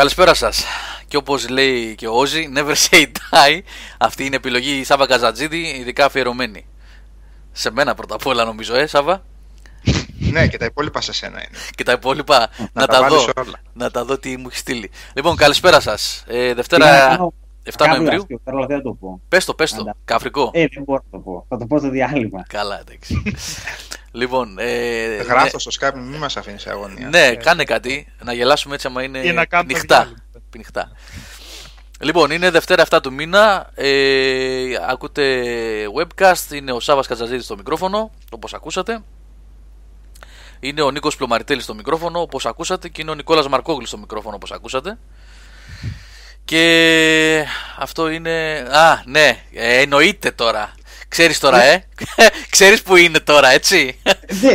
Καλησπέρα σας. Και όπως λέει και ο OZ, never say die. Αυτή είναι επιλογή Σάββα Καζατζίδη, ειδικά αφιερωμένη σε μένα πρώτα απ' όλα, νομίζω, Σάββα. Ναι, και τα υπόλοιπα σε σένα είναι. Και τα υπόλοιπα να τα δω τι μου έχει στείλει. Λοιπόν, καλησπέρα σας. Δευτέρα 7 Νοεμβρίου. Θέλω να το πω. Πες το. Καφρικό. Δεν μπορώ να το πω. Θα το πω στο διάλειμμα. Καλά, εντάξει. Λοιπόν, γράφω στο Skype, μην μας αφήνεις σε αγωνία. Ναι, κάνε κάτι. Να γελάσουμε έτσι άμα είναι νυχτά. Λοιπόν, είναι Δευτέρα 7 του μήνα. Ακούτε webcast. Είναι ο Σάββας Καζατζίδης στο μικρόφωνο, όπως ακούσατε. Είναι ο Νίκος Πλωμαριτέλης στο μικρόφωνο, όπως ακούσατε. Και είναι ο Νικόλας Μαρκόγλης στο μικρόφωνο, όπως ακούσατε. Και αυτό είναι... Α, ναι, εννοείται τώρα. Ξέρεις τώρα, Ξέρεις που είναι τώρα, έτσι. Ναι,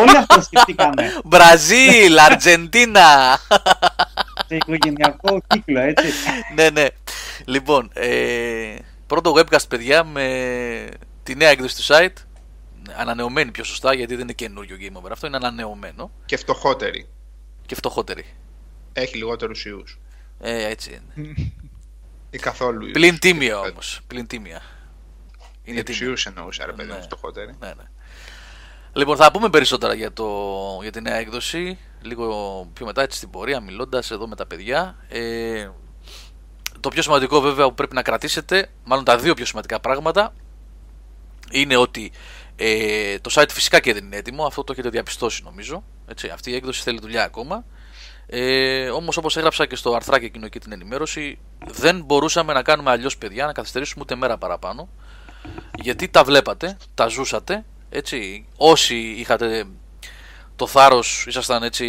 όλοι αυτό σκεφτήκαμε. Μπραζίλ, Αργεντίνα. Σε οικογενειακό κύκλο, έτσι. Ναι. Λοιπόν, πρώτο webcast, παιδιά, με τη νέα έκδοση του site. Ανανεωμένη πιο σωστά, γιατί δεν είναι καινούριο Game Over. Αυτό είναι ανανεωμένο. Και φτωχότερη. Έχει λιγότερους ιούς. Έτσι είναι. Ή καθόλου ιούς. Πλην τίμια όμως. Είναι τους ιούς εννοούσα, ρε παιδί, είναι φτωχότερη. Ναι. Λοιπόν, θα πούμε περισσότερα για τη νέα έκδοση. Λίγο πιο μετά, έτσι στην πορεία, μιλώντας εδώ με τα παιδιά. Το πιο σημαντικό βέβαια που πρέπει να κρατήσετε, μάλλον τα δύο πιο σημαντικά πράγματα, είναι ότι το site φυσικά και δεν είναι έτοιμο. Αυτό το έχετε διαπιστώσει, νομίζω, έτσι. Αυτή η έκδοση θέλει δουλειά ακόμα. Όμως, όπως έγραψα και στο αρθράκι εκείνο και την ενημέρωση, δεν μπορούσαμε να κάνουμε αλλιώς, παιδιά, να καθυστερήσουμε ούτε μέρα παραπάνω. Γιατί τα βλέπατε, τα ζούσατε, έτσι. Όσοι είχατε το θάρρος, ήσασταν έτσι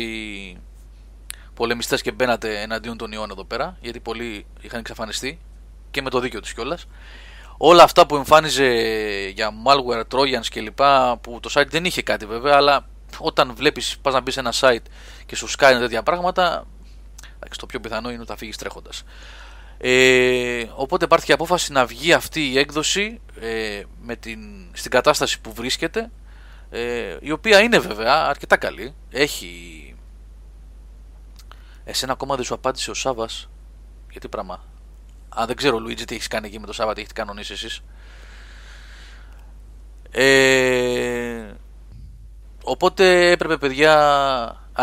πολεμιστές και μπαίνατε εναντίον των ιών εδώ πέρα, γιατί πολλοί είχαν εξαφανιστεί και με το δίκιο τους κιόλας. Όλα αυτά που εμφάνιζε για malware, trojans κλπ, που το site δεν είχε κάτι βέβαια, αλλά όταν βλέπεις, πας να μπεις σε ένα site και σου σκάνε τέτοια πράγματα, το πιο πιθανό είναι ότι θα φύγεις τρέχοντας. Οπότε πάρθηκε η απόφαση να βγει αυτή η έκδοση στην κατάσταση που βρίσκεται, η οποία είναι βέβαια αρκετά καλή. Έχει... Εσένα ακόμα δεν σου απάντησε ο Σάββας. Γιατί πράγμα? Δεν ξέρω, Λουίτζι, τι έχεις κάνει εκεί με το Σάββα, τι έχετε κανονίσει εσείς. Οπότε έπρεπε, παιδιά...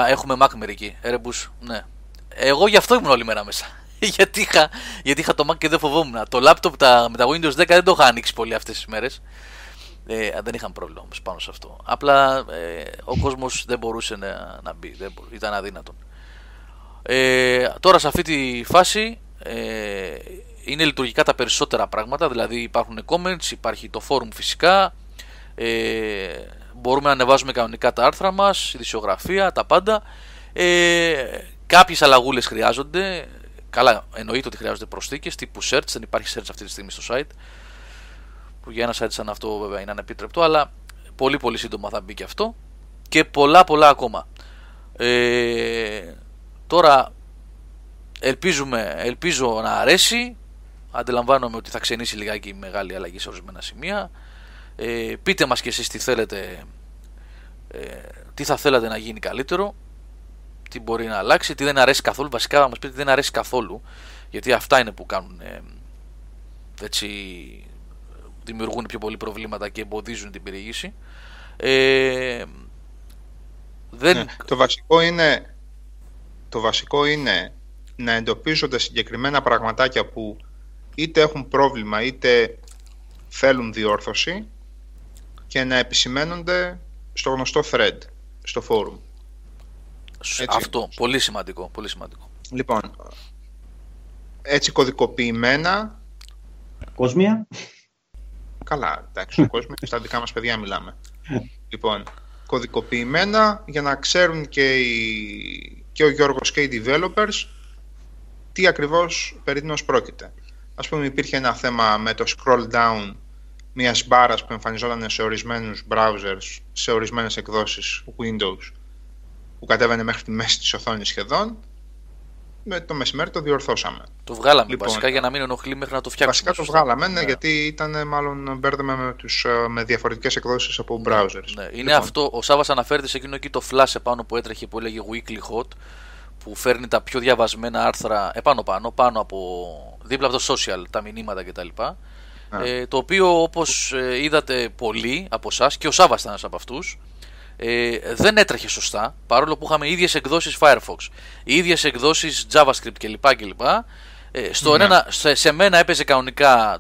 έχουμε Mac μερικοί, Erebus, ναι. Εγώ γι' αυτό ήμουν όλη μέρα μέσα. γιατί είχα το Mac και δεν φοβόμουν. Το laptop με τα Windows 10 δεν το είχα ανοίξει πολύ αυτές τις μέρες. Δεν είχαν πρόβλημα όμως πάνω σε αυτό. Απλά ο κόσμος δεν μπορούσε να μπει, ήταν αδύνατον. Τώρα σε αυτή τη φάση... είναι λειτουργικά τα περισσότερα πράγματα, δηλαδή υπάρχουν comments, υπάρχει το forum φυσικά, μπορούμε να ανεβάζουμε κανονικά τα άρθρα μας, ειδησιογραφία, τα πάντα. Κάποιες αλλαγούλες χρειάζονται, καλά, εννοείται ότι χρειάζονται προσθήκες τύπου search, δεν υπάρχει search αυτή τη στιγμή στο site, που για ένα site σαν αυτό βέβαια είναι ανεπίτρεπτο, αλλά πολύ πολύ σύντομα θα μπει και αυτό και πολλά ακόμα. Τώρα ελπίζω να αρέσει. Αντιλαμβάνομαι ότι θα ξενήσει λιγάκι η μεγάλη αλλαγή σε ορισμένα σημεία. Πείτε μας και εσείς τι θέλετε, τι θα θέλατε να γίνει καλύτερο, τι μπορεί να αλλάξει, τι δεν αρέσει καθόλου. Βασικά να μας πείτε τι δεν αρέσει καθόλου, γιατί αυτά είναι που κάνουν, έτσι, δημιουργούν πιο πολύ προβλήματα και εμποδίζουν την περιήγηση. Το βασικό είναι να εντοπίζονται συγκεκριμένα πραγματάκια που είτε έχουν πρόβλημα είτε θέλουν διόρθωση και να επισημαίνονται στο γνωστό thread, στο forum. Έτσι. Αυτό, πολύ σημαντικό. Λοιπόν, έτσι κωδικοποιημένα... Κόσμια. Καλά, εντάξει, κόσμια, στα δικά μας παιδιά μιλάμε. Λοιπόν, κωδικοποιημένα για να ξέρουν και ο Γιώργος και οι developers τι ακριβώς περί τίνος πρόκειται. Ας πούμε, υπήρχε ένα θέμα με το scroll down μιας μπάρας που εμφανιζόταν σε ορισμένους browsers, σε ορισμένες εκδόσεις Windows, που κατέβαινε μέχρι τη μέση της οθόνης σχεδόν. Με το μεσημέρι το διορθώσαμε. Το βγάλαμε, λοιπόν, βασικά για να μην ενοχλεί μέχρι να το φτιάξουμε. Βασικά το βγάλαμε, ναι, γιατί ήταν μάλλον μπέρδεμα με διαφορετικές εκδόσεις από browsers. Ναι. Είναι λοιπόν αυτό, ο Σάββας αναφέρεται σε εκείνο εκεί το flash επάνω που έτρεχε που έλεγε Weekly Hot. που φέρνει τα πιο διαβασμένα άρθρα επάνω από δίπλα από το social, τα μηνύματα κτλ. Το οποίο, όπως είδατε πολλοί από εσάς, και ο Σάββας ήταν ένας από αυτούς, δεν έτρεχε σωστά, παρόλο που είχαμε ίδιες εκδόσεις Firefox, ίδιες εκδόσεις JavaScript κλπ. Σε μένα έπαιζε κανονικά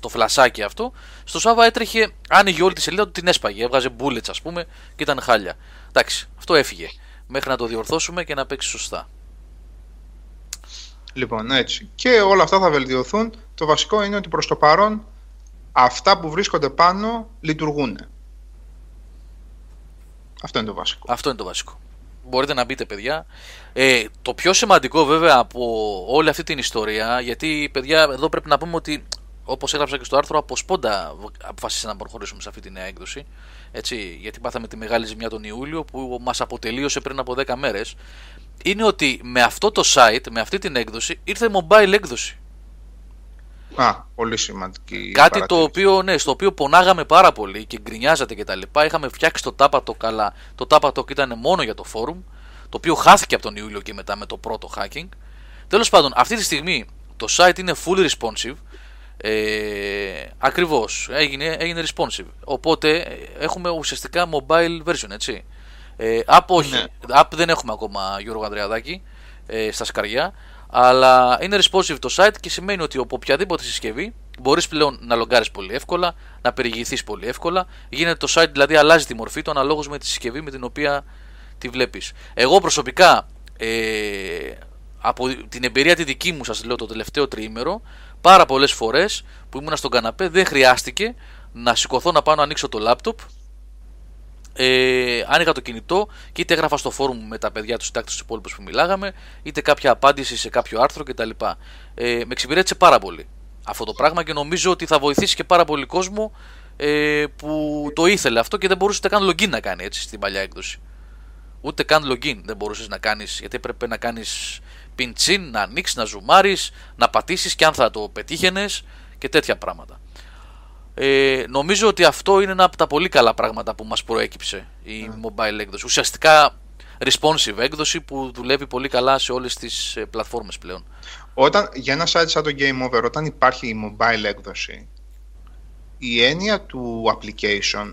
το φλασάκι αυτό. Στο Σάββα έτρεχε, άνοιγε όλη τη σελίδα του, την έσπαγε, έβγαζε bullets ας πούμε και ήταν χάλια. Εντάξει, αυτό έφυγε μέχρι να το διορθώσουμε και να παίξει σωστά. Λοιπόν, έτσι. Και όλα αυτά θα βελτιωθούν. Το βασικό είναι ότι προς το παρόν αυτά που βρίσκονται πάνω λειτουργούν. Αυτό είναι το βασικό. Μπορείτε να μπείτε, παιδιά. Το πιο σημαντικό βέβαια από όλη αυτή την ιστορία, γιατί παιδιά εδώ πρέπει να πούμε ότι, όπως έγραψα και στο άρθρο, από σπόντα αποφασίσαμε να προχωρήσουμε σε αυτή τη νέα έκδοση. Έτσι, γιατί πάθαμε τη μεγάλη ζημιά τον Ιούλιο που μας αποτελείωσε πριν από 10 μέρες. Είναι ότι με αυτό το site, με αυτή την έκδοση, ήρθε mobile έκδοση. Πολύ σημαντική. Κάτι το οποίο, ναι, στο οποίο πονάγαμε πάρα πολύ και γκρινιάζατε κτλ. Είχαμε φτιάξει το Tapa Talk, αλλά το Tapa Talk ήταν μόνο για το forum, το οποίο χάθηκε από τον Ιούλιο και μετά με το πρώτο hacking. Τέλος πάντων, αυτή τη στιγμή το site είναι full responsive. Ακριβώς, έγινε responsive. Οπότε έχουμε ουσιαστικά mobile version, έτσι. App δεν έχουμε ακόμα, Γιώργο Ανδρεαδάκη, στα σκαριά. Αλλά είναι responsive το site και σημαίνει ότι από οποιαδήποτε συσκευή μπορείς πλέον να λογκάρεις πολύ εύκολα, να περιηγηθείς πολύ εύκολα. Γίνεται το site, δηλαδή αλλάζει τη μορφή του αναλόγως με τη συσκευή με την οποία τη βλέπεις. Εγώ προσωπικά, από την εμπειρία τη δική μου σας λέω, το τελευταίο τριήμερο, πάρα πολλές φορές που ήμουν στον καναπέ δεν χρειάστηκε να σηκωθώ να πάω να ανοίξω το λάπτοπ. Άνοιγα το κινητό και είτε έγραφα στο forum με τα παιδιά του συντάκτες του υπόλοιπου που μιλάγαμε, είτε κάποια απάντηση σε κάποιο άρθρο κτλ. Με εξυπηρέτησε πάρα πολύ αυτό το πράγμα και νομίζω ότι θα βοηθήσει και πάρα πολύ κόσμο που το ήθελε αυτό και δεν μπορούσε ούτε καν login να κάνει, έτσι, στην παλιά έκδοση. Ούτε καν login δεν μπορούσες να κάνεις, γιατί έπρεπε να κάνεις pin-chin, να ανοίξεις, να ζουμάρεις, να πατήσεις και αν θα το πετύχαινες και τέτοια πράγματα. Νομίζω ότι αυτό είναι ένα από τα πολύ καλά πράγματα που μας προέκυψε η mobile έκδοση. Ουσιαστικά responsive έκδοση που δουλεύει πολύ καλά σε όλες τις πλατφόρμες πλέον. Για ένα site σαν το Game Over, όταν υπάρχει η mobile έκδοση, η έννοια του application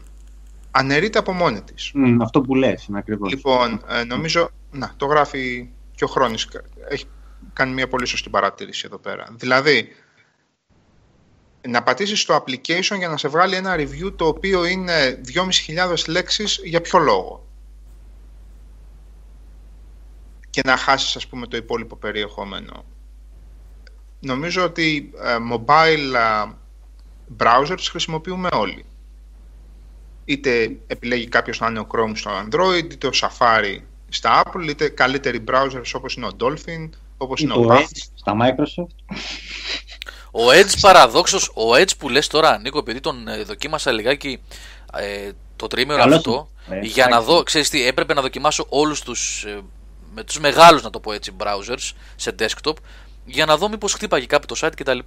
αναιρείται από μόνη της. Αυτό που λες είναι ακριβώς. Λοιπόν, νομίζω, το γράφει και ο Χρόνης, έχει κάνει μια πολύ σωστή παρατήρηση εδώ πέρα. Δηλαδή, να πατήσεις το application για να σε βγάλει ένα review το οποίο είναι 2.500 λέξεις, για ποιο λόγο? Και να χάσεις, ας πούμε, το υπόλοιπο περιεχόμενο. Νομίζω ότι mobile browsers χρησιμοποιούμε όλοι. Είτε επιλέγει κάποιος να είναι ο Chrome στο Android, είτε ο Safari στα Apple, είτε καλύτεροι browsers όπως είναι ο Dolphin, όπως είναι ο Edge στα Microsoft. Ο Edge, παραδόξως, ο Edge που λες τώρα, Νίκο, επειδή τον δοκίμασα λιγάκι το τρίμηνο αυτό, για να δω, ξέρεις τι, έπρεπε να δοκιμάσω όλους τους, με τους μεγάλους, να το πω έτσι, browsers σε desktop, για να δω μήπως χτύπαγε κάπου το site κτλ.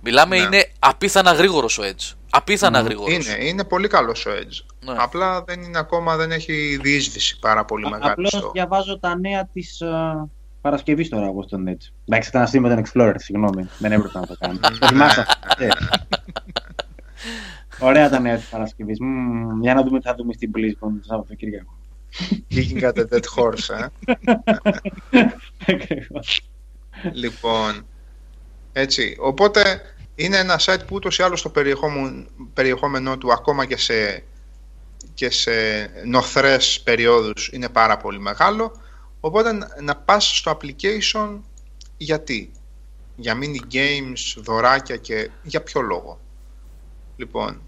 Μιλάμε, είναι απίθανα γρήγορος ο Edge. Απίθανα γρήγορος. Είναι πολύ καλός ο Edge. Ναι. Απλά δεν είναι ακόμα, δεν έχει διείσδυση πάρα πολύ μεγάλη. Απλώς διαβάζω τα νέα της Παρασκευή τώρα εγώ στον Edge. Εντάξει, ήταν αστείο με τον Explorer, συγγνώμη. Δεν έπρεπε να το κάνω. Το θυμάσαι. Ωραία τα νέα της Παρασκευής. Για να δούμε τι θα δούμε στην BlizzCon το Σάββατο Κυριακό. Geeking at the dead horse, Λοιπόν, έτσι. Οπότε είναι ένα site που ούτως ή άλλως το περιεχόμενό του, ακόμα και σε νοθρές περιόδους, είναι πάρα πολύ μεγάλο. Οπότε να πας στο application γιατί? Για mini games, δωράκια και για ποιο λόγο? Λοιπόν,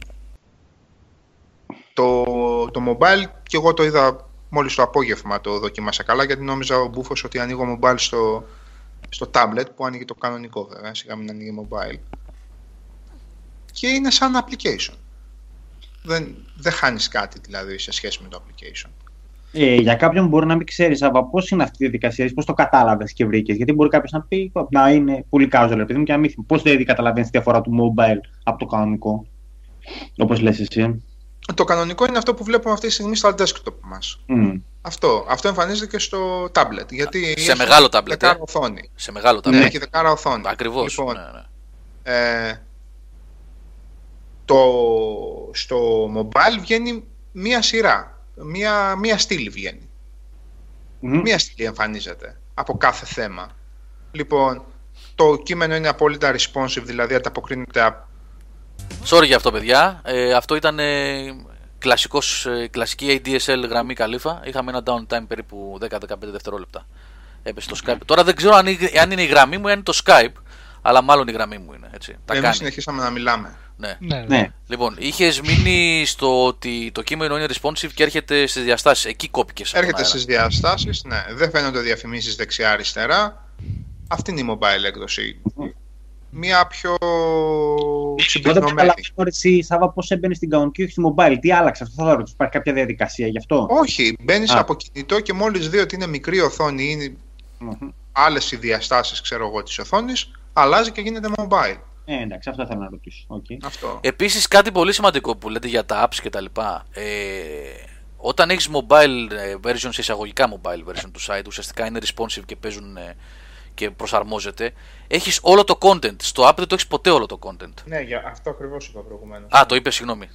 το mobile, και εγώ το είδα μόλις το απόγευμα, το δοκίμασα καλά, γιατί νόμιζα ο μπούφος ότι ανοίγω mobile στο tablet, που ανοίγει το κανονικό βέβαια, σιγά μην ανοίγει mobile. Και είναι σαν application. Δεν χάνεις κάτι δηλαδή σε σχέση με το application. Για κάποιον μπορεί να μην ξέρει, Σάββα, πώς είναι αυτή η διαδικασία, πώς το κατάλαβες και βρήκες. Γιατί μπορεί κάποιος να πει να είναι πολύ casual, επειδή μου και να μην πώς δεν καταλαβαίνεις τη διαφορά του mobile από το κανονικό, όπως λες εσύ. Το κανονικό είναι αυτό που βλέπουμε αυτή τη στιγμή στα desktop μας. Αυτό εμφανίζεται και στο tablet. Γιατί σε μεγάλο tablet. Δεκάρα οθόνη. Σε μεγάλο tablet. Ναι, και δεκάρα οθόνη. Ακριβώς. Λοιπόν, ναι. Στο mobile βγαίνει μία σειρά. Μία στήλη βγαίνει. Mm-hmm. Μία στήλη εμφανίζεται από κάθε θέμα. Λοιπόν, το κείμενο είναι απόλυτα responsive, δηλαδή ανταποκρίνεται. Sorry για αυτό, παιδιά. Αυτό ήταν κλασική ADSL γραμμή Καλύφα. Είχαμε ένα downtime περίπου 10-15 δευτερόλεπτα. Έπεσε το Skype. Τώρα δεν ξέρω αν είναι η γραμμή μου ή αν είναι το Skype, αλλά μάλλον η γραμμή μου είναι. Εμείς συνεχίσαμε να μιλάμε. Ναι. Λοιπόν, είχες μείνει στο ότι το κείμενο είναι responsive και έρχεται στις διαστάσεις. Εκεί κόπηκες. Έρχεται στις διαστάσεις, ναι. Δεν φαίνονται διαφημίσεις δεξιά-αριστερά. Αυτή είναι η mobile έκδοση. Μια πιο συμπυκνωμένη. Εσύ, Σάββα, πώς έμπαινες στην κανονική, όχι στη mobile, τι άλλαξε αυτό, θα ρωτήσω, υπάρχει κάποια διαδικασία γι' αυτό? Όχι, μπαίνεις από κινητό και μόλις δει ότι είναι μικρή οθόνη ή είναι άλλες οι διαστάσεις, ξέρω εγώ, της οθόνης, αλλάζει και γίνεται mobile. Εντάξει, αυτό θέλω να ρωτήσω. Okay. Αυτό. Επίσης, κάτι πολύ σημαντικό που λέτε για τα apps και τα λοιπά. Όταν έχεις mobile version, σε εισαγωγικά mobile version του site, ουσιαστικά είναι responsive και παίζουν και προσαρμόζεται, έχεις όλο το content. Στο app δεν το έχεις ποτέ όλο το content. Ναι, για αυτό ακριβώς είπα προηγουμένως. Α, το είπες, συγγνώμη.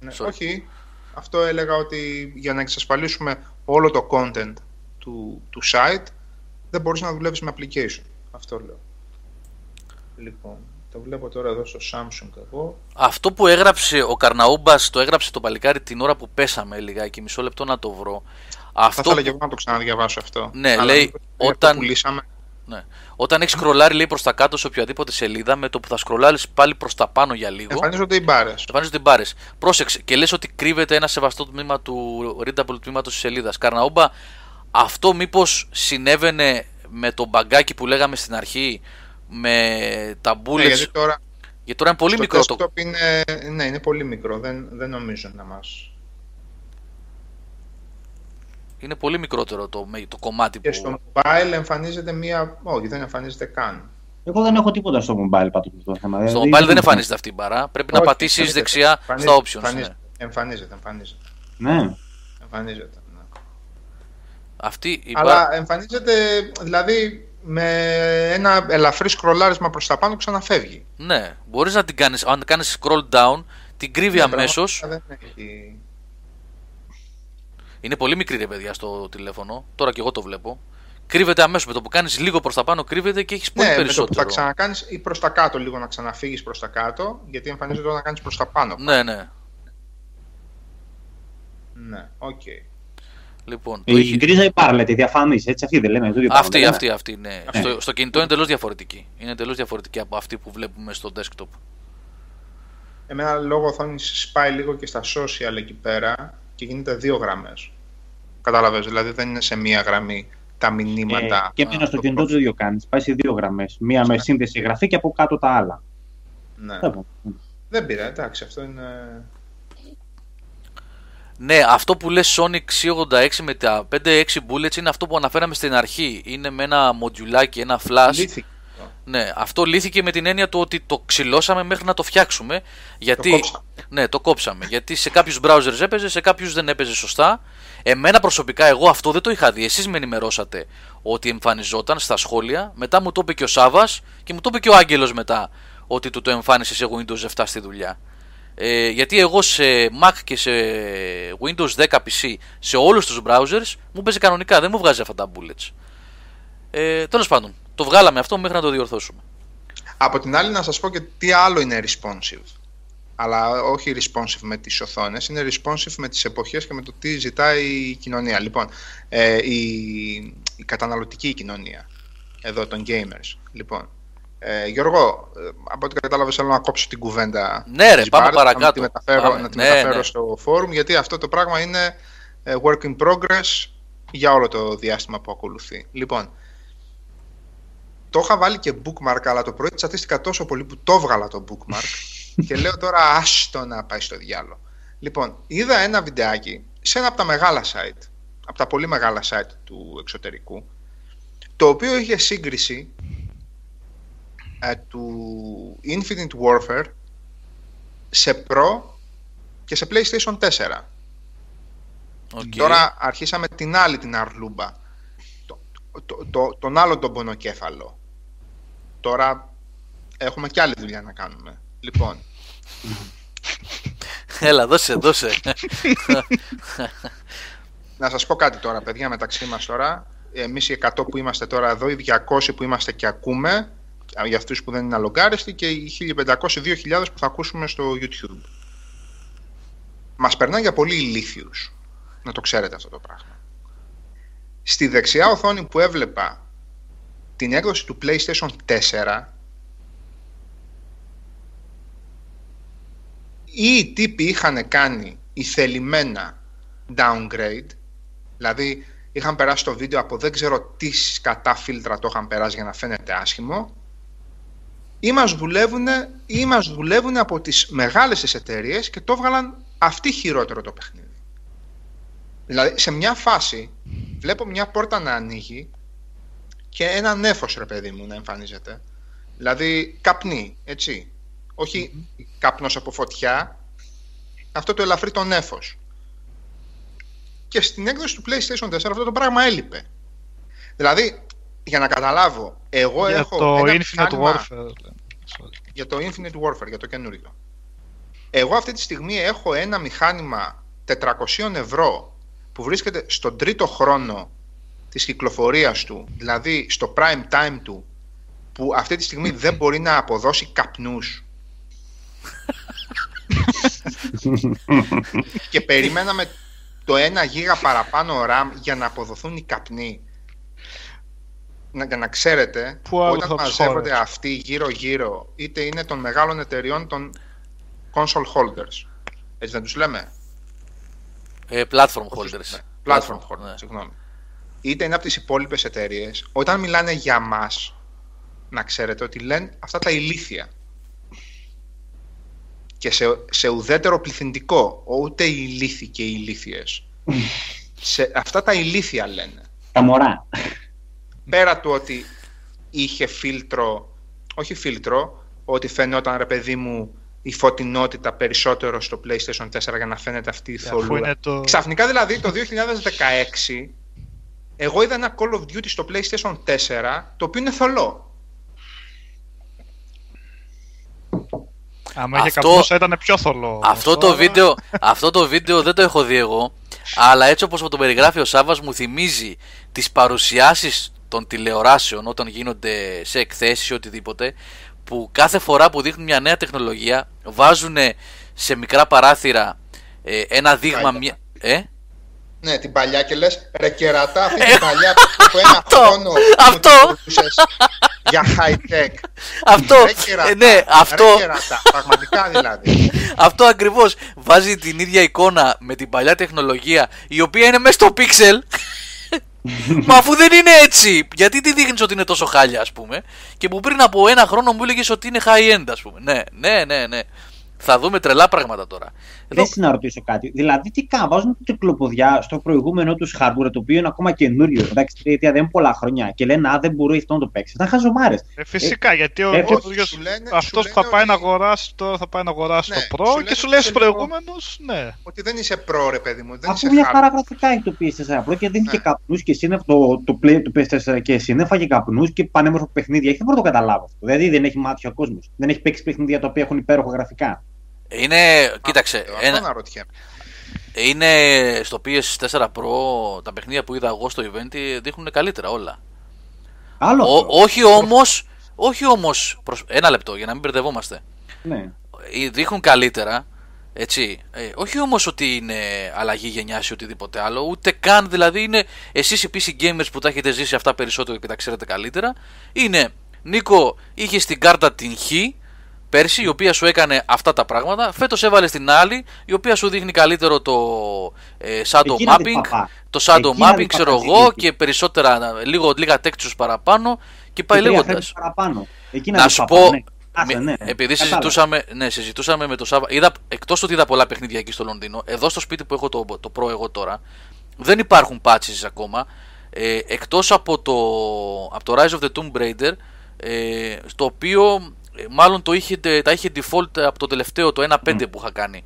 Ναι, όχι, αυτό έλεγα ότι για να εξασφαλίσουμε όλο το content του site, δεν μπορείς να δουλεύεις με application. Αυτό λέω. Λοιπόν, το βλέπω τώρα εδώ στο Samsung εγώ. Αυτό που έγραψε ο Καρναούμπας, το έγραψε το παλικάρι την ώρα που πέσαμε λιγάκι, μισό λεπτό να το βρω. Θα ήθελα και εγώ να το ξαναδιαβάσω αυτό. Ναι, αλλά λέει όταν... Ναι. Όταν έχεις σκρολάρει, λέει, προς τα κάτω σε οποιαδήποτε σελίδα, με το που θα σκρολάρεις πάλι προς τα πάνω για λίγο, εμφανίζονται οι μπάρες. Πρόσεξε, και λες ότι κρύβεται ένα σεβαστό τμήμα του readable τμήματος της σελίδας. Καρναόμπα, αυτό μήπως συνέβαινε με το μπαγκάκι που λέγαμε στην αρχή, με τα bullets? Ναι, γιατί τώρα είναι πολύ μικρό το desktop. Ναι, είναι πολύ μικρό. Δεν νομίζω να μας. Είναι πολύ μικρότερο το κομμάτι και που... Και στο mobile εμφανίζεται μία... Όχι, δεν εμφανίζεται καν. Εγώ δεν έχω τίποτα στο mobile πάνω στο θέμα. Στο mobile δεν εμφανίζεται αυτή η μπαρά. Πρέπει να πατήσεις δεξιά στα options. Εμφανίζεται. Ναι. Εμφανίζεται, ναι. Αλλά εμφανίζεται, δηλαδή, με ένα ελαφρύ σκρολάρισμα προς τα πάνω ξαναφεύγει. Ναι, μπορείς να την κάνεις, αν κάνεις scroll down, την κρύβει αμέσως. Είναι πολύ μικρή, ρε παιδιά, στο τηλέφωνο. Τώρα και εγώ το βλέπω. Κρύβεται αμέσως. Με το που κάνεις λίγο προς τα πάνω, κρύβεται και έχεις πολύ περισσότερο. Με το που θα ξανακάνεις ή προς τα κάτω, λίγο να ξαναφύγεις προς τα κάτω. Γιατί εμφανίζεται όταν κάνεις προς τα πάνω. Ναι, οκ. Λοιπόν. Η γκρίζα υπάρ, λέτε, διαφανής. Έτσι, αυτή δεν λέμε. Αυτή, ναι. Στο κινητό είναι τελώς διαφορετική. Είναι τελώς διαφορετική από αυτή που βλέπουμε στο desktop. Εμένα λόγω οθόνης πάει λίγο και στα social εκεί πέρα. Και γίνεται δύο γραμμές. Κατάλαβες, δηλαδή δεν είναι σε μία γραμμή τα μηνύματα. Και εμένα στο κινητό το ίδιο κάνεις. Πάει σε δύο γραμμές. Μία με σύνδεση γραφή και από κάτω τα άλλα. Ναι. Δεν πειράζει, εντάξει, αυτό είναι. Ναι, αυτό που λες Sony X86 με τα 5-6 bullets είναι αυτό που αναφέραμε στην αρχή. Είναι με ένα μοντιουλάκι, ένα flash. Ναι, αυτό λύθηκε με την έννοια του ότι το ξυλώσαμε μέχρι να το φτιάξουμε. Γιατί... Το κόψαμε. Γιατί σε κάποιους browsers έπαιζε, σε κάποιους δεν έπαιζε σωστά. Εμένα προσωπικά, εγώ αυτό δεν το είχα δει. Εσείς με ενημερώσατε ότι εμφανιζόταν στα σχόλια. Μετά μου το είπε και ο Σάββας και μου το είπε και ο Άγγελος μετά ότι του το εμφάνισε σε Windows 7 στη δουλειά. Γιατί εγώ σε Mac και σε Windows 10 PC, σε όλους τους browsers, μου παίζει κανονικά. Δεν μου βγάζει αυτά τα bullets. Τέλος πάντων. Το βγάλαμε αυτό μέχρι να το διορθώσουμε. Από την άλλη, να σας πω και τι άλλο είναι responsive. Αλλά όχι responsive με τις οθόνες, είναι responsive με τις εποχές και με το τι ζητάει η κοινωνία. Λοιπόν, η καταναλωτική κοινωνία εδώ των gamers. Λοιπόν, Γιώργο, από ό,τι κατάλαβα, θέλω να κόψω την κουβέντα. Ναι, ρε, πάμε παρακάτω. Να τη μεταφέρω στο forum, γιατί αυτό το πράγμα είναι work in progress για όλο το διάστημα που ακολουθεί. Λοιπόν, το είχα βάλει και bookmark, αλλά το πρωί τσατίστηκα τόσο πολύ που το έβγαλα το bookmark και λέω τώρα άστο να πάει στο διάλο. Λοιπόν, είδα ένα βιντεάκι σε ένα από τα μεγάλα site, από τα πολύ μεγάλα site του εξωτερικού, το οποίο είχε σύγκριση του Infinite Warfare σε Pro και σε PlayStation 4. Okay. Τώρα αρχίσαμε την άλλη την αρλούμπα, τον άλλο τον πονοκέφαλο. Τώρα έχουμε κι άλλη δουλειά να κάνουμε. Λοιπόν. Έλα, δώσε. Να σας πω κάτι τώρα, παιδιά, μεταξύ μας τώρα. Εμείς οι 100 που είμαστε τώρα εδώ, οι 200 που είμαστε και ακούμε, για αυτούς που δεν είναι αλογκάριστοι, και οι 1500-2000 που θα ακούσουμε στο YouTube. Μας περνά για πολύ ηλίθιους. Να το ξέρετε αυτό το πράγμα. Στη δεξιά οθόνη που έβλεπα την έκδοση του PlayStation 4, οι τύποι είχαν κάνει ηθελημένα downgrade, δηλαδή είχαν περάσει το βίντεο από δεν ξέρω τι κατά φίλτρα το είχαν περάσει για να φαίνεται άσχημο, ή μας δουλεύουν από τις μεγάλες τις εταιρείες και το έβγαλαν αυτοί χειρότερο το παιχνίδι. Δηλαδή σε μια φάση βλέπω μια πόρτα να ανοίγει και ένα νέφος, ρε παιδί μου, να εμφανίζεται. Δηλαδή καπνί, έτσι. Όχι καπνός από φωτιά, αυτό το ελαφρύ το νέφος. Και στην έκδοση του PlayStation 4 αυτό το πράγμα έλειπε. Δηλαδή, για να καταλάβω, εγώ για έχω το ένα Infinite Warfare. Για το Infinite Warfare, για το καινούριο. Εγώ αυτή τη στιγμή έχω ένα μηχάνημα 400 ευρώ που βρίσκεται στον τρίτο χρόνο της κυκλοφορίας του, δηλαδή στο prime time του, που αυτή τη στιγμή δεν μπορεί να αποδώσει καπνούς. Και περιμέναμε το 1 γίγα παραπάνω RAM για να αποδοθούν οι καπνοί. Για να ξέρετε, όταν μαζεύονται αυτοί γύρω-γύρω, είτε είναι των μεγάλων εταιριών, των console holders, έτσι δεν τους λέμε, platform holders, ναι. Συγγνώμη. Είτε είναι από τις υπόλοιπες εταιρείες, όταν μιλάνε για μας, να ξέρετε ότι λένε αυτά τα ηλίθια. Και σε ουδέτερο πληθυντικό, ούτε οι ηλίθιοι και οι ηλίθιες. Αυτά τα ηλίθια λένε. Τα μωρά. Πέρα του ότι είχε φίλτρο, όχι φίλτρο, ότι φαινόταν, ρε παιδί μου, η φωτεινότητα περισσότερο στο PlayStation 4 για να φαίνεται αυτή η θολούρα. Ξαφνικά δηλαδή το 2016 εγώ είδα ένα Call of Duty στο PlayStation 4 το οποίο είναι θολό. Άμα είχε καπνούς θα ήταν πιο θολό. Αυτό το βίντεο δεν το έχω δει εγώ, αλλά έτσι όπως το περιγράφει ο Σάββας μου θυμίζει τις παρουσιάσεις των τηλεοράσεων όταν γίνονται σε εκθέσεις ή οτιδήποτε, που κάθε φορά που δείχνουν μια νέα τεχνολογία βάζουν σε μικρά παράθυρα ένα δείγμα μια... Ναι, την παλιά, και λες, ρε κερατά, αυτή την παλιά που ένα χρόνο αυτό για high tech. Αυτό, ναι, αυτό. Ρε κερατά, πραγματικά δηλαδή. Αυτό ακριβώς, βάζει την ίδια εικόνα με την παλιά τεχνολογία, η οποία είναι μέσα στο pixel. Μα αφού δεν είναι έτσι, γιατί τη δείχνεις ότι είναι τόσο χάλια, ας πούμε, και που πριν από ένα χρόνο μου έλεγες ότι είναι high end, ας πούμε. Ναι. Θα δούμε τρελά πράγματα τώρα. Θες να ρωτήσω κάτι. Δηλαδή, τι κάνουν, βάζουν τρικλοποδιά στο προηγούμενο του hardware, το οποίο είναι ακόμα καινούριο. Εντάξει, τριετία δεν είναι πολλά χρόνια. Και λένε, α, δεν μπορεί αυτό να το παίξει. Θα χαζομάρες. Φυσικά, γιατί αυτός που θα πάει να αγοράσει το Pro και σου λέει στου προηγούμενου, ναι. Ότι δεν είσαι Pro, ρε παιδί μου. Αφού μια χαρά γραφικά έχει το PS4 Pro και δίνει και καπνούς και σύννεφα. Το PS4 και σύννεφα και καπνούς και πανέμορφα παιχνίδια. Δεν μπορώ να το καταλάβω. Δηλαδή, δεν έχει μάτια ο κόσμος. Δεν έχει παίξει παιχνίδια τα οποία έχουν υπέροχα γραφικά. Είναι, κοίταξε, είναι στο PS4 Pro τα παιχνίδια που είδα εγώ στο event δείχνουν καλύτερα όλα. Όχι όμως, ένα λεπτό για να μην μπερδευόμαστε. Ναι. Δείχνουν καλύτερα, έτσι, όχι όμως ότι είναι αλλαγή γενιάς ή οτιδήποτε άλλο, ούτε καν, δηλαδή είναι εσείς οι PC gamers που τα έχετε ζήσει αυτά περισσότερο και τα ξέρετε καλύτερα. Είναι, Νίκο, είχε στην κάρτα την Χ πέρσι, η οποία σου έκανε αυτά τα πράγματα. Φέτος έβαλε την άλλη, η οποία σου δείχνει καλύτερο το shadow mapping, ξέρω εγώ, και περισσότερα, λίγα textures παραπάνω και πάει λέγοντας. Να σου πω, επειδή συζητούσαμε με το Σάββα, εκτός ότι είδα πολλά παιχνίδια εκεί στο Λονδίνο, εδώ στο σπίτι που έχω το Pro εγώ τώρα, δεν υπάρχουν patches ακόμα, εκτός από το Rise of the Tomb Raider, στο οποίο... Μάλλον τα είχε default από το τελευταίο, το 1.5 που είχα κάνει.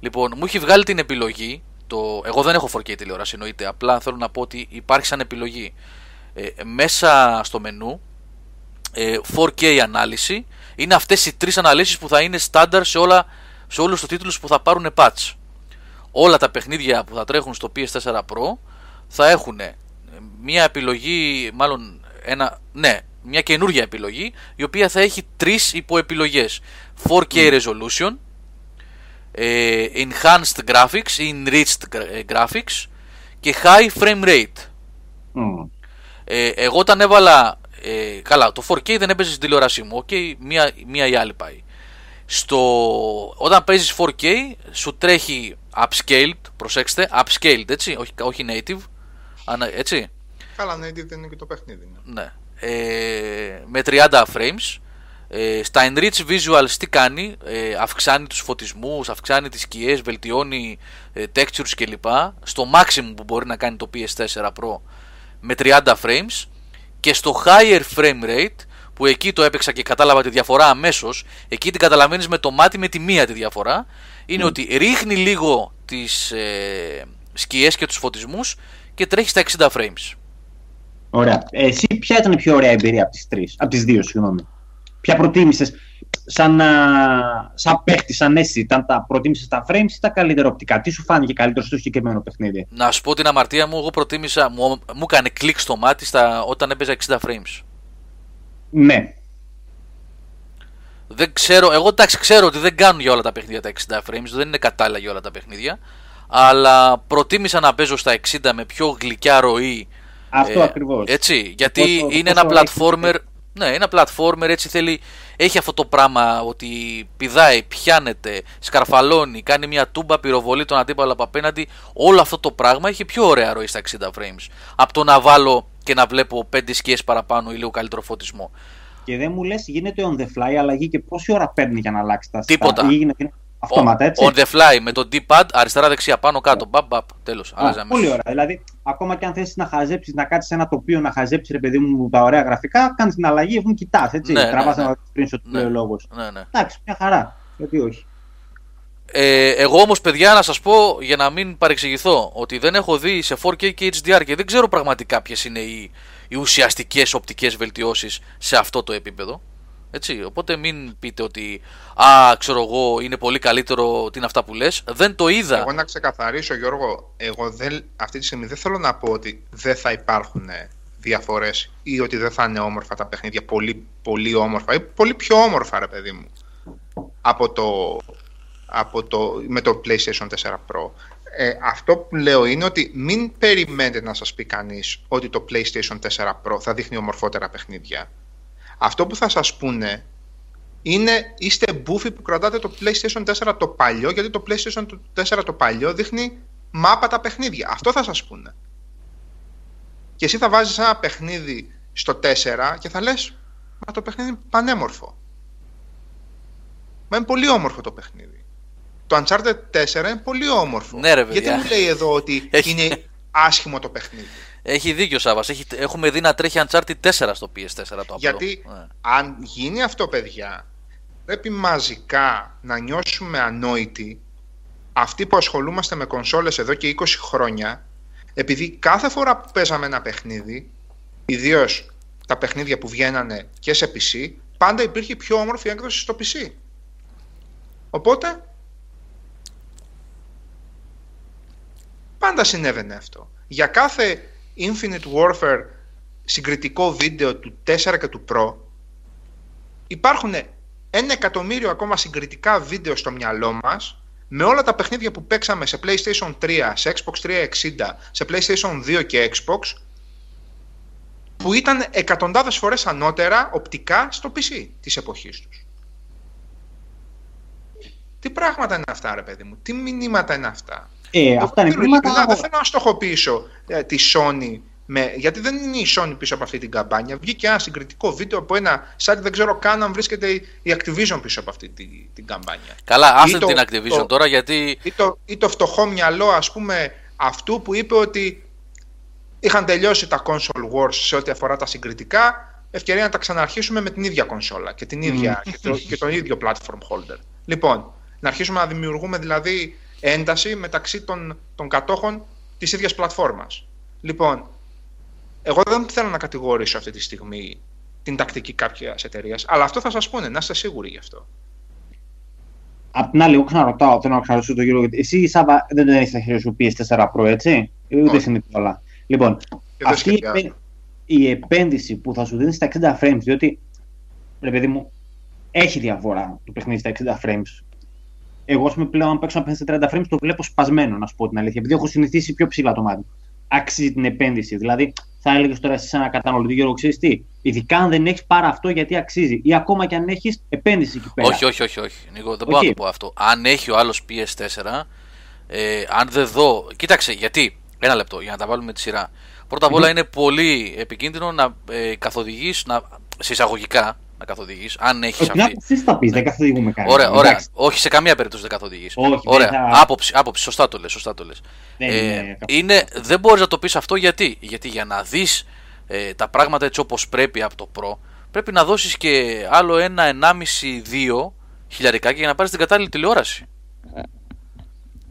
Λοιπόν, μου είχε βγάλει την επιλογή Εγώ δεν έχω 4K τηλεόραση, εννοείται. Απλά θέλω να πω ότι υπάρχει σαν επιλογή μέσα στο μενού 4K ανάλυση. Είναι αυτές οι τρεις αναλύσεις που θα είναι στάνταρ σε όλους τους τίτλους που θα πάρουν patch. Όλα τα παιχνίδια που θα τρέχουν στο PS4 Pro θα έχουν μια επιλογή, μάλλον μια καινούργια επιλογή, η οποία θα έχει τρεις υποεπιλογές: 4K resolution, enhanced graphics, enriched graphics και high frame rate. Εγώ όταν έβαλα καλά, το 4K δεν έπαιζε στην τηλεόρασή μου, okay, μία ή άλλη πάει. Όταν παίζεις 4K σου τρέχει upscaled, προσέξτε, upscaled, έτσι, όχι native, έτσι. Καλά, native δεν είναι και το παιχνίδι. Ναι. Με 30 frames. Στα Enrich Visuals τι κάνει? Αυξάνει τους φωτισμούς, αυξάνει τις σκιές, βελτιώνει textures κλπ. Στο maximum που μπορεί να κάνει το PS4 Pro με 30 frames. Και στο higher frame rate, που εκεί το έπαιξα και κατάλαβα τη διαφορά αμέσως, εκεί την καταλαβαίνεις με το μάτι, με τη μία τη διαφορά, είναι ότι ρίχνει λίγο τις σκιές και τους φωτισμούς και τρέχει στα 60 frames. Ωραία. Εσύ ποια ήταν η πιο ωραία εμπειρία από τις δύο, συγγνώμη? Ποια προτίμησες σαν παίχτη, σαν αίσθηση? Τα προτίμησες τα frames ή τα καλύτερα οπτικά? Τι σου φάνηκε καλύτερο στο συγκεκριμένο παιχνίδι? Να σου πω την αμαρτία μου, εγώ προτίμησα, μου έκανε κλικ στο μάτι όταν έπαιζα 60 frames. Ναι. Δεν ξέρω, εγώ εντάξει ξέρω ότι δεν κάνουν για όλα τα παιχνίδια τα 60 frames, δεν είναι κατάλληλα για όλα τα παιχνίδια, αλλά προτίμησα να παίζω στα 60 με πιο γλυκιά ροή. Αυτό ακριβώς. Έτσι, γιατί είναι ένα platformer. Ναι, ένα platformer, έτσι θέλει. Έχει αυτό το πράγμα ότι πηδάει, πιάνεται, σκαρφαλώνει, κάνει μια τούμπα, πυροβολεί τον αντίπαλο από απέναντι. Όλο αυτό το πράγμα έχει πιο ωραία ροή στα 60 frames. Από το να βάλω και να βλέπω 5 σκιές παραπάνω ή λίγο καλύτερο φωτισμό. Και δεν μου λες, γίνεται on the fly αλλαγή και πόση ώρα παίρνει για να αλλάξει τα στοιχεία? Τίποτα. Αυτόματα, έτσι. On the fly με το D-pad, αριστερά-δεξιά, πάνω-κάτω. Μπαπ, τέλος. Πολύ ωραία. Δηλαδή, ακόμα και αν θες να χαζέψεις, να κάτσεις σε ένα τοπίο να χαζέψεις, ρε παιδί μου, τα ωραία γραφικά, κάνεις την αλλαγή, εφόσον κοιτάς. Τραβάς ένα screenshot του λόγου. Εντάξει, μια χαρά. Γιατί όχι. Εγώ όμως, παιδιά, να σας πω για να μην παρεξηγηθώ ότι δεν έχω δει σε 4K και HDR και δεν ξέρω πραγματικά ποιες είναι οι ουσιαστικές οπτικές βελτιώσεις σε αυτό το επίπεδο. Έτσι, οπότε μην πείτε ότι ξέρω εγώ, είναι πολύ καλύτερο, τι είναι αυτά που λες. Δεν το είδα. Εγώ να ξεκαθαρίσω, Γιώργο, εγώ αυτή τη στιγμή δεν θέλω να πω ότι δεν θα υπάρχουν διαφορές ή ότι δεν θα είναι όμορφα τα παιχνίδια, πολύ, πολύ όμορφα ή πολύ πιο όμορφα, ρε παιδί μου, με το PlayStation 4 Pro. Αυτό που λέω είναι ότι μην περιμένετε να σας πει κανείς ότι το PlayStation 4 Pro θα δείχνει ομορφότερα παιχνίδια. Αυτό που θα σας πούνε είναι είστε μπούφοι που κρατάτε το PlayStation 4 το παλιό, γιατί το PlayStation 4 το παλιό δείχνει μάπα τα παιχνίδια. Αυτό θα σας πούνε. Και εσύ θα βάζεις ένα παιχνίδι στο 4 και θα λες, μα το παιχνίδι είναι πανέμορφο. Μα είναι πολύ όμορφο το παιχνίδι. Το Uncharted 4 είναι πολύ όμορφο. Ναι, ρε, γιατί μου λέει εδώ ότι είναι άσχημο το παιχνίδι? Έχει δίκιο, Σάββας. Έχουμε δει να τρέχει Uncharted 4 στο PS4 το απλό. Γιατί αν γίνει αυτό, παιδιά, πρέπει μαζικά να νιώσουμε ανόητοι αυτοί που ασχολούμαστε με κονσόλες εδώ και 20 χρόνια, επειδή κάθε φορά που παίζαμε ένα παιχνίδι, ιδίως τα παιχνίδια που βγαίνανε και σε PC, πάντα υπήρχε πιο όμορφη έκδοση στο PC. Οπότε πάντα συνέβαινε αυτό. Για κάθε Infinite Warfare συγκριτικό βίντεο του 4 και του Pro υπάρχουν 1.000.000 ακόμα συγκριτικά βίντεο στο μυαλό μας με όλα τα παιχνίδια που παίξαμε σε PlayStation 3, σε Xbox 360, σε PlayStation 2 και Xbox, που ήταν εκατοντάδες φορές ανώτερα οπτικά στο PC της εποχής τους. Τι πράγματα είναι αυτά, ρε παιδί μου? Τι μηνύματα είναι αυτά? Αυτά είναι πράγματα. Δεν θέλω να στοχοποιήσω τη Sony, γιατί δεν είναι η Sony πίσω από αυτή την καμπάνια. Βγήκε ένα συγκριτικό βίντεο από ένα site, δεν ξέρω καν αν βρίσκεται η Activision πίσω από αυτή την καμπάνια. Καλά, άσε την Activision τώρα, γιατί. Ή το φτωχό μυαλό, ας πούμε, αυτού που είπε ότι είχαν τελειώσει τα console wars σε ό,τι αφορά τα συγκριτικά. Ευκαιρία να τα ξαναρχίσουμε με την ίδια κονσόλα και τον ίδιο platform holder. Λοιπόν, να αρχίσουμε να δημιουργούμε δηλαδή ένταση μεταξύ των κατόχων της ίδιας πλατφόρμας. Λοιπόν, εγώ δεν θέλω να κατηγορήσω αυτή τη στιγμή την τακτική κάποιας εταιρείας, αλλά αυτό θα σας πούνε, να είστε σίγουροι γι' αυτό. Απ' την άλλη, εγώ ξαναρωτάω, θέλω να ξαναρωτήσω τον Γιώργο, εσύ Σάββα δεν έχεις τα χέρια σου PS4 Pro, έτσι, ούτε συνήθως. Λοιπόν, αυτή η επένδυση που θα σου δίνει στα 60 frames, διότι, ρε παιδί μου, έχει διαφορά το παιχνίδι στα 60 frames. Εγώ, πλέον, αν παίξω να παίξω στα 30 frames, το βλέπω σπασμένο, να σου πω την αλήθεια, επειδή έχω συνηθίσει πιο ψηλά το μάτι. Αξίζει την επένδυση. Δηλαδή, θα έλεγε τώρα εσύ, ένα καταναλωτή, Γιώργο, ξέρεις τι, ειδικά αν δεν έχει, πάρα αυτό γιατί αξίζει. Ή ακόμα και αν έχει, επένδυση εκεί πέρα. Όχι. Νίκο, δεν μπορώ να το πω αυτό. Αν έχει ο άλλο PS4, αν δεν δω. Κοίταξε, γιατί. Ένα λεπτό, για να τα βάλουμε τη σειρά. Πρώτα απ' όλα, είναι πολύ επικίνδυνο να καθοδηγεί, συσσαγωγικά να καθοδηγεί, αν έχει αυτή. Την άποψη θα πει, δεν καθοδηγούμε κανένα. Ωραία, ωραία. Όχι, σε καμία περίπτωση δεν καθοδηγεί. Ωραία. Θα... Άποψη, σωστά το λες. Δεν μπορεί να το πει αυτό γιατί για να δει τα πράγματα έτσι όπως πρέπει από το Pro, πρέπει να δώσει και άλλο ένα 1,5-2 χιλιαρικά για να πάρει την κατάλληλη τηλεόραση.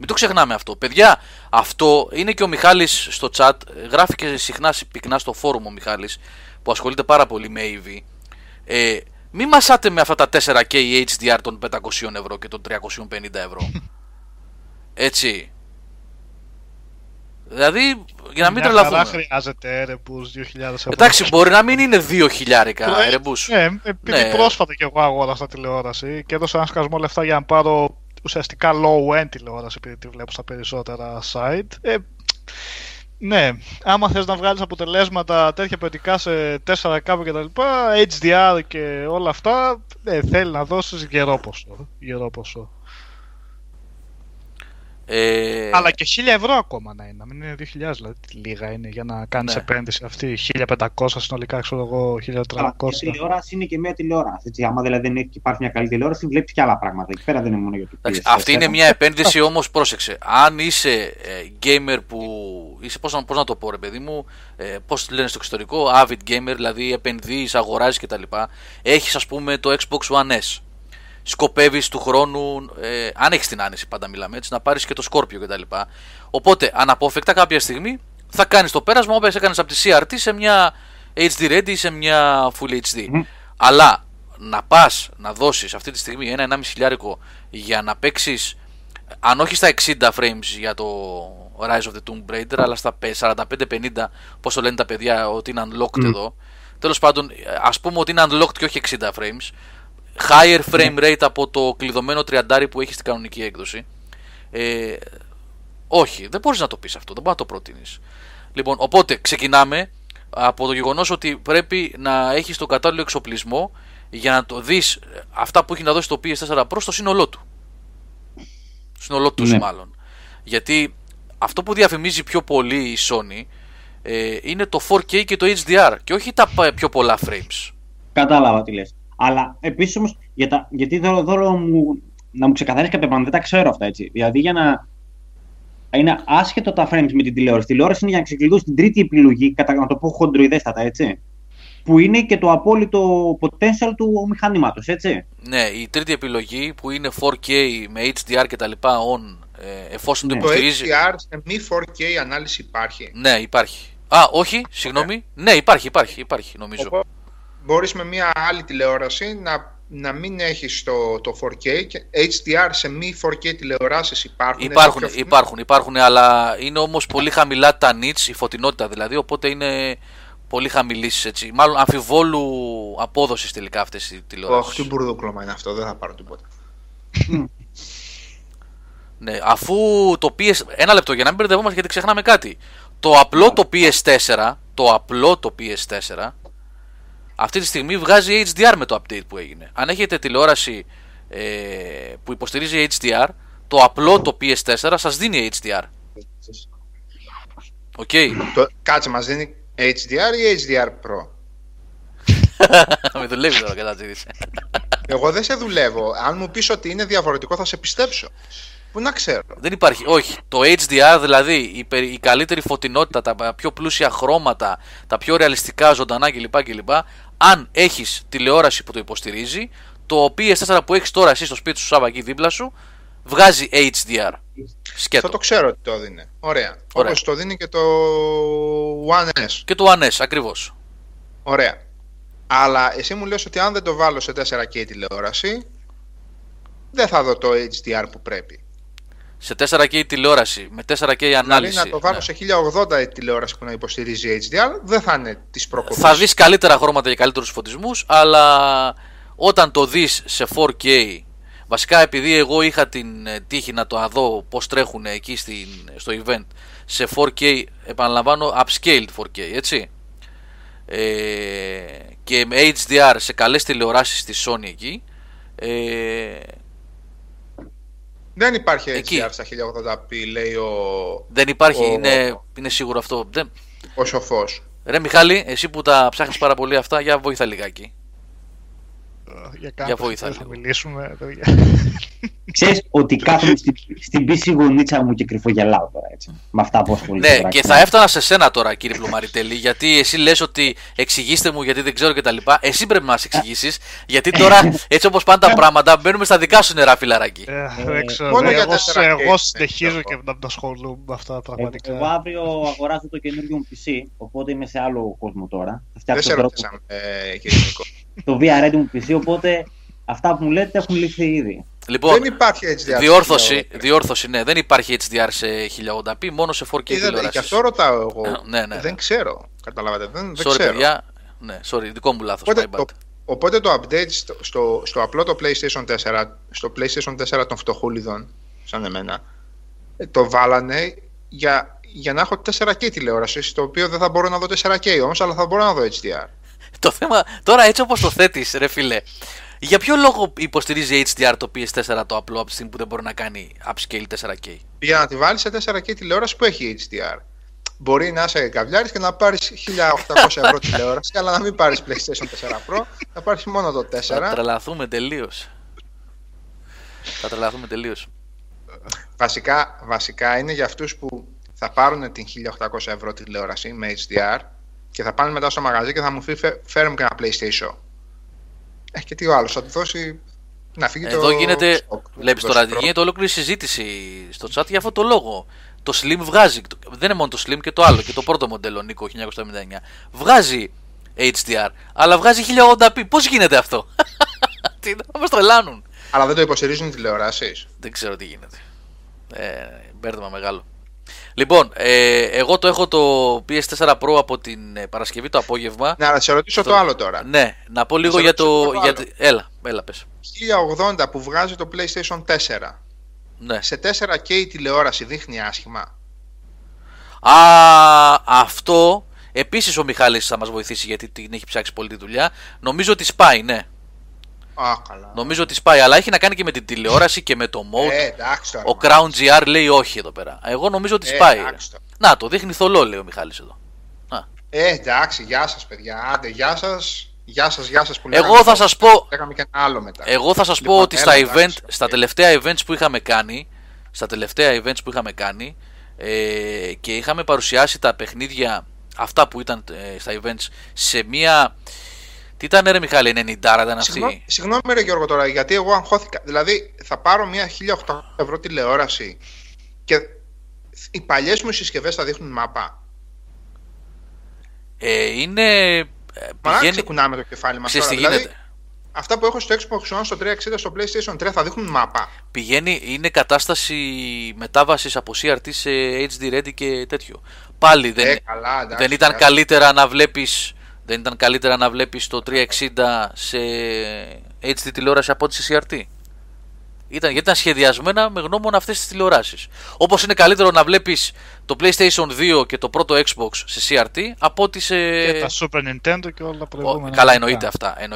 Μην το ξεχνάμε αυτό. Παιδιά, αυτό είναι και ο Μιχάλης στο chat. Γράφει και συχνά πυκνά στο φόρουμ ο Μιχάλης, που ασχολείται πάρα πολύ με AV. Μη μασάτε με αυτά τα 4K HDR των 500 ευρώ και των 350 ευρώ. Έτσι. Δηλαδή, για να μην τρελαθούμε. Καλά χρειάζεται Airbus 2000 ευρώ. Εντάξει, μπορεί να μην είναι 2.000 Airbus. Επειδή πρόσφατα και εγώ αγόρασα τηλεόραση και έδωσα ένα σκασμό λεφτά για να πάρω ουσιαστικά low-end τηλεόραση, επειδή τη βλέπω στα περισσότερα site. Ναι, άμα θες να βγάλεις αποτελέσματα τέτοια ποιοτικά σε 4K και τα λοιπά, HDR και όλα αυτά, θέλει να δώσεις γερό ποσό. Αλλά και 1.000 ευρώ ακόμα να είναι, να μην είναι 2.000, δηλαδή λίγα είναι για να κάνεις επένδυση αυτή, 1.500 συνολικά, ξέρω εγώ, 1.300. Αλλά η τηλεόραση είναι και μια τηλεόραση, έτσι, άμα δηλαδή δεν υπάρχει μια καλή τηλεόραση, βλέπεις και άλλα πράγματα, εκεί πέρα δεν είναι μόνο για το PS4. Αυτή είναι μια επένδυση όμως, πρόσεξε, αν είσαι gamer που είσαι, πώς να το πω ρε παιδί μου, πώς λένε στο εξωτερικό, avid gamer, δηλαδή επενδύεις, αγοράζεις κτλ. Έχεις ας πούμε το Xbox One S. Σκοπεύεις του χρόνου, αν έχεις την άνεση πάντα μιλάμε έτσι, να πάρεις και το Σκόρπιο κτλ. Οπότε αναπόφευκτα κάποια στιγμή θα κάνεις το πέρασμα όπως έκανες από τη CRT σε μια HD Ready, σε μια Full HD. Αλλά να πας να δώσεις αυτή τη στιγμή 1,5 χιλιάρικο για να παίξεις, αν όχι στα 60 frames για το Rise of the Tomb Raider, αλλά στα 45-50, πώς το λένε τα παιδιά ότι είναι unlocked εδώ. Τέλος πάντων, ας πούμε ότι είναι unlocked και όχι 60 frames. Higher frame rate από το κλειδωμένο 30 που έχει στην κανονική έκδοση. Όχι, δεν μπορείς να το πεις αυτό, δεν μπορείς να το προτείνεις. Λοιπόν, οπότε ξεκινάμε από το γεγονός ότι πρέπει να έχεις τον κατάλληλο εξοπλισμό για να το δεις αυτά που έχει να δώσει το PS4 Pro στο σύνολό του. Σύνολό του μάλλον. Γιατί αυτό που διαφημίζει πιο πολύ η Sony είναι το 4K και το HDR και όχι τα πιο πολλά frames. Κατάλαβα τι λες. Αλλά επίσης όμως, γιατί θέλω να μου ξεκαθαρίσει κάποια πράγματα, δεν τα ξέρω αυτά έτσι. Δηλαδή για να είναι άσχετο τα frames με την τηλεόραση. Τηλεόραση είναι για να ξεκλειδώσει την τρίτη επιλογή, κατά να το πω χοντροειδέστατα έτσι. Που είναι και το απόλυτο potential του μηχανήματος, έτσι. Ναι, η τρίτη επιλογή που είναι 4K με HDR κτλ. On, εφόσον το υποστηρίζει. HDR σε μη 4K ανάλυση υπάρχει. Ναι, υπάρχει. Α, όχι, συγγνώμη. Ναι, υπάρχει νομίζω. Μπορείς με μια άλλη τηλεόραση να μην έχεις το 4K και HDR σε μη 4K τηλεοράσεις υπάρχουν, αλλά είναι όμως πολύ χαμηλά τα nits, η φωτεινότητα δηλαδή, οπότε είναι πολύ χαμηλής έτσι, μάλλον αμφιβόλου απόδοσης τελικά αυτές οι τηλεοράσεις. Τι μπουρδούκλωμα είναι αυτό, δεν θα πάρω τίποτα. Ναι, αφού το PS... Ένα λεπτό για να μην μπερδευόμαστε γιατί ξεχνάμε κάτι. Το απλό το PS4 αυτή τη στιγμή βγάζει HDR με το update που έγινε. Αν έχετε τηλεόραση που υποστηρίζει HDR, το απλό το PS4 σας δίνει HDR. Okay. Κάτσε, μας δίνει HDR ή HDR Pro? Με δουλεύει τώρα Καζατζίδης. Εγώ δεν σε δουλεύω. Αν μου πεις ότι είναι διαφορετικό θα σε πιστέψω. Πού να ξέρω. Δεν υπάρχει. Όχι. Το HDR δηλαδή, η καλύτερη φωτεινότητα, τα πιο πλούσια χρώματα, τα πιο ρεαλιστικά ζωντανά κλπ. Αν έχεις τηλεόραση που το υποστηρίζει, το PS4 που έχεις τώρα εσύ στο σπίτι σου Σάββα εκεί δίπλα σου, βγάζει HDR. Σκέτο. Αυτό το ξέρω ότι το δίνει. Ωραία. Όπως το δίνει και το One S. Και το One S, ακριβώς. Ωραία. Αλλά εσύ μου λες ότι αν δεν το βάλω σε 4K τηλεόραση, δεν θα δω το HDR που πρέπει. Σε 4K τηλεόραση, με 4K ανάλυση. Δηλαδή να το βάλω σε 1080 τηλεόραση που να υποστηρίζει HDR, δεν θα είναι της προκοπής. Θα δεις καλύτερα χρώματα και καλύτερους φωτισμούς, αλλά όταν το δεις σε 4K, βασικά επειδή εγώ είχα την τύχη να το δω πώς τρέχουν εκεί στο event, σε 4K, επαναλαμβάνω, upscaled 4K, έτσι. Και με HDR σε καλές τηλεοράσεις στη Sony εκεί. Δεν υπάρχει εκεί. HDR στα 1080p, λέει ο... Δεν υπάρχει, είναι σίγουρο αυτό. Ο σοφός. Ρε Μιχάλη, εσύ που τα ψάχνεις πάρα πολύ αυτά, για βοήθα λιγάκι. Για βοήθα λίγο. Θα μιλήσουμε. Ξέρεις ότι κάθομαι στην πίση γωνίτσα μου και κρυφογελάω τώρα, έτσι. Με αυτά που ασχολείται. Ναι, και θα έφτανα σε σένα τώρα, κύριε Πλωμαριτέλη, γιατί εσύ λες ότι εξηγήστε μου γιατί δεν ξέρω κτλ. Εσύ πρέπει να μας εξηγήσεις, γιατί τώρα έτσι όπως πάνε τα πράγματα, μπαίνουμε στα δικά σου νερά, φιλαράκι. Δεν ξέρω. Εγώ συνεχίζω και να ασχολούμαι με αυτά τα πραγματικά. Εγώ αύριο αγοράζω το καινούριο μου PC, οπότε είμαι σε άλλο κόσμο τώρα. Δεν σε ρωτήσαμε, κύριε Νίκο. Το VRD μου PC, οπότε αυτά που μου λέτε έχουν λυθεί ήδη. Λοιπόν, δεν υπάρχει HDR. Διόρθωση, ναι, δεν υπάρχει HDR σε 1080p, μόνο σε 4K τηλεόραση. Και αυτό ρωτάω εγώ. Ναι. Δεν ξέρω. Καταλάβατε. Δεν ξέρω. Παιδιά, ναι, sorry, δικό μου λάθος. Οπότε το update στο απλό το PlayStation 4, στο PlayStation 4 των φτωχούλιδων, σαν εμένα, το βάλανε για να έχω 4K τηλεόραση, στο οποίο δεν θα μπορώ να δω 4K όμως, αλλά θα μπορώ να δω HDR. Το θέμα, τώρα έτσι όπως το θέτεις, ρε φίλε, για ποιο λόγο υποστηρίζει HDR το PS4 το απλό από τη στιγμή που δεν μπορεί να κάνει upscale 4K? Για να τη βάλεις σε 4K τηλεόραση που έχει HDR. Μπορεί να είσαι καβλιάρης και να πάρεις 1.800€ τηλεόραση, αλλά να μην πάρεις PlayStation 4 Pro, να πάρεις μόνο το 4. Θα τρελαθούμε τελείως. Βασικά είναι για αυτούς που θα πάρουν την 1.800€ τηλεόραση με HDR και θα πάνε μετά στο μαγαζί και θα μου πει φέρε μου και ένα PlayStation. Και τι ο άλλος θα του δώσει να φύγει. Εδώ γίνεται, βλέπεις τώρα, γίνεται ολόκληρη συζήτηση στο chat για αυτό το λόγο. Το Slim βγάζει, δεν είναι μόνο το Slim και το άλλο, και το πρώτο μοντέλο Νίκο 1979 βγάζει HDR, αλλά βγάζει 1080p. Πώς γίνεται αυτό? Τι να μας τρελάνουν. Αλλά δεν το υποστηρίζουν οι τηλεοράσεις. Δεν ξέρω τι γίνεται. Μπέρδεμα μεγάλο. Λοιπόν, εγώ το έχω το PS4 Pro από την Παρασκευή το απόγευμα. Ναι, να σε ρωτήσω το άλλο τώρα. Ναι, να πω λίγο για το... Έλα, πες. 1080 που βγάζει το PlayStation 4. Ναι. Σε 4K η τηλεόραση δείχνει άσχημα? Αυτό... Επίσης ο Μιχάλης θα μας βοηθήσει, γιατί την έχει ψάξει πολύ τη δουλειά. Νομίζω ότι σπάει, ναι. Καλά. Νομίζω ότι σπάει, αλλά έχει να κάνει και με την τηλεόραση και με το mode. Ο Crown GR λέει όχι εδώ πέρα. Εγώ νομίζω ότι σπάει. Να το δείχνει θολό, λέει ο Μιχάλης εδώ. Εντάξει, γεια σας παιδιά. Άντε, γεια σας που λέμε. Εγώ θα σας πω. Λέγαμε και ένα άλλο μετά. Εγώ θα σας πω ότι στα τελευταία events που είχαμε κάνει και είχαμε παρουσιάσει τα παιχνίδια αυτά που ήταν στα events σε μία. Τι ήταν, ρε Μιχάλη, 90 ήταν αυτή? Συγγνώμη ρε Γιώργο τώρα, γιατί εγώ αγχώθηκα. Δηλαδή θα πάρω μια 1.800€ τηλεόραση και οι παλιές μου συσκευές θα δείχνουν μάπα? Είναι... Μα να ξεκουνάμε το κεφάλι μας τώρα, δηλαδή, αυτά που έχω στο Xbox One, στο 360, στο PlayStation 3 θα δείχνουν μάπα? Πηγαίνει, είναι κατάσταση μετάβασης από CRT σε HD Ready και τέτοιο. Πάλι δεν ήταν καλύτερα να βλέπεις το 360 σε HD τηλεόραση από ό,τι σε CRT? Γιατί ήταν σχεδιασμένα με γνώμονα αυτές τις τηλεοράσεις. Όπως είναι καλύτερο να βλέπεις το PlayStation 2 και το πρώτο Xbox σε CRT από ό,τι σε... Και τα Super Nintendo και όλα τα προηγούμενα. Καλά, εννοείται αυτά. Δεν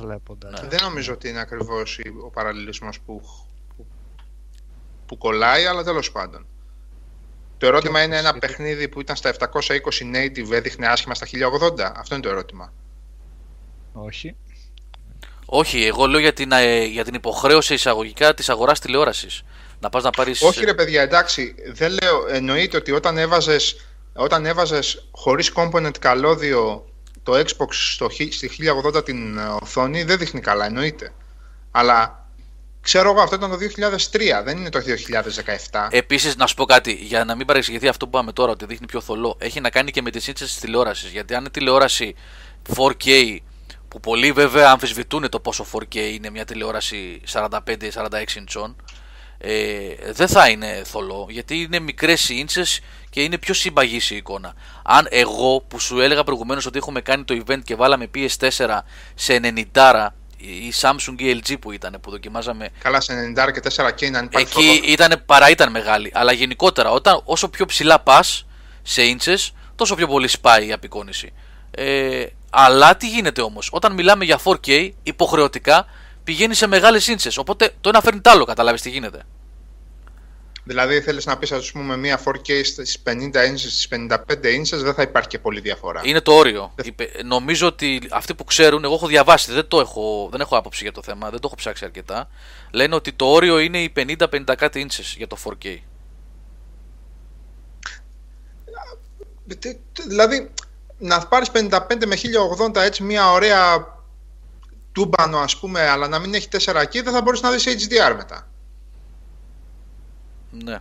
βλέπονται. Ναι. Δεν νομίζω ότι είναι ακριβώς ο παραλληλισμός που κολλάει, αλλά τέλος πάντων. Το ερώτημα είναι ένα παιχνίδι που ήταν στα 720 native έδειχνε άσχημα στα 1080. Αυτό είναι το ερώτημα. Όχι, εγώ λέω για την υποχρέωση εισαγωγικά της αγοράς τηλεόρασης. Να πας να πάρεις... Όχι ρε παιδιά, εντάξει, δεν λέω, εννοείται ότι όταν έβαζες χωρίς component καλώδιο το Xbox στη 1080 την οθόνη δεν δείχνει καλά, εννοείται. Αλλά ξέρω εγώ, αυτό ήταν το 2003, δεν είναι το 2017. Επίσης, να σου πω κάτι, για να μην παρεξηγηθεί αυτό που πάμε τώρα, ότι δείχνει πιο θολό, έχει να κάνει και με τη σύνθεση της τηλεόρασης. Γιατί αν είναι τηλεόραση 4K, που πολλοί βέβαια αμφισβητούν το πόσο 4K είναι μια τηλεόραση 45-46 ιντσών, δεν θα είναι θολό, γιατί είναι μικρές ίντσες και είναι πιο συμπαγής η εικόνα. Αν εγώ που σου έλεγα προηγουμένως ότι έχουμε κάνει το event και βάλαμε PS4 σε 90, η Samsung και η LG που ήταν, που δοκιμάζαμε. Καλά, σε 90 και 4K ήταν πάλι θολό. Εκεί ήταν, παρά ήταν μεγάλη, αλλά γενικότερα όταν, όσο πιο ψηλά πας σε ίντσες, τόσο πιο πολύ σπάει η απεικόνηση. Αλλά τι γίνεται όμως, όταν μιλάμε για 4K, υποχρεωτικά πηγαίνει σε μεγάλες ίντσες, οπότε το ένα φέρνει το άλλο, καταλάβεις τι γίνεται. Δηλαδή θέλεις να πεις, ας πούμε, μία 4K στις 50 ίντσες, στις 55 ίντσες, δεν θα υπάρχει και πολλή διαφορά. Είναι το όριο. Νομίζω ότι αυτοί που ξέρουν, εγώ έχω διαβάσει, δεν έχω άποψη για το θέμα, δεν το έχω ψάξει αρκετά, λένε ότι το όριο είναι οι 50-50 κάτι ίντσες για το 4K. Δηλαδή, να πάρεις 55 με 1080 έτσι μία ωραία... τούμπανο, ας πούμε, αλλά να μην έχει 4K, δεν θα μπορείς να δεις HDR μετά. Ναι.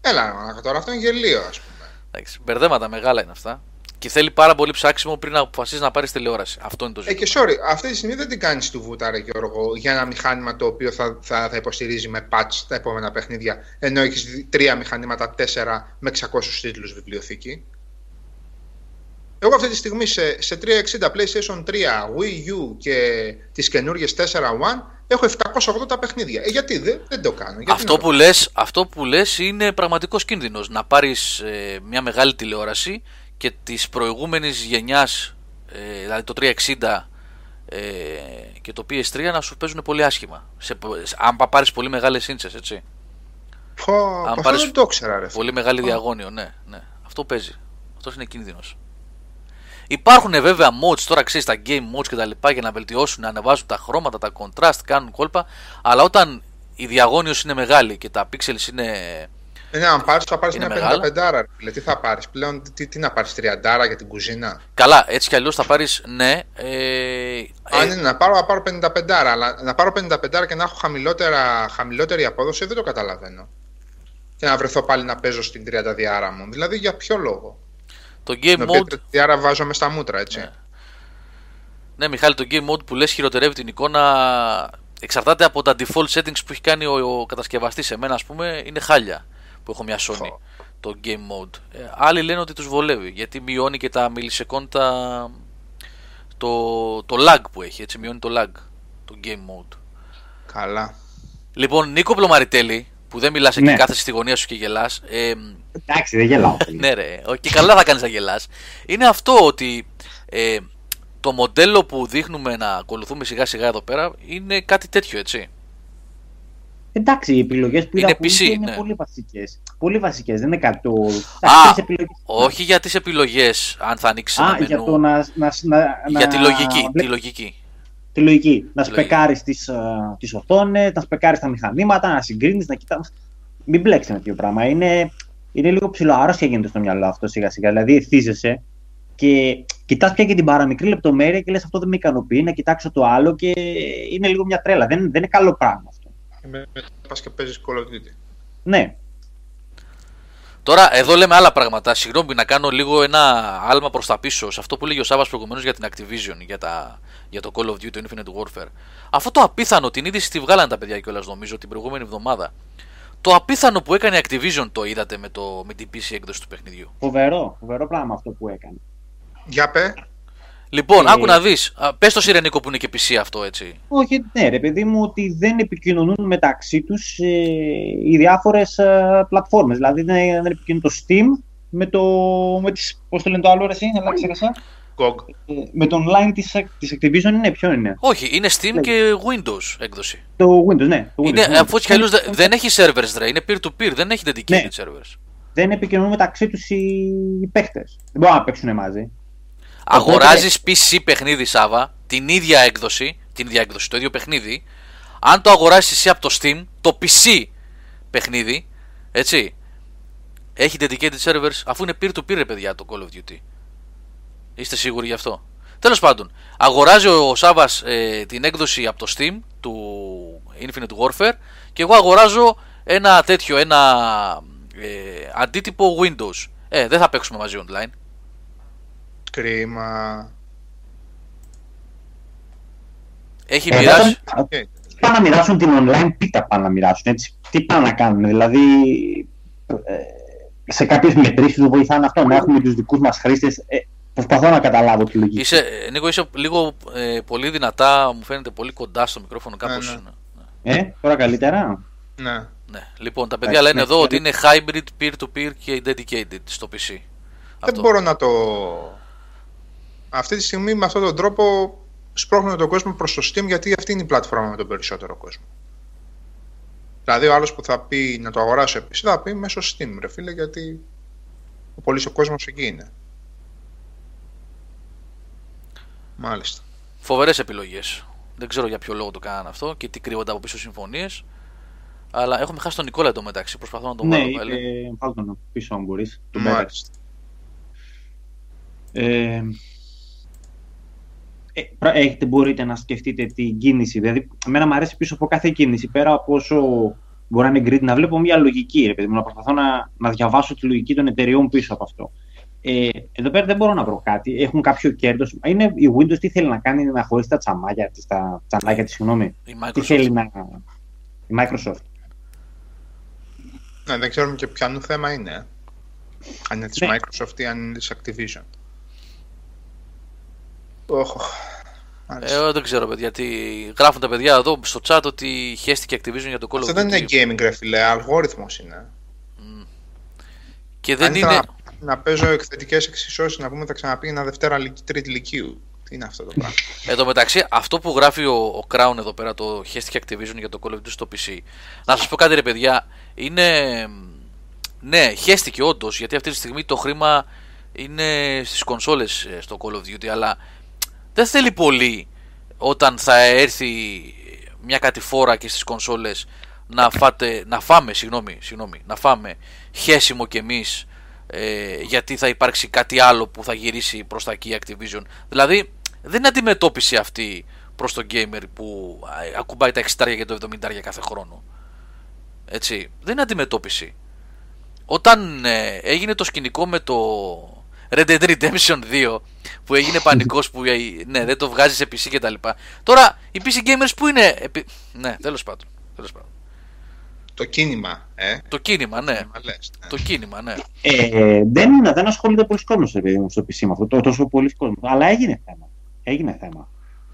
Έλα, τώρα αυτό είναι γελίο, ας πούμε. Εντάξει, μπερδέματα μεγάλα είναι αυτά. Και θέλει πάρα πολύ ψάξιμο πριν να αποφασίσεις να πάρεις τηλεόραση. Αυτό είναι το ζήτημα. Και sorry, αυτή τη στιγμή δεν την κάνεις του βούταρε, Γιώργο, για ένα μηχάνημα το οποίο θα υποστηρίζει με patch τα επόμενα παιχνίδια, ενώ έχεις 3 μηχανήματα, 4 με 600 τίτλους βιβλιοθήκη. Εγώ αυτή τη στιγμή σε 360, PlayStation 3, Wii U και τις καινούργιες 4 One έχω 780 παιχνίδια. Γιατί δεν το κάνω. Γιατί αυτό που λες είναι πραγματικός κίνδυνος. Να πάρεις μια μεγάλη τηλεόραση και της προηγούμενης γενιάς, δηλαδή το 360 και το PS3, να σου παίζουν πολύ άσχημα. Αν πάρεις πολύ μεγάλες ίντσες, έτσι. Αν πάρεις δεν το ξέρα, ρε, πολύ μεγάλη διαγώνιο, ναι. Αυτό παίζει. Αυτός είναι κίνδυνος. Υπάρχουν βέβαια mods, τώρα ξέρεις, τα game mods και τα λοιπά, για να βελτιώσουν, να ανεβάζουν τα χρώματα, τα contrast, κάνουν κόλπα. Αλλά όταν η διαγώνιος είναι μεγάλη και τα pixels είναι. Ναι, αν πάρεις, θα πάρεις μια 55άρα. Δηλαδή, θα πάρεις πλέον, τι να πάρεις, 30άρα για την κουζίνα. Καλά, έτσι κι αλλιώς θα πάρεις, ναι. Αν είναι να πάρω 55άρα, αλλά να πάρω 55άρα και να έχω χαμηλότερη απόδοση, δεν το καταλαβαίνω. Και να βρεθώ πάλι να παίζω στην 32άρα μου. Δηλαδή, για ποιο λόγο. Το game mode. Άρα βάζω μες στα μούτρα, έτσι. Ναι, Μιχάλη, το game mode που λες χειροτερεύει την εικόνα, εξαρτάται από τα default settings που έχει κάνει ο κατασκευαστής. Εμένα, ας πούμε, είναι χάλια που έχω μια Sony το game mode. Άλλοι λένε ότι τους βολεύει, γιατί μειώνει και τα μιλισεκόντα, το lag που έχει, έτσι, μειώνει το lag το game mode. Καλά. Λοιπόν, Νίκο Πλωμαριτέλη, που δεν μιλάς εκεί, κάθεσαι στη γωνία σου και γελάς. Εντάξει, δεν γελάω. Ναι, ρε. Και καλά θα κάνεις να γελάς. Είναι αυτό ότι το μοντέλο που δείχνουμε να ακολουθούμε σιγά σιγά εδώ πέρα είναι κάτι τέτοιο, έτσι. Εντάξει, οι επιλογές που είδα είναι πολύ βασικές. Πολύ βασικές, δεν είναι κάτι το. Όχι για τις επιλογές, αν θα ανοίξει ένα μενού. Για τη λογική. Τη λογική. Να σπεκάρεις τις οθόνες, να σπεκάρεις τα μηχανήματα, να συγκρίνεις, να κοιτάς. Μην μπλέξεις ένα τέτοιο πράγμα. Είναι λίγο ψιλοάρρωσια γίνεται στο μυαλό αυτό σιγά σιγά. Δηλαδή, εθίζεσαι και κοιτάς πια και την παραμικρή λεπτομέρεια και λες αυτό δεν με ικανοποιεί, να κοιτάξω το άλλο και είναι λίγο μια τρέλα. Δεν είναι καλό πράγμα αυτό. Πας και παίζεις Call of Duty. Ναι. Τώρα, εδώ λέμε άλλα πράγματα. Συγγνώμη, να κάνω λίγο ένα άλμα προς τα πίσω σε αυτό που λέγει ο Σάββας προηγουμένως για την Activision, για το Call of Duty, το Infinite Warfare. Αυτό το απίθανο, την είδηση τη βγάλανε τα παιδιά κιόλας, νομίζω, την προηγούμενη εβδομάδα. Το απίθανο που έκανε η Activision, το είδατε με την PC έκδοση του παιχνιδιού. Φοβερό πράγμα αυτό που έκανε. Για πε. Λοιπόν, άκου να δεις. Πες το Σιρενίκο που είναι και PC αυτό, έτσι. Όχι, ναι, ρε παιδί μου, ότι δεν επικοινωνούν μεταξύ τους οι διάφορες πλατφόρμες. Δηλαδή δεν επικοινωνούν το Steam πώς το λένε το άλλο, ρε εσύ, αλλά ξέχασα. Με το online της Activision είναι, ποιο είναι. Όχι, είναι Steam και Windows έκδοση. Το Windows, ναι. Αφού έτσι κι αλλιώς δεν έχει servers, ρε. Είναι peer-to-peer, δεν έχει dedicated servers. Δεν επικοινωνούν μεταξύ τους οι παίχτες. Δεν μπορούν να παίξουν μαζί. Αγοράζεις PC παιχνίδι, Σάβα, την ίδια έκδοση, το ίδιο παιχνίδι. Αν το αγοράσεις εσύ από το Steam, το PC παιχνίδι, έτσι, έχει dedicated servers, αφού είναι peer-to-peer, παιδιά, το Call of Duty. Είστε σίγουροι γι' αυτό? Τέλος πάντων, αγοράζει ο Σάββας την έκδοση από το Steam του Infinite Warfare και εγώ αγοράζω ένα τέτοιο, ένα αντίτυπο Windows. Δεν θα παίξουμε μαζί online. Κρίμα. Έχει μοιράσει. Πάνε να μοιράσουν την online πίτα, πάνε να μοιράσουν έτσι. Τι πάνε να κάνουν, δηλαδή σε κάποιες μετρήσεις του βοηθάνε αυτό, να έχουμε τους δικούς μας χρήστες. Προσπαθώ να καταλάβω τη λογική. Νίκο, είσαι λίγο πολύ δυνατά, μου φαίνεται πολύ κοντά στο μικρόφωνο κάπως. Ναι. Τώρα καλύτερα. Ναι. Λοιπόν, τα παιδιά λένε εδώ ότι είναι hybrid, peer-to-peer και dedicated στο PC. Δεν μπορώ να το... Αυτή τη στιγμή με αυτόν τον τρόπο σπρώχνουν τον κόσμο προς το Steam, γιατί αυτή είναι η πλατφόρμα με τον περισσότερο κόσμο. Δηλαδή ο άλλος που θα πει να το αγοράσω PC θα πει μέσω Steam, ρε φίλε, γιατί ο πολύς ο κόσμος εκεί είναι. Μάλιστα. Φοβερές επιλογές. Δεν ξέρω για ποιο λόγο το κάνανε αυτό και τι κρύβονται από πίσω συμφωνίες. Αλλά έχουμε χάσει τον Νικόλα εδώ μεταξύ. Προσπαθώ να τον βάλω πάλι. Ναι, βάλω τον πίσω αν μπορείς. Μάλιστα. Μπορείτε να σκεφτείτε την κίνηση. Δηλαδή, εμένα μου αρέσει πίσω από κάθε κίνηση, πέρα από όσο μπορεί να είναι grid, να βλέπω μια λογική. Ρε παιδί μου, να προσπαθώ να διαβάσω τη λογική των εταιρεών πίσω από αυτό. Εδώ πέρα δεν μπορώ να βρω κάτι. Έχουν κάποιο κέρδος. Είναι η Windows, τι θέλει να κάνει, να χωρίσει τα τσαμάκια της, συγγνώμη. Τι θέλει να. Η Microsoft. Ναι, δεν ξέρουμε και ποιανού θέμα είναι. Αν είναι της Microsoft ή αν είναι της Activision. Δεν ξέρω, παιδιά, γράφουν τα παιδιά εδώ στο chat ότι χέστηκε Activision για το Call of Duty. Αυτό δεν είναι gaming, ρε φίλε, αλγόριθμος είναι. Και δεν είναι... Να παίζω εκθετικές εξισώσεις, να πούμε, θα ξαναπεί ένα Δευτέρα Τρίτη Λυκείου. Τι είναι αυτό το πράγμα. Εν τω μεταξύ, αυτό που γράφει ο Crown εδώ πέρα, το χέστηκε Activision για το Call of Duty στο PC. Να σας πω κάτι, ρε παιδιά, είναι... Ναι, χέστηκε όντως, γιατί αυτή τη στιγμή το χρήμα είναι στις κονσόλες στο Call of Duty, αλλά δεν θέλει πολύ όταν θα έρθει μια κατηφόρα και στις κονσόλες να φάμε χέσιμο κι εμείς, γιατί θα υπάρξει κάτι άλλο που θα γυρίσει προς τα εκεί Activision. Δηλαδή δεν είναι αντιμετώπιση αυτή προς τον gamer που ακουμπάει τα 60 και το 70 κάθε χρόνο. Έτσι, δεν είναι αντιμετώπιση. Όταν έγινε το σκηνικό με το Red Dead Redemption 2 που έγινε πανικός που ναι, δεν το βγάζει σε PC και τα λοιπά. Τώρα οι PC gamers που είναι... Ναι, τέλος πάντων. Το κίνημα, Το κίνημα, ναι. Το κίνημα, ναι. Δεν ασχολείται πολλοί κόσμος στο PC με αυτό, τόσο πολλοί κόσμος. Αλλά έγινε θέμα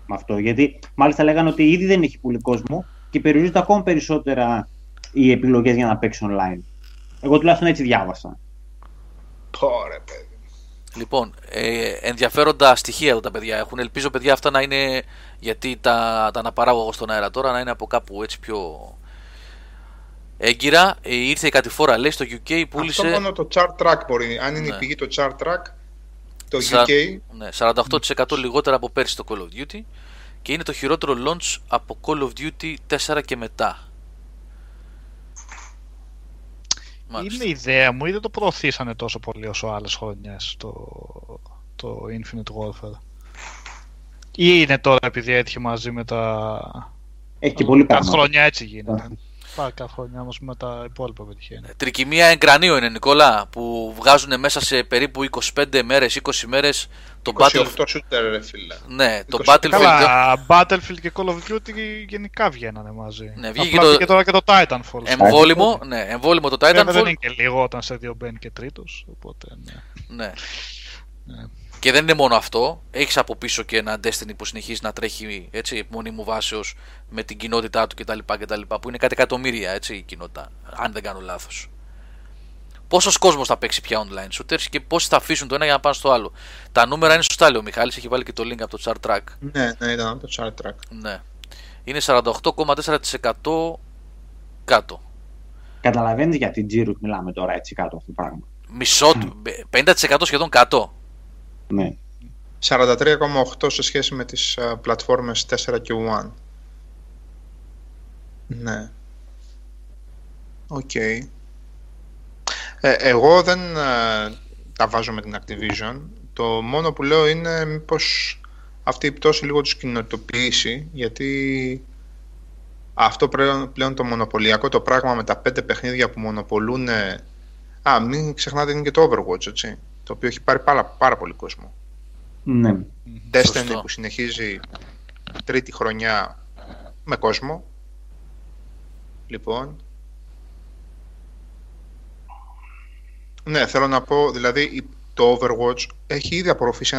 με αυτό, γιατί μάλιστα λέγανε ότι ήδη δεν έχει πολύ κόσμο και περιορίζονται ακόμα περισσότερα οι επιλογές για να παίξουν online. Εγώ τουλάχιστον έτσι διάβασα. Πόρε, παιδί. Λοιπόν, ενδιαφέροντα στοιχεία εδώ τα παιδιά έχουν. Ελπίζω, παιδιά, αυτά να είναι, γιατί τα αναπαράγω εγώ στον αέρα τώρα, να είναι από κάπου έτσι πιο έγκυρα. Ήρθε η κατηφόρα, λέει, στο UK, πούλησε... Αυτό μόνο το chart track μπορεί, αν είναι η πηγή το chart track, το UK... Ναι, 48% λιγότερα από πέρσι το Call of Duty και είναι το χειρότερο launch από Call of Duty 4 και μετά. Μάλιστα. Είναι ιδέα μου, ή δεν το προωθήσανε τόσο πολύ όσο άλλες χρονιές το Infinite Warfare. Ή είναι τώρα επειδή έτυχε μαζί με τα... Έχει και πολύ πάνω. Κάθε χρονιά έτσι γίνεται. Πάει κάθε χρονιά όμως με τα υπόλοιπα πετυχαίνει. Τρικυμία εγκρανίο είναι, Νικόλα, που βγάζουν μέσα σε περίπου 25 μέρες, 20 μέρες το Battlefield. 28 shooter, ρε φίλε. Ναι, το Battlefield. Καλά, Battlefield και Call of Duty γενικά βγαίνανε μαζί. Ναι, βγήκε και τώρα και το Titanfall. Εμβόλυμο, ναι, εμβόλυμο το Titanfall. Βέβαια, δεν είναι και λίγο όταν σε δύο μπαίνει και τρίτος, οπότε ναι. Και δεν είναι μόνο αυτό. Έχεις από πίσω και ένα Destiny που συνεχίζει να τρέχει έτσι, μονίμου βάσεως με την κοινότητά του κτλ. Που είναι κάτι εκατομμύρια, έτσι, η κοινότητα, αν δεν κάνω λάθος. Πόσος κόσμος θα παίξει πια online shooters και πόσοι θα αφήσουν το ένα για να πάνε στο άλλο. Τα νούμερα είναι σωστά, λέει ο Μιχάλης. Έχει βάλει και το link από το chart track. Ναι, ήταν από το chart track. Ναι. Είναι 48,4% κάτω. Καταλαβαίνεις για την Τζίρου μιλάμε τώρα, έτσι, κάτω αυτό το πράγμα. Μισό, 50% σχεδόν κάτω. Ναι. 43,8 σε σχέση με τις πλατφόρμες 4 και 1. Ναι. Οκ. Εγώ δεν τα βάζω με την Activision. Το μόνο που λέω είναι μήπως αυτή η πτώση λίγο τους κοινοτοποιήσει, γιατί αυτό πλέον το μονοπωλιακό το πράγμα με τα 5 παιχνίδια που μονοπολούν. Α, μην ξεχνάτε, είναι και το Overwatch, έτσι, το οποίο έχει πάρει πάρα πολύ κόσμο. Ναι. Destiny που συνεχίζει τρίτη χρονιά με κόσμο. Λοιπόν. Ναι, θέλω να πω, δηλαδή το Overwatch έχει ήδη απορροφήσει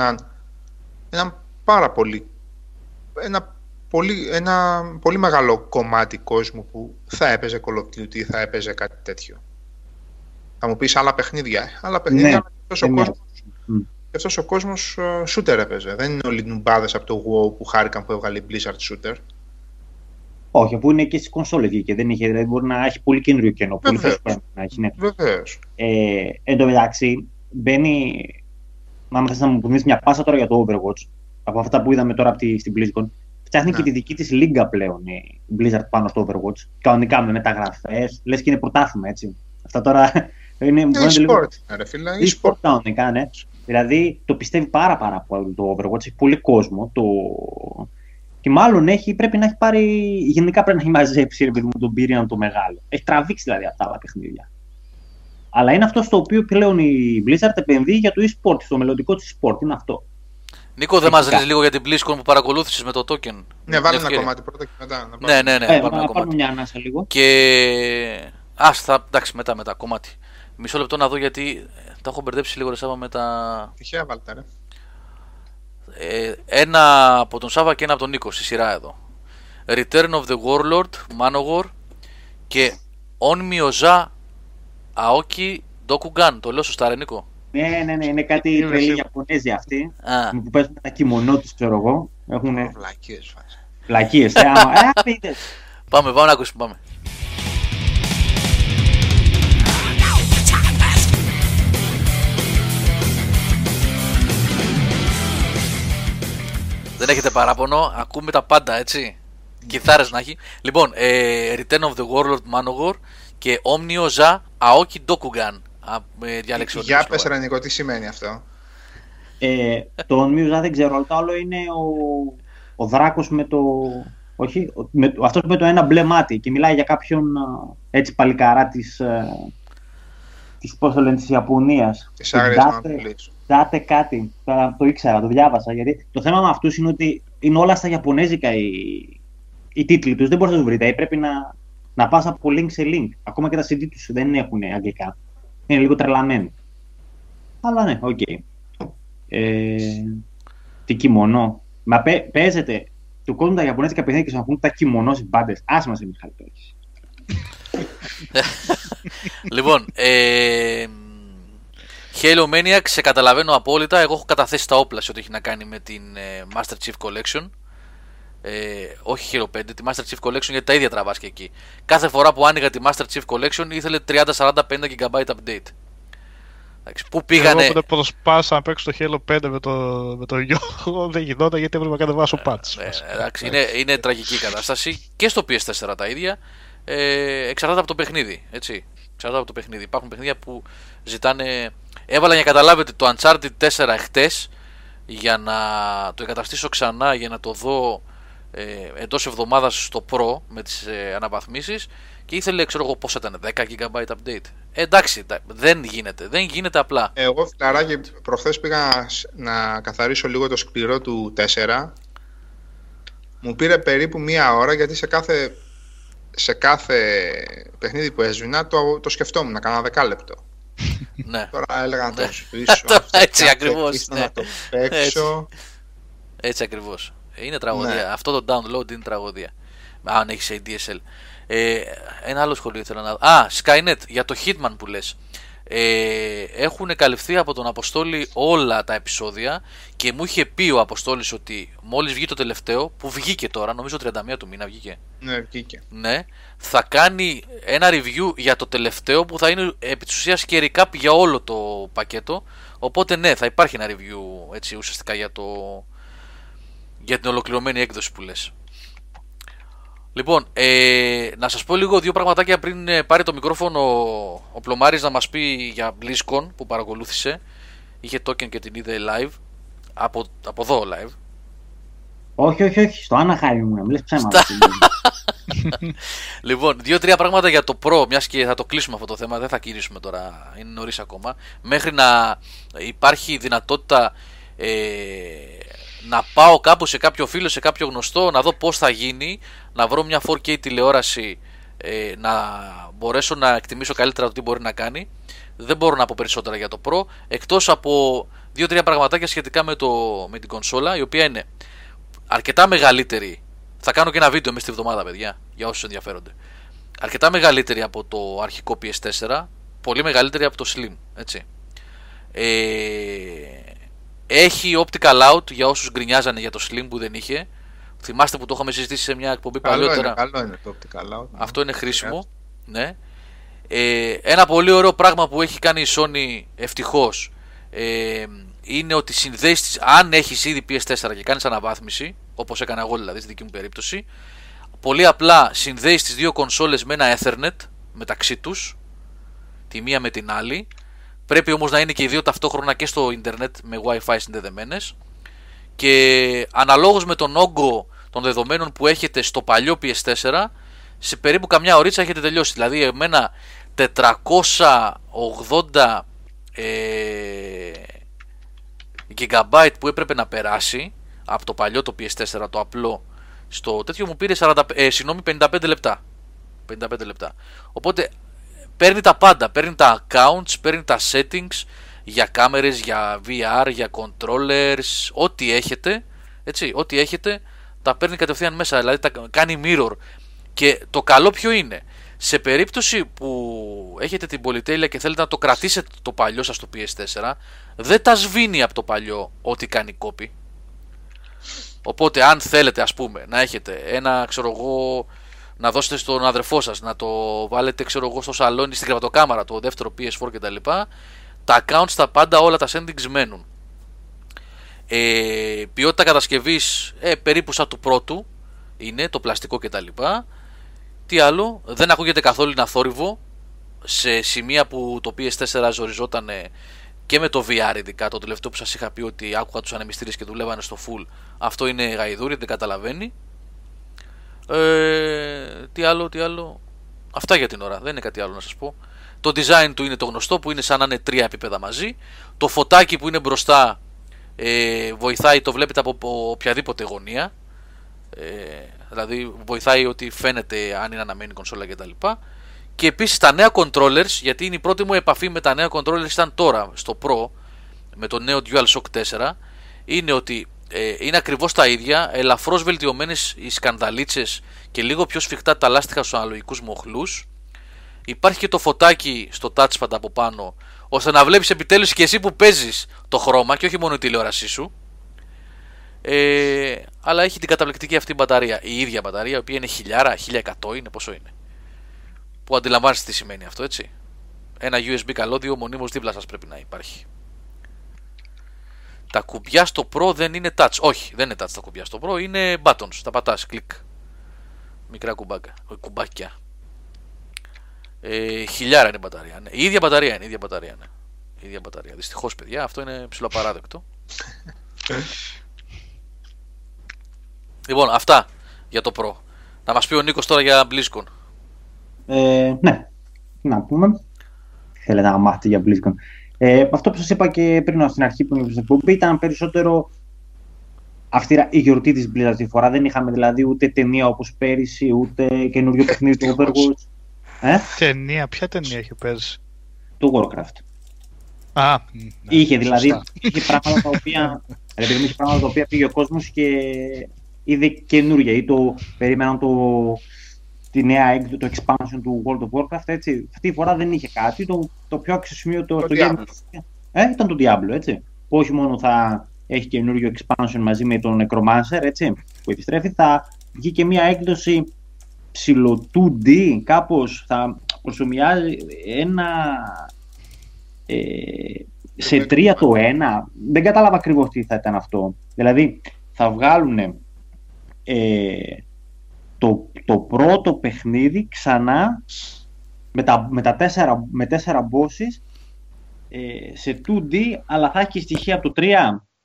ένα πολύ μεγάλο κομμάτι κόσμου που θα έπαιζε Call of Duty, θα έπαιζε κάτι τέτοιο. Θα μου πεις άλλα παιχνίδια, αλλά αυτός ο κόσμος shooter έπαιζε. Δεν είναι όλοι νουμπάδες από το WoW που χάρηκαν που έβγαλε Blizzard shooter. Όχι, αφού είναι και στις κονσόλες και δεν είχε, δηλαδή μπορεί να έχει πολύ καινούριο κενό. Πολύ φρέσκο να έχει, ναι. Βεβαίως. Εν τω μεταξύ, μπαίνει. Αν θες να μου πεις μια πάσα τώρα για το Overwatch, από αυτά που είδαμε τώρα στην BlizzCon, φτιάχνει και τη δική της λίγκα πλέον η Blizzard πάνω στο Overwatch. Κανονικά με μεταγραφές, λες και είναι πρωτάθλημα, έτσι. Αυτά τώρα είναι. Είναι e-sport, ρε φίλε. E-sport κανονικά, ναι. Δηλαδή το πιστεύει πάρα πολύ το Overwatch, έχει πολύ κόσμο. Και μάλλον πρέπει να έχει πάρει. Γενικά πρέπει να έχει μαζέψει, ρε παιδί μου, τον πυρήνα το μεγάλο. Έχει τραβήξει δηλαδή αυτά τα παιχνίδια. Αλλά είναι αυτό στο οποίο πλέον η Blizzard επενδύει για το e-sport, στο μελλοντικό τη e-sport. Είναι αυτό. Νίκο, δεν μας λες λίγο για την BlizzCon που παρακολούθησες με το token? Ναι, βάλε ένα κομμάτι πρώτα και μετά. Να πάρουμε μια ανάσα λίγο. Και. Άστα, εντάξει, μετά κομμάτι. Μισό λεπτό να δω γιατί τα έχω μπερδέψει λίγο, ρε Σάββα, με τα. Τυχαία, βάλτε, ρε. Ένα από τον Σάββα και ένα από τον Νίκο στη σειρά εδώ. Return of the Warlord, Manowar και On Mioza Aoki Dokugan. Το λέω σωστά, ρε Νίκο? Ναι, είναι κάτι τρελή Ιαπωνέζοι αυτοί που παίζουν τα κιμονό τους, ξέρω εγώ. Έχουν βλακίες. Πάμε να ακούσουμε, πάμε. Δεν έχετε παράπονο, ακούμε τα πάντα, έτσι. Κιθάρες να έχει. Λοιπόν, Return of the Warlord Manowar και Omnioza Aoki Dokugan. Για πες, ρε Νίκο, τι σημαίνει αυτό? Το Omnioza δεν ξέρω, αλλά το άλλο είναι ο δράκος με το. Όχι, αυτός με το ένα μπλε μάτι και μιλάει για κάποιον έτσι παλικαρά της Ιαπωνίας. Της Άγριας Μαμπλής. Κοιτάτε κάτι, το ήξερα, το διάβασα, γιατί το θέμα με αυτούς είναι ότι είναι όλα στα Ιαπωνέζικα οι τίτλοι τους, δεν μπορείς να τους βρείτε, πρέπει να πας από link σε link, ακόμα και τα CD τους δεν έχουν αγγλικά, είναι λίγο τρελαμένοι, αλλά ναι, οκ. Τι κιμονό, μα παίζετε, του κόσμου τα Ιαπωνέζικα παιδιά και σου αφούν τα κιμονό στις μπάντες, άσμα σε Μιχάλη το έχεις. Λοιπόν, Halo Maniac, σε καταλαβαίνω απόλυτα. Εγώ έχω καταθέσει τα όπλα σε ό,τι έχει να κάνει με την Master Chief Collection. Όχι Halo 5, τη Master Chief Collection, γιατί τα ίδια τραβάς και εκεί. Κάθε φορά που άνοιγα τη Master Chief Collection ήθελε 30, 40, 50 GB update. Πού πήγανε. Εγώ προσπάθησα να παίξω το Halo 5 με το Γιώργο, δεν γινόταν γιατί έπρεπε να κατεβάσω πατς. Είναι τραγική κατάσταση και στο PS4 τα ίδια. Εξαρτάται από το παιχνίδι. Έτσι. Εξαρτάται από το παιχνίδι. Υπάρχουν παιχνίδια που ζητάνε. Έβαλα για να καταλάβετε το Uncharted 4 χτες για να το εγκαταστήσω ξανά για να το δω εντός εβδομάδας στο Pro με τις αναβαθμίσεις και ήθελε, ξέρω εγώ πόσα ήταν, 10 GB update. Εντάξει, δεν γίνεται απλά. Εγώ φιλαράκι προχθές πήγα να καθαρίσω λίγο το σκληρό του 4. Μου πήρε περίπου μία ώρα γιατί σε κάθε παιχνίδι που έσβηνα το σκεφτόμουν, κάνα 10 λεπτό. Ναι. Τώρα έλεγα να το σβήσω. Έτσι ακριβώς. Ναι. Να το παίξω. Έτσι ακριβώς. Είναι τραγωδία. Ναι. Αυτό το download είναι τραγωδία. Αν έχεις ADSL. Ένα άλλο σχολείο ήθελα να δω. Skynet, για το Hitman που λες. Έχουν καλυφθεί από τον Αποστόλη όλα τα επεισόδια και μου είχε πει ο Αποστόλης ότι μόλις βγει το τελευταίο, που βγήκε τώρα, νομίζω 31 του μήνα βγήκε. Ναι, βγήκε. Ναι, θα κάνει ένα review για το τελευταίο που θα είναι επί της ουσίας και recap για όλο το πακέτο. Οπότε ναι, θα υπάρχει ένα review έτσι ουσιαστικά για την ολοκληρωμένη έκδοση που λες. Λοιπόν, να σας πω λίγο δύο πραγματάκια πριν πάρει το μικρόφωνο ο Πλωμάρης να μας πει για BlizzCon που παρακολούθησε. Είχε token και την είδε live. Από εδώ live. Όχι, όχι, όχι. Στο Anaheim μου, να μιλες ψέματα. Λοιπόν, 2-3 πράγματα για το Pro, μιας και θα το κλείσουμε αυτό το θέμα, δεν θα κυρίσουμε τώρα, είναι νωρίς ακόμα. Μέχρι να υπάρχει δυνατότητα να πάω κάπου σε κάποιο φίλο, σε κάποιο γνωστό, να δω πώς θα γίνει, να βρω μια 4K τηλεόραση, να μπορέσω να εκτιμήσω καλύτερα το τι μπορεί να κάνει. Δεν μπορώ να πω περισσότερα για το Pro, εκτός από 2-3 πραγματάκια σχετικά με την κονσόλα, η οποία είναι αρκετά μεγαλύτερη. Θα κάνω και ένα βίντεο μέσα στη βδομάδα, παιδιά, για όσους ενδιαφέρονται. Αρκετά μεγαλύτερη από το αρχικό PS4, πολύ μεγαλύτερη από το Slim, έτσι. Έχει optical out για όσους γκρινιάζανε για το Slim που δεν είχε. Θυμάστε που το είχαμε συζητήσει σε μια εκπομπή παλιότερα. Καλό είναι το optical out. Αυτό είναι χρήσιμο, ναι. Ένα πολύ ωραίο πράγμα που έχει κάνει η Sony, ευτυχώς, είναι ότι συνδέσεις, αν έχεις ήδη PS4 και κάνεις αναβάθμιση, όπως έκανα εγώ δηλαδή στη δική μου περίπτωση, πολύ απλά συνδέεις τις δύο κονσόλες με ένα Ethernet μεταξύ τους, τη μία με την άλλη. Πρέπει όμως να είναι και οι δύο ταυτόχρονα και στο ίντερνετ με Wi-Fi συνδεδεμένες, και αναλόγως με τον όγκο των δεδομένων που έχετε στο παλιό PS4, σε περίπου καμιά ωρίτσα έχετε τελειώσει. Δηλαδή εμένα 480 GB που έπρεπε να περάσει από το παλιό το PS4, το απλό, στο τέτοιο μου πήρε 55 λεπτά. 55 λεπτά. Οπότε παίρνει τα πάντα, παίρνει τα accounts, παίρνει τα settings για κάμερες, για VR, για controllers, ό,τι έχετε, έτσι, ό,τι έχετε τα παίρνει κατευθείαν μέσα, δηλαδή τα κάνει mirror. Και το καλό ποιο είναι, σε περίπτωση που έχετε την πολυτέλεια και θέλετε να το κρατήσετε το παλιό σας το PS4, δεν τα σβήνει από το παλιό ό,τι κάνει copy. Οπότε αν θέλετε, ας πούμε, να έχετε ένα, ξέρω εγώ, να δώσετε στον αδερφό σας, να το βάλετε, ξέρω εγώ, στο σαλόνι, στην κρεβατοκάμαρα, το δεύτερο PS4 κτλ, τα accounts, τα πάντα, όλα τα settings μένουν. Ποιότητα κατασκευής περίπου σαν του πρώτου είναι, το πλαστικό κτλ. Τι άλλο, δεν ακούγεται καθόλου ένα θόρυβο σε σημεία που το PS4 ζοριζόταν, και με το VR ειδικά. Το τελευταίο που σας είχα πει ότι άκουγα τους ανεμιστήρες και δουλεύανε στο full, αυτό είναι γαϊδούρι, δεν καταλαβαίνει. Τι άλλο. Αυτά για την ώρα, δεν είναι κάτι άλλο να σας πω. Το design του είναι το γνωστό, που είναι σαν να είναι τρία επίπεδα μαζί. Το φωτάκι που είναι μπροστά βοηθάει, το βλέπετε από οποιαδήποτε γωνία. Δηλαδή βοηθάει ότι φαίνεται αν είναι αναμένη κονσόλα κτλ. Και επίσης τα νέα controllers, γιατί είναι η πρώτη μου επαφή με τα νέα controllers ήταν τώρα στο Pro, με το νέο DualShock 4, είναι ότι είναι ακριβώς τα ίδια, ελαφρώς βελτιωμένες οι σκανδαλίτσες και λίγο πιο σφιχτά τα λάστιχα στους αναλογικούς μοχλούς. Υπάρχει και το φωτάκι στο touchpad από πάνω, ώστε να βλέπεις επιτέλους και εσύ που παίζεις το χρώμα και όχι μόνο η τηλεόρασή σου. Αλλά έχει την καταπληκτική αυτή μπαταρία, η ίδια μπαταρία, η οποία είναι 1000, 1100, είναι πόσο είναι, που αντιλαμβάνεστε τι σημαίνει αυτό, έτσι. Ένα USB καλώδιο μονίμως δίπλα σας πρέπει να υπάρχει. Τα κουμπιά στο Pro δεν είναι touch. Όχι, δεν είναι touch τα κουμπιά στο Pro, είναι buttons, τα πατάς, κλικ, μικρά κουμπάκια. 1000 είναι η μπαταρία, ναι. Η ίδια μπαταρία. Δυστυχώς, παιδιά, αυτό είναι ψιλοπαράδεκτο. Λοιπόν, αυτά για το Pro. Να μας πει ο Νίκος τώρα για BlizzCon. Ναι, να πούμε. Θέλετε να μάθετε για BlizzCon. Αυτό που σας είπα και πριν στην αρχή που είμαι στην εκπομπή, ήταν περισσότερο αυτή η γιορτή της Blizzard τη φορά. Δεν είχαμε δηλαδή ούτε ταινία όπως πέρυσι, ούτε καινούριο παιχνίδι του Overwatch. Ταινία, ποια ταινία είχε πέρυσι? Του Warcraft. Α, ναι, είχε δηλαδή, είχε πράγματα τα οποία, πήγε ο κόσμος και είδε καινούργια, ή το περίμεναν τη νέα έκδοση, το expansion του World of Warcraft, έτσι. Αυτή η φορά δεν είχε κάτι, το πιο άξιο σημείο το Diablo. Ήταν το Diablo, έτσι. Όχι μόνο θα έχει καινούριο expansion μαζί με τον Necromancer, έτσι, που επιστρέφει, θα βγει και μια έκδοση ψηλο 2D, κάπως θα προσομοιάζει ένα σε 3-1, δεν κατάλαβα ακριβώς τι θα ήταν αυτό. Δηλαδή θα βγάλουν το πρώτο παιχνίδι ξανά με τέσσερα bosses σε 2D, αλλά θα έχει στοιχεία από το 3.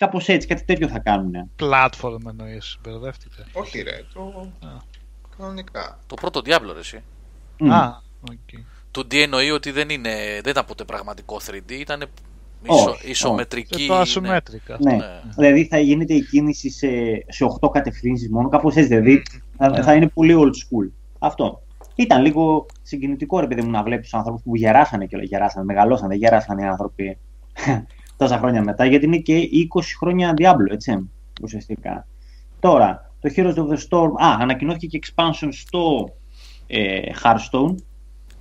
Κάπως έτσι, κάτι τέτοιο θα κάνουν. Platform εννοείς, μπερδεύτηκα. Όχι ρε, το κανονικά. Το πρώτο Diablo ρε εσύ. Α, οκ. Το D εννοεί ότι δεν ήταν ποτέ πραγματικό 3D, ήταν ισομετρική. Το ασυμμέτρικα. Ναι. Δηλαδή θα γίνεται η κίνηση σε 8 κατευθύνσεις μόνο, κάπως έτσι δηλαδή. Θα είναι πολύ old school. Αυτό. Ήταν λίγο συγκινητικό ρε παιδί μου να βλέπεις ανθρώπους που γεράσανε και μεγαλώσανε, δεν γεράσανε οι άνθρωποι τόσα χρόνια μετά, γιατί είναι και 20 χρόνια Diablo, έτσι, ουσιαστικά. Τώρα, το Heroes of the Storm, ανακοινώθηκε και expansion στο Hearthstone,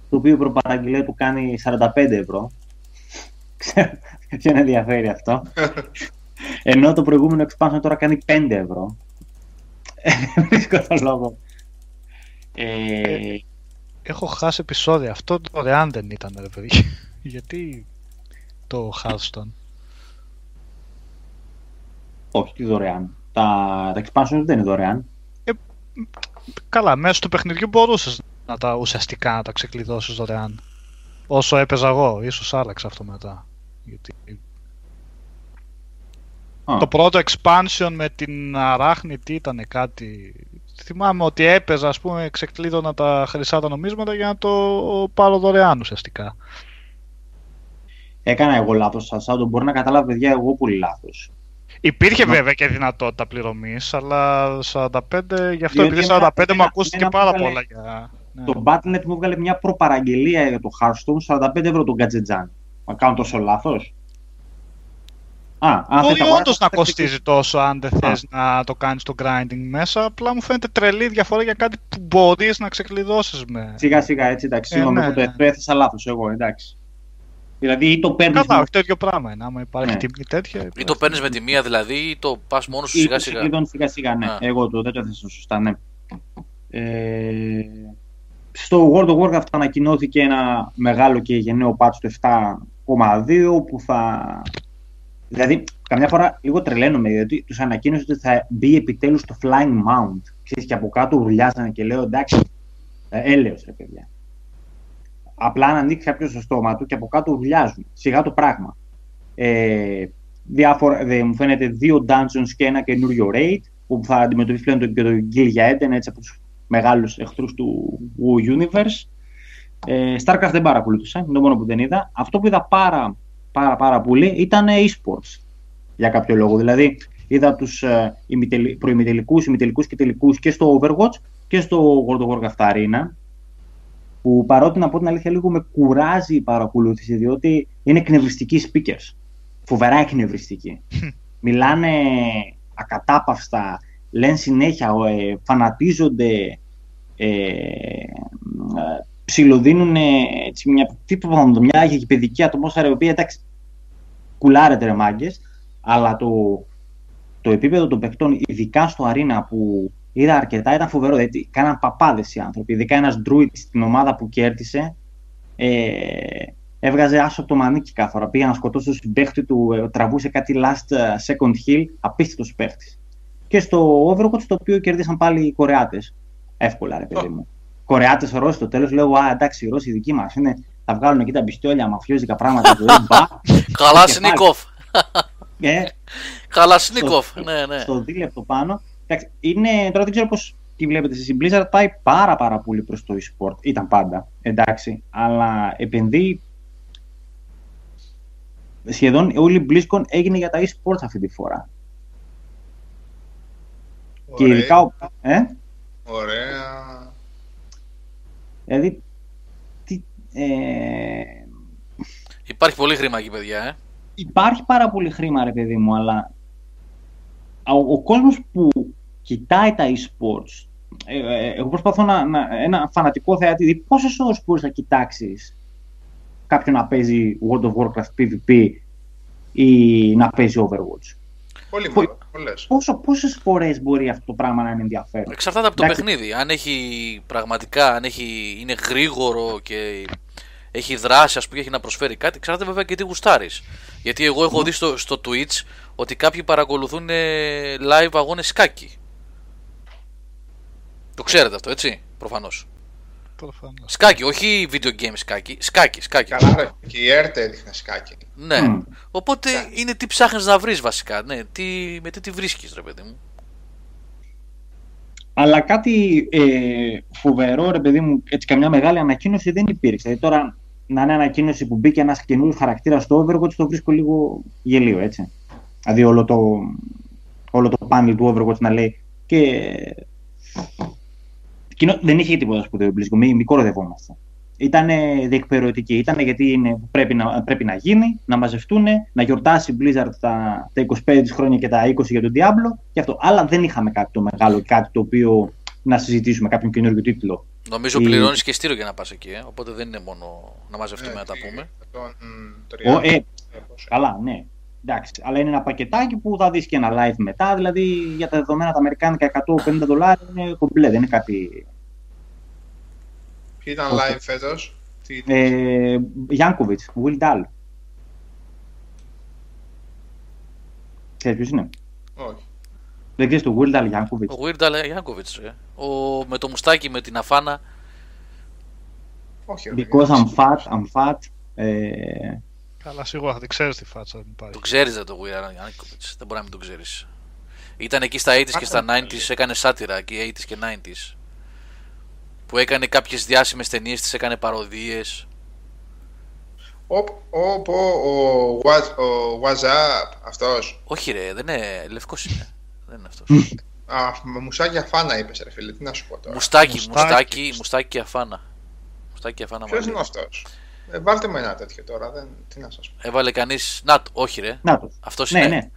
το οποίο προπαραγγελία του κάνει 45€. Ξέρω, ποιον ενδιαφέρει αυτό. Ενώ το προηγούμενο expansion τώρα κάνει 5€. Δεν βρίσκω τον λόγο. Έχω χάσει επεισόδια. Αυτό το δωρεάν δεν ήταν, ρε παιδί. Γιατί το Hearthstone? Όχι, τι δωρεάν. Τα expansion δεν είναι δωρεάν. Καλά, μέσα του παιχνιδιού μπορούσες να τα ουσιαστικά να τα ξεκλειδώσεις δωρεάν. Όσο έπαιζα εγώ, ίσως άλλαξε αυτό μετά. Γιατί... Το πρώτο expansion με την αράχνη τι ήταν κάτι... Θυμάμαι ότι έπαιζα, ας πούμε, ξεκλείδωνα τα χρυσά τα νομίσματα για να το πάρω δωρεάν ουσιαστικά. Έκανα εγώ λάθος, σαν τον μπορεί να καταλάβω, παιδιά, εγώ πολύ λάθος. Υπήρχε βέβαια και δυνατότητα πληρωμής, αλλά 45, γι' αυτό επειδή 45 μου ακούστηκε πάρα πολλά για... Το Battle.net μου έβγαλε μια προπαραγγελία για το Hearthstone, 45€ τον Κατζετζάν. Μα κάνω τόσο λάθος. Μπορεί όντως να κοστίζει τόσο αν δεν θες να το κάνεις το grinding μέσα. Απλά μου φαίνεται τρελή διαφορά για κάτι που μπορείς να ξεκλειδώσεις με. Σιγά σιγά, έτσι, εντάξει, συγγνώμη που το έθεσα λάθος εγώ, εντάξει. Δηλαδή ή το παίρνεις. Καλά, όχι το ίδιο πράγμα είναι. Άμα υπάρχει τιμή τέτοια. Υπάρχει. Ή το παίρνεις με τη μία δηλαδή, ή το πας μόνο σου σιγά σιγά. Ή σιγά ναι. Εγώ δεν το έθεσα σωστά, ναι. Στο World of Warcraft ανακοινώθηκε ένα μεγάλο και γενναίο patch του 7,2 που θα. Δηλαδή, καμιά φορά λίγο τρελαίνομαι, γιατί τους ανακοίνωσε ότι θα μπει επιτέλους το Flying Mount. Ξέρεις, και από κάτω ουρλιάζανε και λέω εντάξει, έλεος ρε παιδιά. Απλά αν ανοίξει κάποιος στο στόμα του και από κάτω ουρλιάζουν. Σιγά το πράγμα. Μου φαίνεται 2 dungeons και ένα καινούριο raid, που θα αντιμετωπίσει πλέον και το Gillia Eden, έτσι από τους μεγάλους εχθρούς του WoW Universe. Starcraft δεν παρακολούθησα, είναι το μόνο που δεν είδα. Αυτό που είδα πάρα πολύ ήταν e-sports για κάποιο λόγο. Δηλαδή είδα τους προημιτελικούς, ημιτελικούς και τελικούς και στο Overwatch και στο World of Warcraft Arena, που παρότι να πω την αλήθεια λίγο με κουράζει η παρακολούθηση, διότι είναι εκνευριστικοί speakers, φοβερά εκνευριστικοί. Μιλάνε ακατάπαυστα, λένε συνέχεια, φανατίζονται, ψιλοδίνουν έτσι μια παιδική ατομόσφαιρα, η οποία εντάξει κουλάρεται ρε μάγκες, αλλά το επίπεδο των παιχτών, ειδικά στο αρένα που είδα αρκετά, ήταν φοβερό. Δηλαδή κάναν παπάδες οι άνθρωποι, ειδικά ένας druid στην ομάδα που κέρδισε, έβγαζε άσο από το μανίκι κάθε φορά, πήγε να σκοτώσει τον συμπαίχτη του, τραβούσε κάτι last second heal, απίστευτος παίχτης. Και στο Overwatch, το οποίο κέρδισαν πάλι οι Κορεάτες, εύκολα ρε παιδί μου. Κορεάτες, Ρώσοι στο τέλος, λέω εντάξει, οι Ρώσοι δικοί μας είναι, θα βγάλουν εκεί τα πιστόλια, μαφιόζικα πράγματα. Χαλασνίκοφ. Χαλασνίκοφ, ναι, ναι. Στο δίλεπτο πάνω. Εντάξει, είναι, τώρα δεν ξέρω πώς τη βλέπετε εσείς. Η Blizzard πάει πάρα πολύ προς το e-sport. Ήταν πάντα, εντάξει. Αλλά επενδύει. Σχεδόν όλη η BlizzCon έγινε για τα e-sports αυτή τη φορά. Ωραία. Και ειδικά, ωραία. Δηλαδή, υπάρχει πολύ χρήμα εκεί, παιδιά. Υπάρχει πάρα πολύ χρήμα, ρε παιδί μου, αλλά ο κόσμος που κοιτάει τα e-sports, εγώ προσπαθώ ένα φανατικό θεατή, πόσες ώρες μπορείς να κοιτάξεις κάποιον να παίζει World of Warcraft PvP ή να παίζει Overwatch? Πολύ μάλλον. Πόσες φορές μπορεί αυτό το πράγμα να είναι ενδιαφέρον? Εξαρτάται από το παιχνίδι. Αν έχει πραγματικά, είναι γρήγορο και έχει δράση, ας πούμε, έχει να προσφέρει κάτι, εξαρτάται βέβαια και τι γουστάρεις. Γιατί εγώ έχω δει στο Twitch ότι κάποιοι παρακολουθούν live αγώνες σκάκι. Το ξέρετε αυτό, έτσι, προφανώς. προφανώς. Σκάκι, όχι video game σκάκι. Σκάκι. Καλά, και η ΕΡΤ έδειχνε σκάκι. Ναι. Οπότε είναι τι ψάχνεις να βρεις βασικά. Ναι. Τι, μετά τι βρίσκεις, ρε παιδί μου. Αλλά κάτι φοβερό, ρε παιδί μου, έτσι καμιά μεγάλη ανακοίνωση δεν υπήρξε. Δηλαδή τώρα να είναι ανακοίνωση που μπήκε ένας καινούριος χαρακτήρας στο Overwatch, το βρίσκω λίγο γελίο, έτσι. Δηλαδή όλο το πάνελ του Overwatch να λέει και... Δεν είχε τίποτα σπουδαίο BlizzCon, μην κοροϊδευόμαστε. Ήταν διεκπαιρεωτική. Ήταν γιατί πρέπει να γίνει, να μαζευτούν, να γιορτάσει Blizzard τα 25 χρόνια και τα 20 για τον Diablo και αυτό. Αλλά δεν είχαμε κάτι το μεγάλο, κάτι το οποίο να συζητήσουμε, κάποιον καινούριο τίτλο. Νομίζω πληρώνεις και στήριο για να πας εκεί, οπότε δεν είναι μόνο να μαζευτούμε να τα πούμε. Καλά, ναι. Εντάξει, αλλά είναι ένα πακετάκι που θα δεις και ένα live μετά, δηλαδή για τα δεδομένα τα αμερικάνικα $150 είναι κομπλέ, δεν είναι κάτι... Ποιοι ήταν live φέτος? Γιάνκοβιτς, Will Dahl. Ξέρεις ποιος είναι? Όχι. Δεν ξέρεις το Will Dahl Γιάνκοβιτς? Ο Will Dahl Γιάνκοβιτς, με το μουστάκι, με την αφάνα. Όχι, because I'm fat. Αλλά σίγουρα θα την ξέρεις τη φάτσα. Το ξέρεις το Wire Ανίκοβιτς, δεν μπορεί να μην το ξέρεις. Ήταν εκεί στα 80s και στα 90s, έκανε σάτυρα εκεί 80s και 90s. Που έκανε κάποιες διάσημες ταινίες, τις έκανε παροδίες. Ο WhatsApp αυτός. Όχι ρε, δεν είναι λευκός είναι. Δεν είναι αυτός. Μουστάκι αφάνα είπες ρε φίλε, τι να σου πω τώρα. Μουστάκι και αφάνα. Ποιος είναι αυτός? Βάλτε με ένα τέτοιο τώρα, τι να σας πω. Έβαλε κανείς, να, όχι ρε, αυτός είναι, ναι.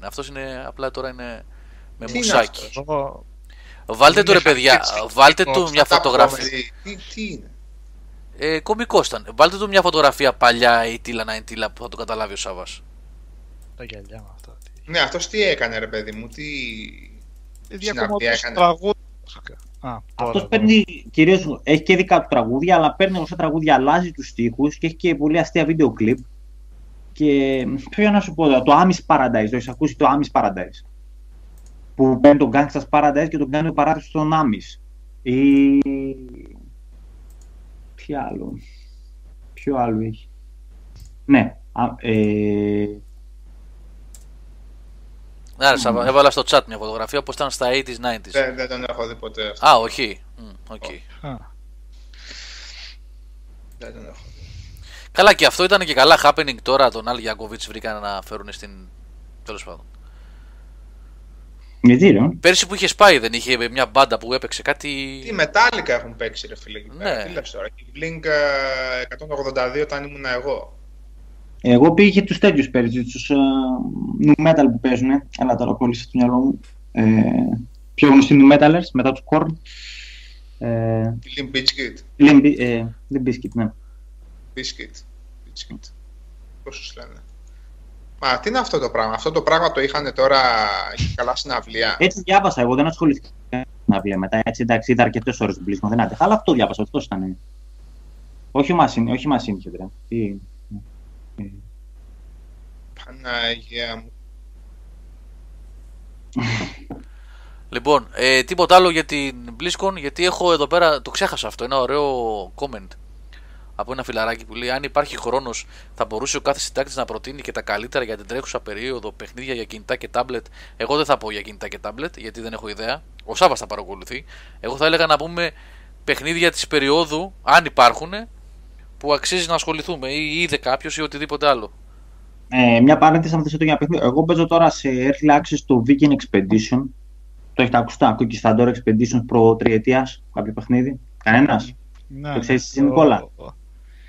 Αυτός είναι, απλά τώρα είναι με μουσάκι. Βάλτε το ρε παιδιά, βάλτε του μια φωτογραφία. Τι είναι? Κωμικός ήταν, βάλτε του μια φωτογραφία παλιά ή τίλα να είναι τίλα που θα το καταλάβει ο Σάββας. Τα γυαλιά με αυτά. Ναι, αυτός τι έκανε ρε παιδί μου, τι συναυλία έκανε. Αυτό παίρνει κυρίως, έχει και δικά του τραγούδια, αλλά παίρνει όσα τραγούδια, αλλάζει τους στίχους και έχει και πολύ αστεία βίντεο κλιπ. Και ποιο να σου πω, το Amish Paradise, το έχεις ακούσει το Amish Paradise? Που παίρνει τον Gangsta's Paradise και τον κάνει ο παράδεισος στον Amish. Ή... τι άλλο, ποιο άλλο έχει? Ναι, ναι, έβαλα στο chat μια φωτογραφία όπως ήταν στα 80s, 90s. Δεν τον έχω δει ποτέ αυτό. Α, όχι. Δεν τον έχω δει. Καλά, και αυτό ήταν και καλά happening τώρα. Τον Αλ Γιακοβίτς βρήκαν να φέρουν στην... τέλος πάντων. Γιατί ρε? Πέρσι που είχε πάει δεν είχε μια μπάντα που έπαιξε κάτι... Τι μετάλλικα έχουν παίξει ρε φίλε. Ναι. Τι λες τώρα. Η Blink 182 όταν ήμουν εγώ. Εγώ πήγε τους τέτοιους πέρυσι, τους nu metal που παίζουν, αλλά τώρα κόλλησε το μυαλό μου, πιο γνωστοί nu metalers, μετά τους Korn. Limp Bizkit. Limp Bizkit, ναι. Bizkit. Πώς τους λένε. Μα τι είναι αυτό το πράγμα? Αυτό το πράγμα το είχαν τώρα καλά συναυλία. Έτσι διάβασα, εγώ δεν ασχολήθηκα με συναυλία μετά, έτσι εντάξει, είδα αρκετές ώρες του BlizzCon, δεν άντεχα, αλλά αυτό διάβασα, αυτό ήταν. Όχι Μασίνιχε, ρε. Παναγία μου. Λοιπόν, τίποτα άλλο για την BlizzCon? Γιατί έχω εδώ πέρα, το ξέχασα αυτό, ένα ωραίο comment από ένα φιλαράκι που λέει: αν υπάρχει χρόνος, θα μπορούσε ο κάθε συντάκτης να προτείνει και τα καλύτερα για την τρέχουσα περίοδο παιχνίδια για κινητά και τάμπλετ. Εγώ δεν θα πω για κινητά και τάμπλετ, γιατί δεν έχω ιδέα. Ο Σάββας θα παρακολουθεί. Εγώ θα έλεγα να πούμε παιχνίδια της περίοδου, αν υπάρχουν, που αξίζει να ασχοληθούμε, ή είδε κάποιο ή οτιδήποτε άλλο. Μια παρένθεση, αν θες το για να παιχνίδι. Εγώ παίζω τώρα σε Early Access το Viking Expedition. Το έχετε ακούσει το Conquistador Expedition προ τριετίας? Κάποιο παιχνίδι? Κανένας? Ναι, το ξέρεις εσύ Νικόλα?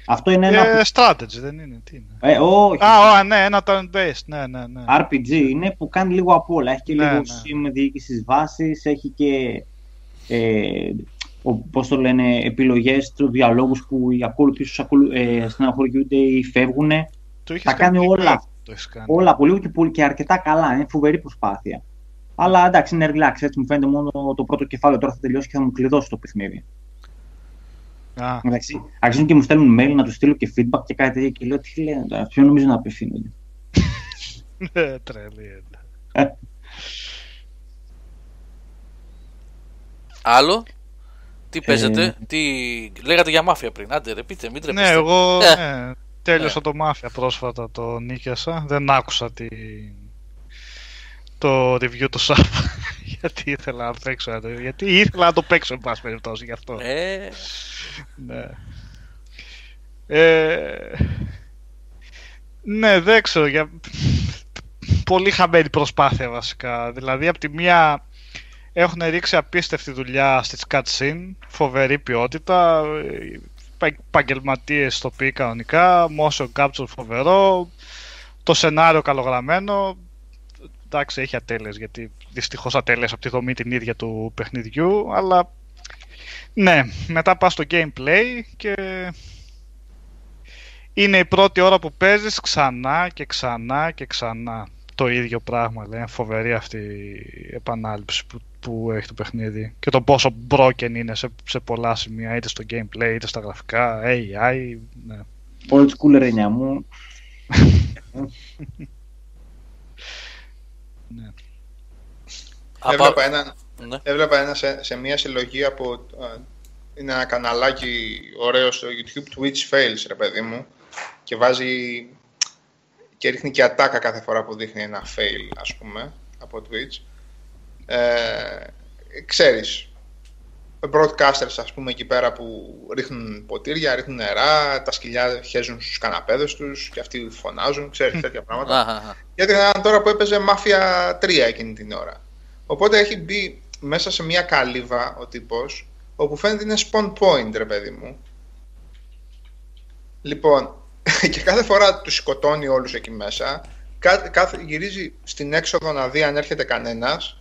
Αυτό είναι ένα... strategy δεν είναι? Τι είναι? Όχι. Ναι, ένα turn-based. Ναι. RPG είναι που κάνει λίγο απ' όλα. Έχει και λίγο διοίκησης βάσης, έχει και... πώς το λένε, επιλογές του διαλόγους που οι ακολουθήσεις στεναχωριούνται ή φεύγουν. Τα κάνει όλα πολύ και αρκετά καλά. Είναι φοβερή προσπάθεια. Αλλά εντάξει, είναι relax. Έτσι μου φαίνεται μόνο το πρώτο κεφάλαιο. Τώρα θα τελειώσει και θα μου κλειδώσει το παιχνίδι. Εντάξει, αρχίζουν και μου στέλνουν mail να του στείλω και feedback και κάτι τέτοιο. Και λέω τι λένε τώρα, ποιο νομίζω να απευθύνονται. Ναι, τρελή. Άλλο. Τι παίζετε, τι... Λέγατε για Mafia πριν, άντε ρε πείτε, μην τρεπίστε. Ναι, εγώ τέλειωσα το Mafia πρόσφατα, το νίκιασα, δεν άκουσα το review του Σάββα, γιατί ήθελα να παίξω, εν πάση περιπτώσει γι' αυτό. Ναι. Ναι, δεν ξέρω, για... πολύ χαμένη προσπάθεια βασικά, δηλαδή από τη μία... Έχουν ρίξει απίστευτη δουλειά στις cutscene, φοβερή ποιότητα, επαγγελματίες στο πει κανονικά, motion capture φοβερό, το σενάριο καλογραμμένο. Εντάξει, έχει ατέλειες, γιατί δυστυχώς ατέλειες από τη δομή την ίδια του παιχνιδιού, αλλά ναι, μετά πας στο gameplay και είναι η πρώτη ώρα που παίζεις ξανά και ξανά και ξανά. Το ίδιο πράγμα, λέει, φοβερή αυτή η επανάληψη που έχει το παιχνίδι και το πόσο broken είναι σε πολλά σημεία, είτε στο gameplay, είτε στα γραφικά, AI, ναι. Old school ρενιά μου. Ναι. Έβλεπα ένα σε μια συλλογή από... Είναι ένα καναλάκι ωραίο στο YouTube, Twitch Fails, ρε παιδί μου, και βάζει... και ρίχνει και ατάκα κάθε φορά που δείχνει ένα fail, ας πούμε, από Twitch. Ξέρεις, broadcasters, ας πούμε, εκεί πέρα που ρίχνουν ποτήρια, ρίχνουν νερά, τα σκυλιά χέζουν στους καναπέδες τους και αυτοί φωνάζουν, ξέρεις, τέτοια πράγματα. Γιατί ήταν τώρα που έπαιζε Mafia 3 εκείνη την ώρα. Οπότε έχει μπει μέσα σε μια καλύβα ο τύπος, όπου φαίνεται είναι spawn point, ρε παιδί μου. Λοιπόν... και κάθε φορά τους σκοτώνει όλους εκεί μέσα, γυρίζει στην έξοδο να δει αν έρχεται κανένας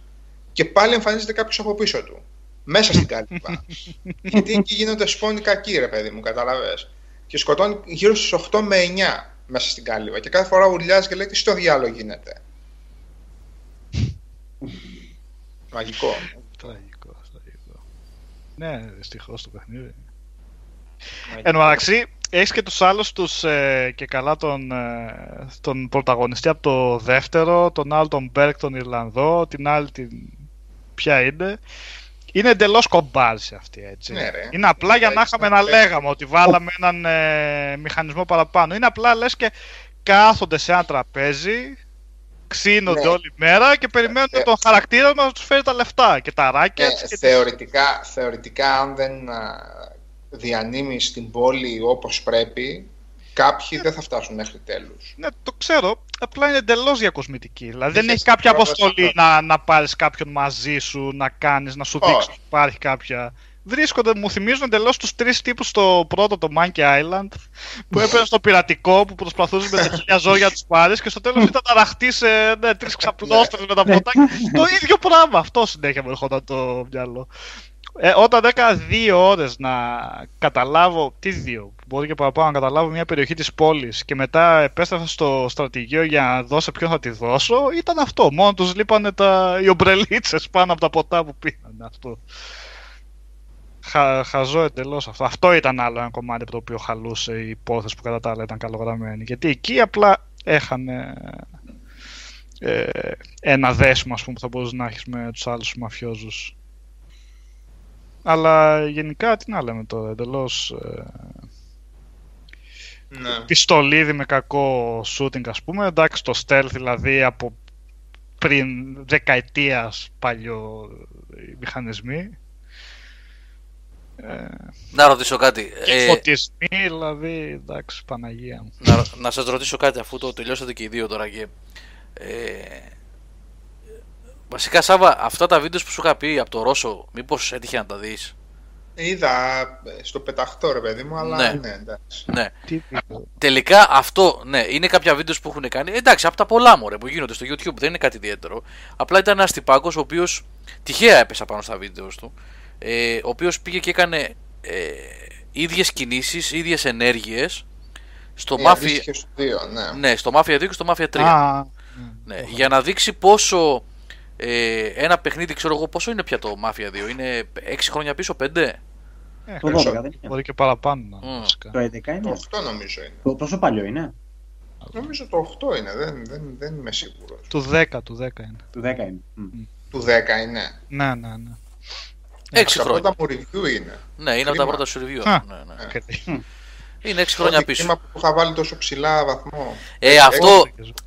και πάλι εμφανίζεται κάποιος από πίσω του, μέσα στην κάλυπα. Γιατί εκεί γίνονται σπόνοι κακοί, ρε παιδί μου, καταλαβες. Και σκοτώνει γύρω στις 8 με 9 μέσα στην κάλυπα και κάθε φορά ουρλιάζει και λέει τι στο διάλογο γίνεται. Μαγικό. Τραγικό, τραγικό. Ναι, δυστυχώς το παιχνίδι. Εν μεταξύ, έχεις και τους άλλους τους και καλά τον πρωταγωνιστή από το δεύτερο, τον άλλο τον Μπέρκ, τον Ιρλανδό, την άλλη την... ποια είναι. Είναι εντελώς κομπάρση αυτή, έτσι. Ναι, είναι απλά για να είχαμε να λέγαμε ότι βάλαμε έναν μηχανισμό παραπάνω. Είναι απλά λες και κάθονται σε ένα τραπέζι, ξύνονται όλη μέρα και περιμένουν τον χαρακτήρα μας να τους φέρει τα λεφτά και τα ράκετς. Και θεωρητικά αν δεν... διανύμει στην πόλη όπως πρέπει, κάποιοι δεν θα φτάσουν μέχρι τέλους. Ναι, το ξέρω. Απλά είναι εντελώς διακοσμητική. Δηλαδή δεν έχει κάποια αποστολή να πάρεις κάποιον μαζί σου, να κάνεις, να σου δείξει ότι υπάρχει κάποια. Βρίσκονται, μου θυμίζουν εντελώς τους τρεις τύπους στο πρώτο, το Monkey Island, που έπαιρνε στο πειρατικό, που προσπαθούσαν με τα 1000 ζώδια να τους πάρεις και στο τέλος ήταν αραχτή σε τρεις ξαπλώστρες με τα ποτάκια. Το ίδιο πράγμα. Αυτό συνέχεια μου ερχόταν το μυαλό. Όταν έκανα 2 ώρες να καταλάβω, μπορεί και παραπάνω να καταλάβω μια περιοχή της πόλης και μετά επέστρεφα στο στρατηγείο για να δω σε ποιον θα τη δώσω, ήταν αυτό. Μόνο τους λείπανε οι ομπρελίτσες πάνω από τα ποτά που πήραν αυτό. Χαζό εντελώς αυτό. Αυτό ήταν άλλο ένα κομμάτι από το οποίο χαλούσε η υπόθεση που κατά τα άλλα ήταν καλογραμμένη. Γιατί εκεί απλά έχανε ένα δέσμα, ας πούμε, που θα μπορούσε να έχεις με τους άλλους μαφιόζους. Αλλά γενικά, τι να λέμε τώρα, εντελώς πιστολίδι με κακό shooting, ας πούμε. Εντάξει, το stealth δηλαδή από πριν δεκαετίας παλιό μηχανισμοί. Να ρωτήσω κάτι. Φωτισμοί δηλαδή, εντάξει, Παναγία μου. Να σας ρωτήσω κάτι, αφού το τελειώσατε και οι δύο τώρα και... Βασικά, Σάββα, αυτά τα βίντεο που σου είχα πει από το Ρώσο, μήπως έτυχε να τα δεις? Είδα στο πεταχτό, ρε παιδί μου, αλλά ναι, εντάξει. Ναι. Τελικά αυτό, ναι, είναι κάποια βίντεο που έχουν κάνει. Εντάξει, από τα πολλά μωρέ που γίνονται στο YouTube, δεν είναι κάτι ιδιαίτερο. Απλά ήταν ένας τυπάκος ο οποίος τυχαία έπεσα πάνω στα βίντεο του. Ο οποίος πήγε και έκανε ίδιες κινήσεις, ίδιες ενέργειες στο Mafia 2, ναι, στο Mafia 2 και στο Mafia 3. Ναι, για να δείξει πόσο. Ένα παιχνίδι, ξέρω εγώ, πόσο είναι πια το Mafia 2, είναι 6 χρόνια πίσω, 5? Το 12 δεν είναι. Μπορεί και παραπάνω. Το 11 είναι. Το 8 νομίζω είναι. Τόσο παλιό είναι. Νομίζω το 8 είναι, δεν είμαι σίγουρο. Του 10 είναι. Του 10 είναι. Ναι. 6 χρόνια. Τα πρώτα μου review είναι. Ναι, είναι από τα πρώτα σου review. Ναι. Είναι 6 χρόνια πίσω. Είναι που είχα βάλει τόσο ψηλά βαθμό.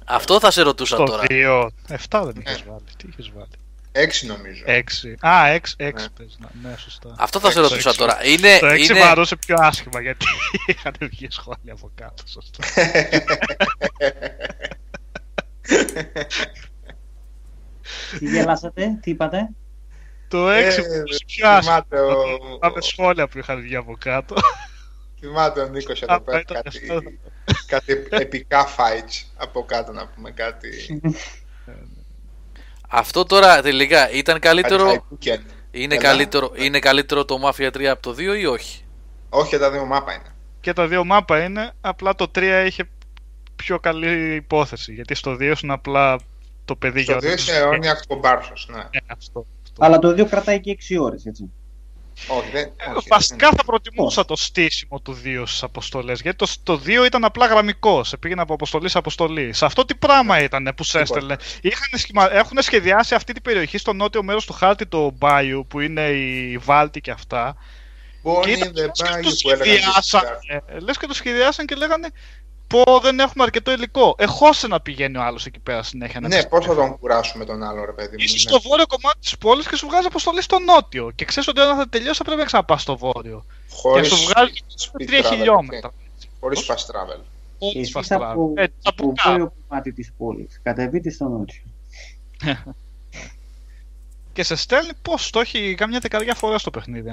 Αυτό θα σε ρωτούσα στο τώρα. 2, 7 δεν είχες βάλει. Τι είχες βάλει. 6 νομίζω. 6. Α, 6 πες. Ναι, σωστά. Αυτό θα σε ρωτούσα τώρα. Το 6 μου αρρώσει πιο άσχημα γιατί είχαν βγει σχόλια από κάτω. Σωστά. Τι γελάσατε, τι είπατε. Το 6 μου πιο άσχημα. Πάμε σχόλια που είχαν βγει από κάτω. Θυμάται ο Νίκος εδώ πέρα κάτι επικά fights από κάτω να πούμε κάτι. Αυτό τώρα τελικά ήταν καλύτερο, είναι καλύτερο το Mafia 3 από το 2 ή όχι? Όχι, και τα δύο μάπα είναι. Και τα δύο μάπα είναι, απλά το 3 είχε πιο καλή υπόθεση, γιατί στο 2 είναι απλά το παιδί για όλους. Στο 2 είναι αιώνια κομπάρσος, ναι. Αλλά το 2 κρατάει και 6 ώρες, έτσι. Βασικά θα προτιμούσα το στήσιμο του 2 στις αποστολές. Γιατί το 2 ήταν απλά γραμμικό. Σε πήγαινε από αποστολή σε αποστολή. Σε αυτό τι πράγμα ήταν που σε έστελνε. Έχουν σχεδιάσει αυτή την περιοχή στο νότιο μέρος του χάρτη, το Μπάιου, που είναι η Βάλτη και αυτά. Και ήταν λες και το σχεδιάσαν και λέγανε πω δεν έχουμε αρκετό υλικό. Εχώσε να πηγαίνει ο άλλος εκεί πέρα συνέχεια. Ναι, πώς θα τον κουράσουμε τον άλλο, ρε παιδί μου. Είσαι στο βόρειο κομμάτι της πόλης και σου βγάζει αποστολή στο νότιο. Και ξέρεις ότι όταν θα τελειώσει θα πρέπει να ξαναπάς στο βόρειο. Χωρίς και σου βγάζει 3 χιλιόμετρα. Χωρίς fast travel. Είσαι από το βόρειο κομμάτι της πόλης. Κατεβείτε στο νότιο. Και σε στέλνει πώς το έχει καμιά δεκαριά φορά στο παιχνίδι.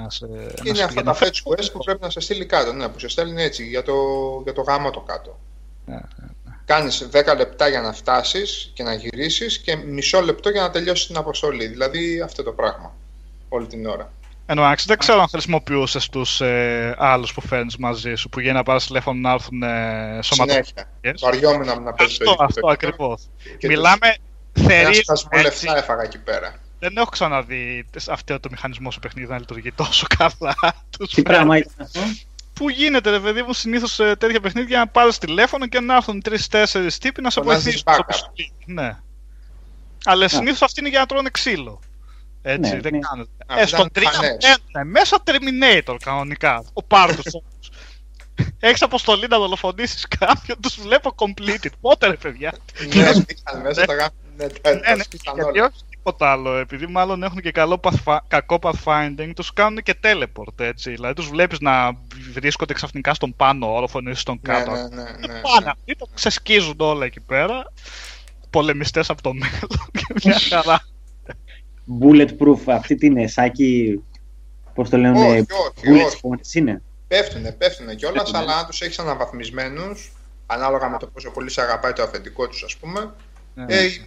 Είναι αυτά τα fetch quest που πρέπει να σε στείλει κάτω. Ναι, που σε στέλνει έτσι για το γάμο το κάτω. Κάνεις 10 λεπτά για να φτάσεις και να γυρίσεις και μισό λεπτό για να τελειώσεις την αποστολή. Δηλαδή αυτό το πράγμα. Όλη την ώρα. Εντάξει, δεν ξέρω αν χρησιμοποιούσες τους άλλους που φέρνεις μαζί σου που για να πάρεις τηλέφωνο να έρθουν σωματικές. Συνέχεια. Βαριόμενα να παίζεις το ίδιο. Αυτό ακριβώς. Μιλάμε θερή. Λεφτά έφαγα εκεί πέρα. Δεν έχω ξαναδεί αυτό το μηχανισμό στο παιχνίδι να λειτουργεί τόσο καλά. Τι πράγμα ήταν αυτό. Πού γίνεται, ρε παιδί μου, συνήθως τέτοια παιχνίδια να πάρεις τηλέφωνο και να έρθουν 3-4 τύποι να σε βοηθήσουν. Ναι. Αλλά συνήθως αυτοί είναι για να τρώνε ξύλο. Έτσι, ναι, δεν κάνετε. Στον 3 μέσα Terminator κανονικά. Ο Πάρτος όμως. Έχεις αποστολή να δολοφονήσεις κάποιον, τους βλέπω completed. Πότε, ρε παιδιά. Ναι, άλλο, επειδή μάλλον έχουν και κακό pathfinding, τους κάνουν και teleport, έτσι. Δηλαδή τους βλέπεις να βρίσκονται ξαφνικά στον πάνω όροφο ή στον κάτω. Ναι. Πάνε αυτοί, το ξεσκίζουν όλα εκεί πέρα. Πολεμιστές από το μέλλον και μια χαρά. Bulletproof, αυτή τι είναι, σάκι, πώς το λένε, bulletproof είναι. Πέφτουνε κιόλας, αλλά αν τους έχεις αναβαθμισμένους, ανάλογα με το πόσο πολύ σε αγαπάει το αφεντικό τους, ας πούμε,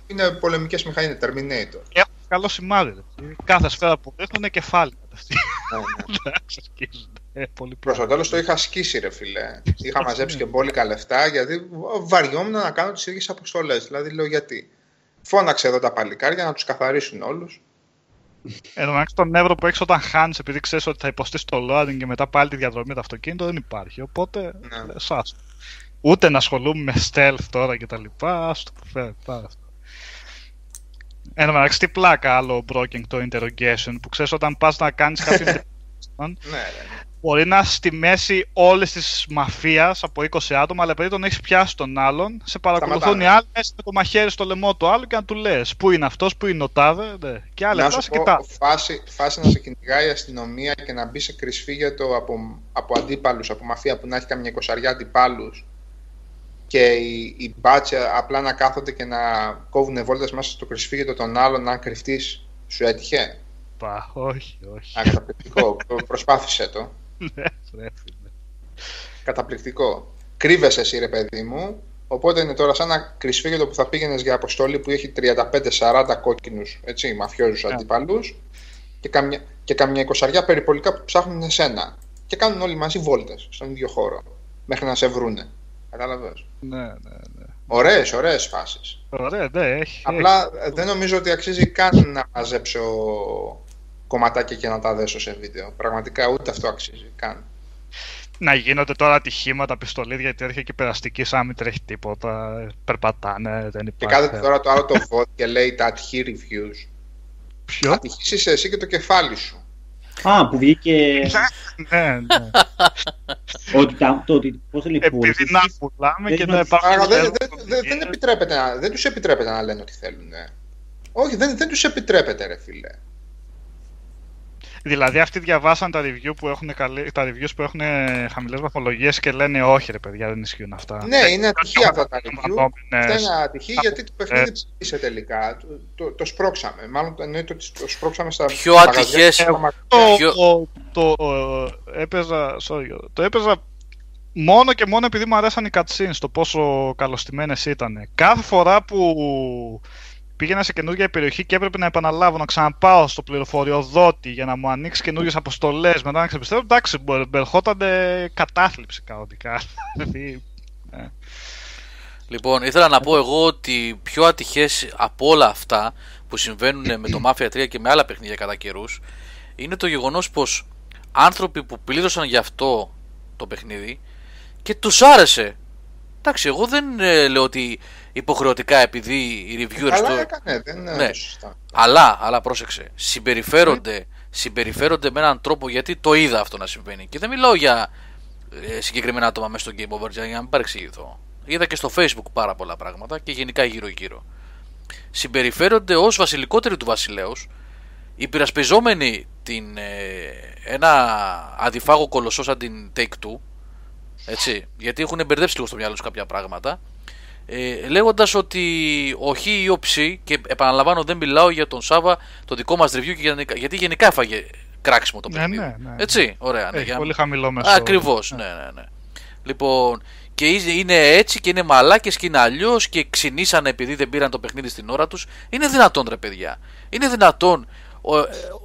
είναι πολεμικές μηχανές, Terminator. Έχουν καλό σημάδι. Κάθε σφαίρα που έχουν κεφάλι. Προς το τέλος το είχα σκίσει, ρε φίλε. Είχα μαζέψει και μπόλικα λεφτά γιατί βαριόμουν να κάνω τις ίδιες αποστολές. Δηλαδή λέω γιατί. Φώναξε εδώ τα παλικάρια να τους καθαρίσουν όλους. Εντάξει, τον νεύρο που έχεις όταν χάνεις επειδή ξέρεις ότι θα υποστείς το loading και μετά πάλι τη διαδρομή του αυτοκίνητο δεν υπάρχει. Οπότε εσάς. Ούτε να ασχολούμαι με stealth τώρα και τα λοιπά, ας το φέρει, πάρα αυτό. Εν μεταξύ τι πλάκα άλλο broking το interrogation που ξέρεις όταν πας να κάνεις κάποιον μπορεί να στη μέση όλες τις μαφίας από 20 άτομα, αλλά επειδή τον έχεις πιάσει τον άλλον, σε παρακολουθούν οι άλλοι μέσα με το μαχαίρι στο λαιμό του άλλου και να του λες πού είναι αυτός, πού είναι ο τάδε, και άλλα αυτά σε κοιτάζουν. Φάση να σε κυνηγάει η αστυνομία και να μπει σε κρυσφύγετο από αντίπαλους, από μαφία που να έχει καμιά 20 αντιπάλους. Και οι μπάτσε απλά να κάθονται και να κόβουν βόλτες μέσα στο κρυσφύγετο των άλλων, να κρυφτείς. Σου έτυχε? Πα, όχι. Καταπληκτικό. Προσπάθησε το. Καταπληκτικό. Κρύβεσαι εσύ, ρε παιδί μου. Οπότε είναι τώρα σαν ένα κρυσφύγετο που θα πήγαινες για αποστολή που έχει 35-40 κόκκινους μαφιόζους αντιπαλούς και καμιά 20 περιπολικά που ψάχνουν εσένα. Και κάνουν όλοι μαζί βόλτες στον ίδιο χώρο μέχρι να σε βρούνε. Κατάλαβες. Ναι. Ωραίες φάσεις. Ωραία, ναι, έχει. Απλά δεν νομίζω ότι αξίζει καν να μαζέψω κομματάκια και να τα δέσω σε βίντεο. Πραγματικά ούτε αυτό αξίζει καν. Να γίνονται τώρα ατυχήματα, πιστολίδια, γιατί έρχεται και περαστική σαν μην τρέχει τίποτα. Περπατάνε, δεν υπάρχει. Και κάθεται τώρα το άλλο το vote και λέει τα ατυχή reviews. Ποιο? Ατυχήσεις εσύ και το κεφάλι σου. Α, που βγήκε... Ναι, ναι. Επειδή να πουλάμε και να υπάρχουν... Δεν τους επιτρέπεται να λένε ότι θέλουν. Όχι, δεν τους επιτρέπεται, ρε φίλε. Δηλαδή αυτοί διαβάσαν τα reviews που έχουν, χαμηλές βαθμολογίες και λένε όχι ρε παιδιά, δεν ισχύουν αυτά. Ναι, είναι ατυχή αυτά τα review. Αυτά είναι ατυχή γιατί το παιχνίδι ψήφισε τελικά. Το σπρώξαμε. Μάλλον εννοείται ότι το σπρώξαμε στα πιο ατυχές. Το έπαιζα μόνο και μόνο επειδή μου αρέσαν οι cutscenes, το πόσο καλωστημένες ήταν. Κάθε φορά που... πήγαινα σε καινούργια περιοχή και έπρεπε να επαναλάβω, να ξαναπάω στο πληροφοριοδότη για να μου ανοίξει καινούργιες αποστολές. Μετά να ξεπιστεύω, εντάξει, ερχόταν κατάθλιψη κανονικά. Λοιπόν, ήθελα να πω εγώ ότι πιο ατυχές από όλα αυτά που συμβαίνουν με το Mafia 3 και με άλλα παιχνίδια κατά καιρούς είναι το γεγονός πως άνθρωποι που πλήρωσαν γι' αυτό το παιχνίδι και τους άρεσε. Εντάξει, εγώ δεν λέω ότι υποχρεωτικά επειδή οι reviewers καλά, το... ναι. Αλλά πρόσεξε, συμπεριφέρονται με έναν τρόπο γιατί το είδα αυτό να συμβαίνει. Και δεν μιλάω για συγκεκριμένα άτομα μέσα στο Game Over, για να μην παρεξηγηθώ. Είδα και στο Facebook πάρα πολλά πράγματα και γενικά γύρω-γύρω. Συμπεριφέρονται ως βασιλικότεροι του βασιλέως, υπερασπιζόμενοι ένα αδιφάγο κολοσσό σαν την Take-Two, έτσι, γιατί έχουν μπερδέψει λίγο στο μυαλό τους κάποια πράγματα. Λέγοντας ότι ο Χ ή ο Ψ, και επαναλαμβάνω δεν μιλάω για τον Σάββα, το δικό μας review, γιατί γενικά έφαγε κράξιμο το παιχνίδι. Ναι. Έτσι, ωραία. Ναι, πολύ χαμηλό μέσο. Ακριβώς, ναι. Λοιπόν, και είναι έτσι και είναι μαλάκες και είναι αλλιώς και ξυνήσανε επειδή δεν πήραν το παιχνίδι στην ώρα τους. Είναι δυνατόν, ρε παιδιά. Είναι δυνατόν.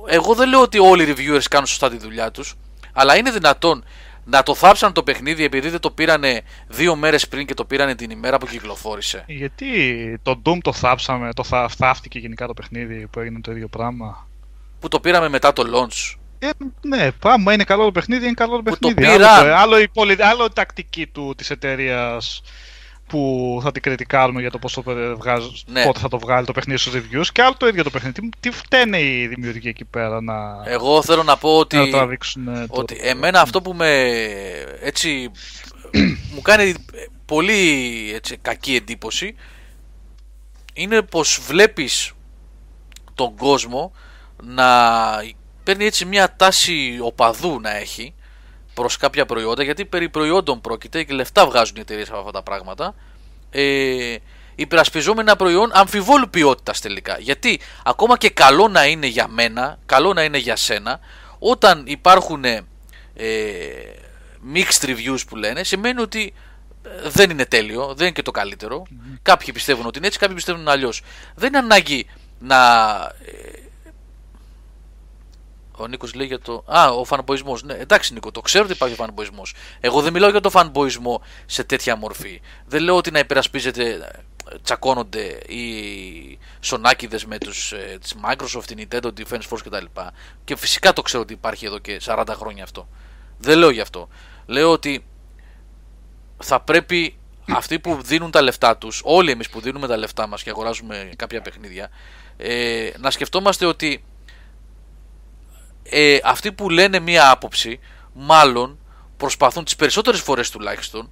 Εγώ δεν λέω ότι όλοι οι reviewers κάνουν σωστά τη δουλειά τους, αλλά είναι δυνατόν να το θάψαν το παιχνίδι επειδή δεν το πήρανε 2 μέρες πριν και το πήρανε την ημέρα που κυκλοφόρησε. Γιατί το Doom το θάψαμε, θάφτηκε γενικά το παιχνίδι που έγινε το ίδιο πράγμα. Που το πήραμε μετά το launch. Ναι, πράγμα είναι καλό το παιχνίδι, είναι καλό το παιχνίδι. Που το πήραν. Άλλο η τακτική της εταιρείας που θα την κριτικάρουμε για το πώς πότε θα το βγάλει το παιχνίδι στους reviews, και άλλο το ίδιο το παιχνίδι. Τι φταίνε οι δημιουργοί εκεί πέρα να... Εγώ θέλω να πω ότι, ότι εμένα αυτό που με έτσι μου κάνει πολύ έτσι, κακή εντύπωση είναι πως βλέπεις τον κόσμο να παίρνει έτσι μια τάση οπαδού να έχει προς κάποια προϊόντα, γιατί περί προϊόντων πρόκειται και λεφτά βγάζουν οι εταιρείες από αυτά τα πράγματα, υπερασπιζόμενα προϊόν αμφιβόλου ποιότητας τελικά. Γιατί ακόμα και καλό να είναι για μένα, καλό να είναι για σένα, όταν υπάρχουν mixed reviews που λένε, σημαίνει ότι δεν είναι τέλειο, δεν είναι και το καλύτερο. Κάποιοι πιστεύουν ότι είναι έτσι, κάποιοι πιστεύουν αλλιώς. Δεν είναι ανάγκη να... Ο Νίκος λέει για το... Α, ο φανμποϊσμός. Ναι, εντάξει Νίκο, το ξέρω ότι υπάρχει φανμποϊσμός. Εγώ δεν μιλάω για το φανμποϊσμό σε τέτοια μορφή. Δεν λέω ότι να υπερασπίζεται, τσακώνονται οι σονάκιδες με τις Microsoft, την Nintendo, τη Defense Force κτλ. Και φυσικά το ξέρω ότι υπάρχει εδώ και 40 χρόνια αυτό. Δεν λέω γι' αυτό. Λέω ότι θα πρέπει αυτοί που δίνουν τα λεφτά τους, όλοι εμείς που δίνουμε τα λεφτά μας και αγοράζουμε κάποια παιχνίδια, να σκεφτόμαστε ότι αυτοί που λένε μία άποψη μάλλον προσπαθούν τις περισσότερες φορές τουλάχιστον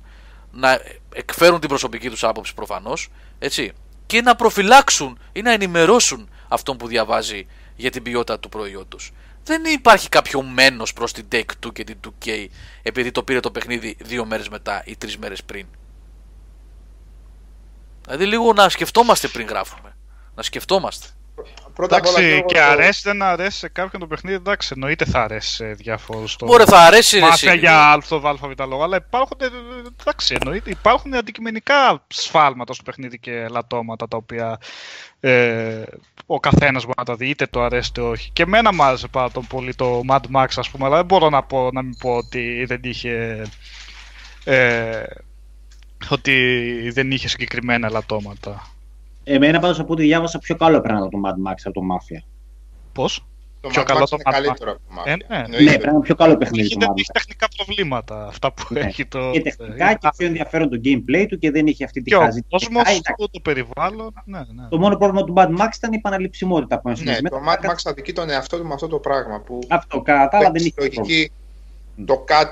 να εκφέρουν την προσωπική τους άποψη προφανώς, έτσι, και να προφυλάξουν ή να ενημερώσουν αυτόν που διαβάζει για την ποιότητα του προϊόντος. Δεν υπάρχει κάποιο μένος προς την Take-Two και την 2K επειδή το πήρε το παιχνίδι 2 μέρες μετά ή 3 μέρες πριν. Δηλαδή λίγο να σκεφτόμαστε πριν γράφουμε. Να σκεφτόμαστε. Εντάξει, και αρέσει, δεν αρέσει σε κάποιον το παιχνίδι, εντάξει, εννοείται θα αρέσει σε διάφορους. Μπορεί θα αρέσει μάτια για αλφαβήτα λόγο, αλλά υπάρχουν, εντάξει, εννοείται, υπάρχουν αντικειμενικά σφάλματα στο παιχνίδι και λατώματα τα οποία ο καθένας μπορεί να τα δει, είτε το αρέσει είτε όχι. Και εμένα μου άρεσε πάρα πολύ το Mad Max, ας πούμε, αλλά δεν μπορώ να μην πω ότι δεν είχε συγκεκριμένα λατώματα. Εμένα πάντως από ό,τι διάβασα πιο καλό έπαιρνα το Mad Max από το Mafia. Πώς? Το πιο καλό το Mad Max. Καλύτερο από το Mafia. Ναι, πρέπει να είναι πιο καλό παιχνίδι. Δεν έχει τεχνικά προβλήματα αυτά που έχει το. Και τεχνικά και πιο ενδιαφέρον το gameplay του και δεν είχε αυτή τη χάζη. Ο κόσμο, το περιβάλλον. Το μόνο πρόβλημα του Mad Max ήταν η επαναληψιμότητα. Ναι, το Mad Max αδικεί τον εαυτό του με αυτό το πράγμα. Αυτό κατά τα άλλα δεν είχε πρόβλημα.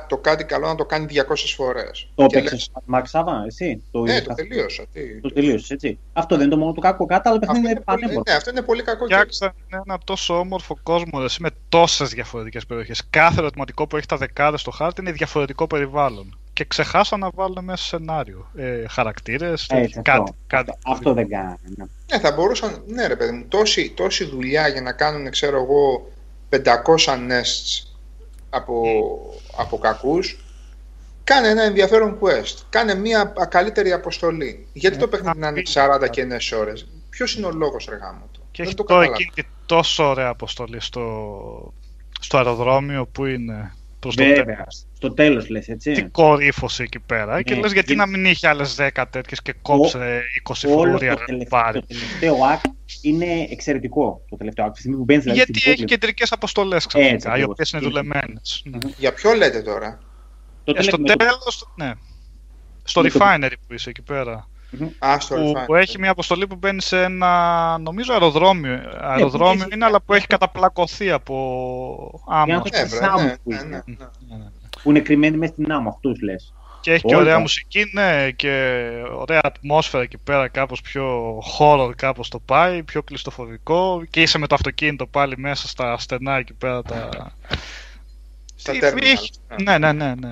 Το κάτι καλό να το κάνει 200 φορές. Το έπαιξες Mad Max, Σάββα, εσύ. Ναι, το τελείωσα. Το τελείωσες, έτσι. Αυτό δεν είναι το μόνο του κακό. Κατάλληλα παιχνίδι είναι πανέμορφο. Ναι, αυτό είναι πολύ κακό. Φτιάξαν ένα τόσο όμορφο κόσμο εσύ, με τόσες διαφορετικές περιοχές. Κάθε ερωτηματικό που έχει τα δεκάδες στο χάρτη είναι διαφορετικό περιβάλλον. Και ξεχάσαν να βάλουν μέσα σενάριο. Χαρακτήρες, κάτι. Αυτό δεν κάνανε. Ναι, θα μπορούσαν. Ναι, ρε παιδί μου, τόση δουλειά για να κάνουν, ξέρω εγώ, 500 nests. Από κακούς. Κάνε ένα ενδιαφέρον quest. Κάνε μια καλύτερη αποστολή. Γιατί το παιχνίδι να είναι 40 και 9 ώρες. Ποιος είναι ο λόγος, ρε γάμο του? Και έχει εκείνη τόσο ωραία αποστολή στο αεροδρόμιο που είναι προς το τέλος. Στο τέλος λες, έτσι. Τι κορύφωση εκεί πέρα. Ναι, και λες γιατί να μην είχε άλλες 10 τέτοιες και κόψε 20 φλουρία. Το τελευταίο act είναι εξαιρετικό. Το τελευταίο act. Δηλαδή, γιατί έχει κεντρικές αποστολές ξαφνικά, οι οποίες είναι δουλεμένες. Ναι. Για ποιο λέτε τώρα? Στο τέλος, ναι. Στο refinery που είσαι εκεί πέρα. Που έχει μια αποστολή που μπαίνει σε ένα, νομίζω, αεροδρόμιο είναι, αλλά που έχει καταπλακωθεί από άμμο. Που είναι κρυμμένοι μέσα στην άμμο, αυτούς λες. Και έχει και ωραία μουσική, ναι, και ωραία ατμόσφαιρα εκεί πέρα, κάπως πιο horror κάπως το πάει, πιο κλειστοφοβικό. Και είσαι με το αυτοκίνητο πάλι μέσα στα στενά εκεί πέρα στα terminal. Ναι.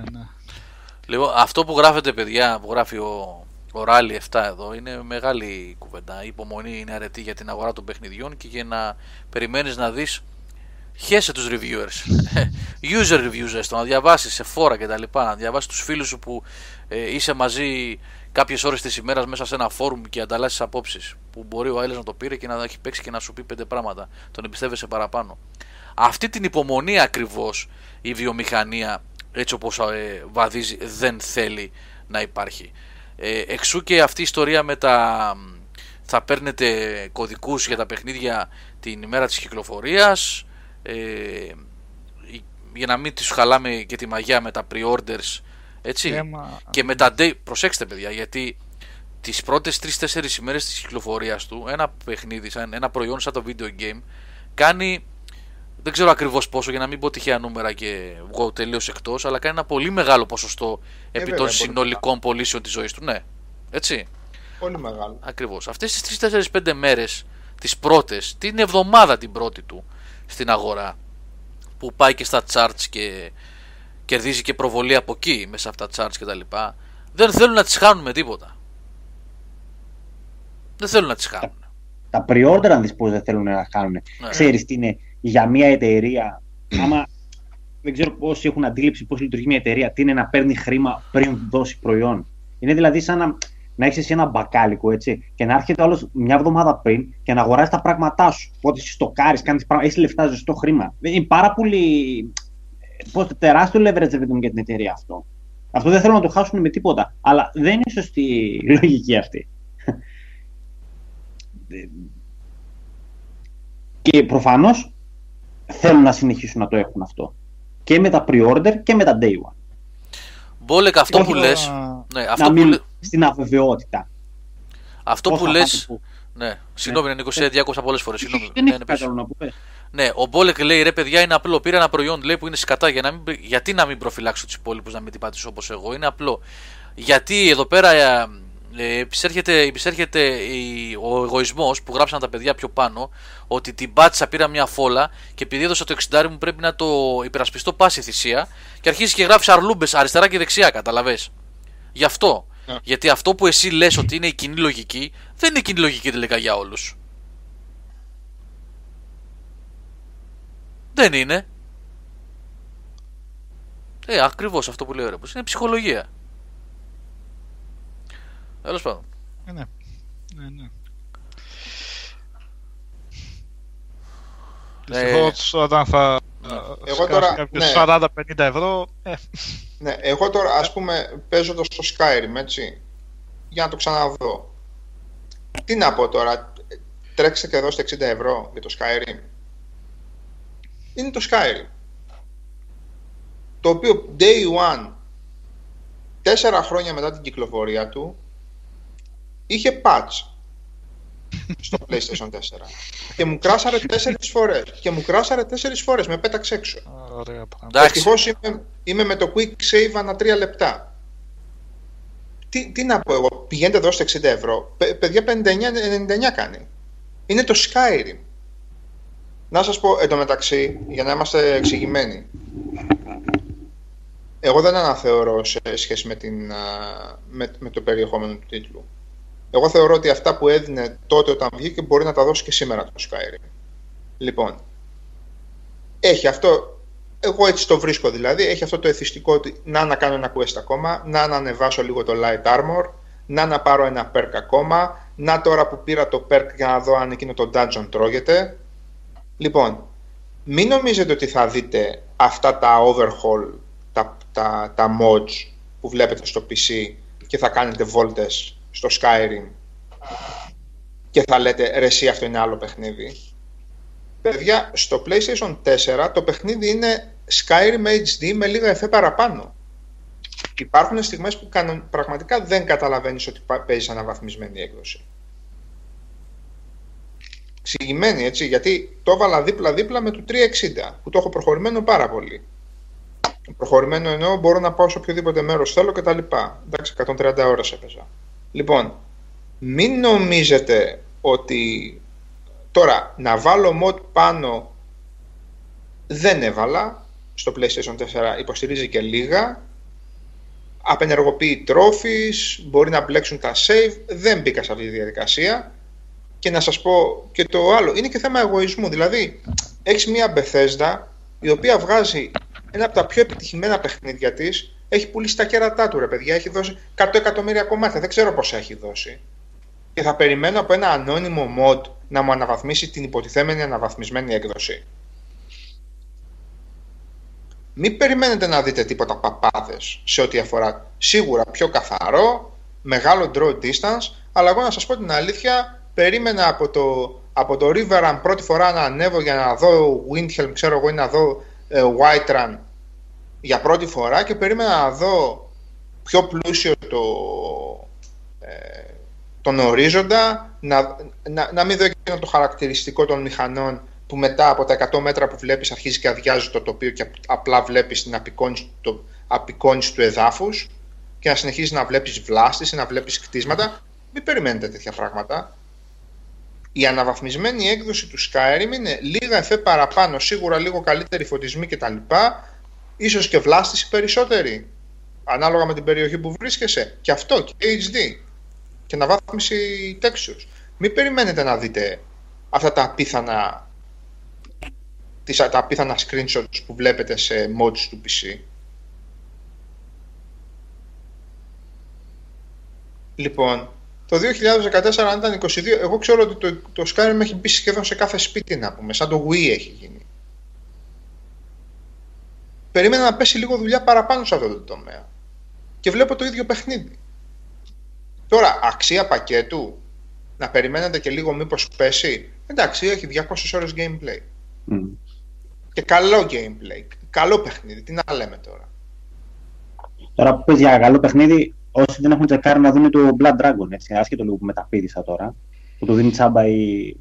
Λοιπόν, αυτό που γράφετε, παιδιά, που γράφει ο Ράλι 7 εδώ, είναι μεγάλη κουβέντα. Η υπομονή είναι αρετή για την αγορά των παιχνιδιών και για να περιμένεις να δεις. Χέσε τους reviewers, user reviewers, το να διαβάσεις σε φόρα και τα λοιπά, να διαβάσεις τους φίλους σου που είσαι μαζί κάποιες ώρες της ημέρας μέσα σε ένα φόρουμ και ανταλλάσσεις απόψεις, που μπορεί ο άλλος να το πήρε και να έχει παίξει και να σου πει 5 πράγματα, τον εμπιστεύεσαι παραπάνω. Αυτή την υπομονή ακριβώς η βιομηχανία, έτσι όπως βαδίζει, δεν θέλει να υπάρχει. Εξού και αυτή η ιστορία με τα... θα παίρνετε κωδικούς για τα παιχνίδια την ημέρα της κυκλοφορίας, για να μην τους χαλάμε και τη μαγιά με τα pre-orders, έτσι. Και με τα day, προσέξτε παιδιά, γιατί τις πρώτες 3-4 ημέρες της κυκλοφορίας του ένα παιχνίδι, ένα προϊόν σαν το video game κάνει, δεν ξέρω ακριβώς πόσο για να μην πω τυχαία νούμερα και βγω τελείως εκτός, αλλά κάνει ένα πολύ μεγάλο ποσοστό επί των συνολικών πωλήσεων της ζωής του, ναι, έτσι. Πολύ μεγάλο. Ακριβώς. Αυτές τις 3-4-5 μέρες τις πρώτες, την εβδομάδα την πρώτη του στην αγορά, που πάει και στα charts και κερδίζει και προβολή από εκεί μέσα από τα charts και τα λοιπά, δεν θέλουν να τις χάνουν με τίποτα. Δεν θέλουν να τις χάνουν. Τα pre-order, αν δεις, πώς δεν θέλουν να χάνουν. Ναι. Ξέρεις τι είναι για μια εταιρεία, άμα δεν ξέρω πώς έχουν αντίληψη πώς λειτουργεί μια εταιρεία, τι είναι να παίρνει χρήμα πριν δώσει προϊόν. Είναι δηλαδή σαν να έχεις εσύ ένα μπακάλικο, έτσι, και να έρχεται όλος μια εβδομάδα πριν και να αγοράζει τα πράγματά σου. Οπότε εσύ στοκάρεις, κάνεις πράγματα, έχεις λεφτά, ζεστό χρήμα. Είναι πάρα πολύ. Τεράστιο leverage για την εταιρεία αυτό. Αυτό δεν θέλω να το χάσουν με τίποτα. Αλλά δεν είναι σωστή η λογική αυτή. Και προφανώς θέλουν να συνεχίσουν να το έχουν αυτό. Και με τα pre-order και με τα day one. Μπόλεκ, αυτό που λες. Ναι, αυτό που λες. Στην αβεβαιότητα. Αυτό που λες. Ναι, συγγνώμη, Νίκο, διάκοψα πολλές φορές. Δεν έχει κάτι άλλο να πεις. Ναι, ο Μπόλεκ λέει, ρε παιδιά, είναι απλό. Πήρα ένα προϊόν, λέει, που είναι σκατά. Γιατί να μην προφυλάξω τους υπόλοιπους, να μην την πατήσω όπως εγώ? Είναι απλό. Γιατί εδώ πέρα επισέρχεται ο εγωισμός που γράψαν τα παιδιά πιο πάνω, ότι την πάτησα, πήρα μια φόλα και επειδή έδωσα το 60 μου πρέπει να το υπερασπιστώ πάση θυσία, και αρχίζει και γράφει αρλούμπες αριστερά και δεξιά, καταλαβες. Γι' αυτό. Yeah. Γιατί αυτό που εσύ λες ότι είναι η κοινή λογική, δεν είναι η κοινή λογική τελικά για όλους. Δεν είναι. Ακριβώς αυτό που λέει ο Ρέπος. Είναι ψυχολογία. Τέλος πάντων. Ναι. Δυστυχώς όταν θα... Εγώ τώρα, ναι. 40-50 ευρώ. Ναι, εγώ τώρα, ας πούμε, παίζω το στο Skyrim, έτσι, για να το ξαναδώ. Τι να πω τώρα, τρέξτε και δώστε 60 ευρώ για το Skyrim. είναι το Skyrim, το οποίο day one, 4 χρόνια μετά την κυκλοφορία του, είχε patch στο PlayStation 4 και μου κράσαρε 4 φορές και μου κράσαρε 4 φορές, με πέταξε έξω. Ευτυχώς είμαι με το quick save ανά 3 λεπτά. Τι να πω εγώ, πηγαίνετε εδώ στα 60 ευρώ, παιδιά, 59-99 κάνει. Είναι το Skyrim. Να σας πω εντωμεταξύ, για να είμαστε εξηγημένοι, εγώ δεν αναθεωρώ σε σχέση με το περιεχόμενο του τίτλου. Εγώ θεωρώ ότι αυτά που έδινε τότε όταν βγήκε μπορεί να τα δώσει και σήμερα το Skyrim. Λοιπόν, έχει αυτό, εγώ έτσι το βρίσκω δηλαδή, έχει αυτό το εθιστικό ότι να κάνω ένα quest ακόμα, να ανεβάσω λίγο το light armor, να πάρω ένα perk ακόμα, να τώρα που πήρα το perk για να δω αν εκείνο το dungeon τρώγεται. Λοιπόν, μην νομίζετε ότι θα δείτε αυτά τα overhaul, τα mods που βλέπετε στο PC και θα κάνετε βόλτες στο Skyrim και θα λέτε ρε εσύ αυτό είναι άλλο παιχνίδι. Παιδιά, στο PlayStation 4 το παιχνίδι είναι Skyrim HD με λίγα εφέ παραπάνω. Υπάρχουν στιγμές που πραγματικά δεν καταλαβαίνεις ότι παίζεις αναβαθμισμένη έκδοση. Ξηγημένη έτσι, γιατί το έβαλα δίπλα-δίπλα με το 360 που το έχω προχωρημένο πάρα πολύ. Προχωρημένο εννοώ μπορώ να πάω σε οποιοδήποτε μέρος θέλω κτλ. Εντάξει, 130 ώρες έπαιζα. Λοιπόν, μην νομίζετε ότι τώρα να βάλω mod πάνω, δεν έβαλα, στο PlayStation 4 υποστηρίζει και λίγα, απενεργοποιεί trophies, μπορεί να μπλέξουν τα save, δεν μπήκα σε αυτή τη διαδικασία. Και να σας πω και το άλλο, είναι και θέμα εγωισμού, δηλαδή έχεις μια Bethesda η οποία βγάζει ένα από τα πιο επιτυχημένα παιχνίδια της. Έχει πουλήσει τα κέρατά του ρε παιδιά, έχει δώσει 100 εκατομμύρια κομμάτια, δεν ξέρω πόσα έχει δώσει. Και θα περιμένω από ένα ανώνυμο mod να μου αναβαθμίσει την υποτιθέμενη αναβαθμισμένη έκδοση. Μην περιμένετε να δείτε τίποτα παπάδες σε ό,τι αφορά, σίγουρα πιο καθαρό, μεγάλο draw distance, αλλά εγώ να σας πω την αλήθεια, περίμενα από το River αν πρώτη φορά να ανέβω για να δω Windhelm, ξέρω εγώ, ή να δω Whiterun για πρώτη φορά και περίμενα να δω πιο πλούσιο τον ορίζοντα, να μην δω εκείνο το χαρακτηριστικό των μηχανών που μετά από τα 100 μέτρα που βλέπεις αρχίζει και αδειάζει το τοπίο και απλά βλέπεις την απεικόνιση του εδάφους και να συνεχίζεις να βλέπεις βλάστηση, να βλέπεις κτίσματα. Μην περιμένετε τέτοια πράγματα. Η αναβαθμισμένη έκδοση του Skyrim είναι λίγα εφέ παραπάνω, σίγουρα λίγο καλύτερη φωτισμή κτλ. Ίσως και βλάστηση περισσότερη, ανάλογα με την περιοχή που βρίσκεσαι. Και αυτό, και HD. Και αναβάθμιση textures. Μην περιμένετε να δείτε αυτά τα απίθανα screenshots που βλέπετε σε mods του PC. Λοιπόν, το 2014 αν ήταν 22, εγώ ξέρω ότι το Skyrim έχει μπει σχεδόν σε κάθε σπίτι, να πούμε, σαν το Wii έχει γίνει. Περίμενα να πέσει λίγο δουλειά παραπάνω σε αυτό το τομέα. Και βλέπω το ίδιο παιχνίδι. Τώρα, αξία πακέτου, να περιμένετε και λίγο μήπως πέσει. Εντάξει, έχει 200 ώρες gameplay. Mm. Και καλό gameplay. Καλό παιχνίδι. Τι να λέμε τώρα. Τώρα που πες για καλό παιχνίδι, όσοι δεν έχουν τσεκάρει να δουν το Blood Dragon, έτσι, άσχετο λίγο που μεταπήδησα τώρα, που το δίνει τσάμπα η...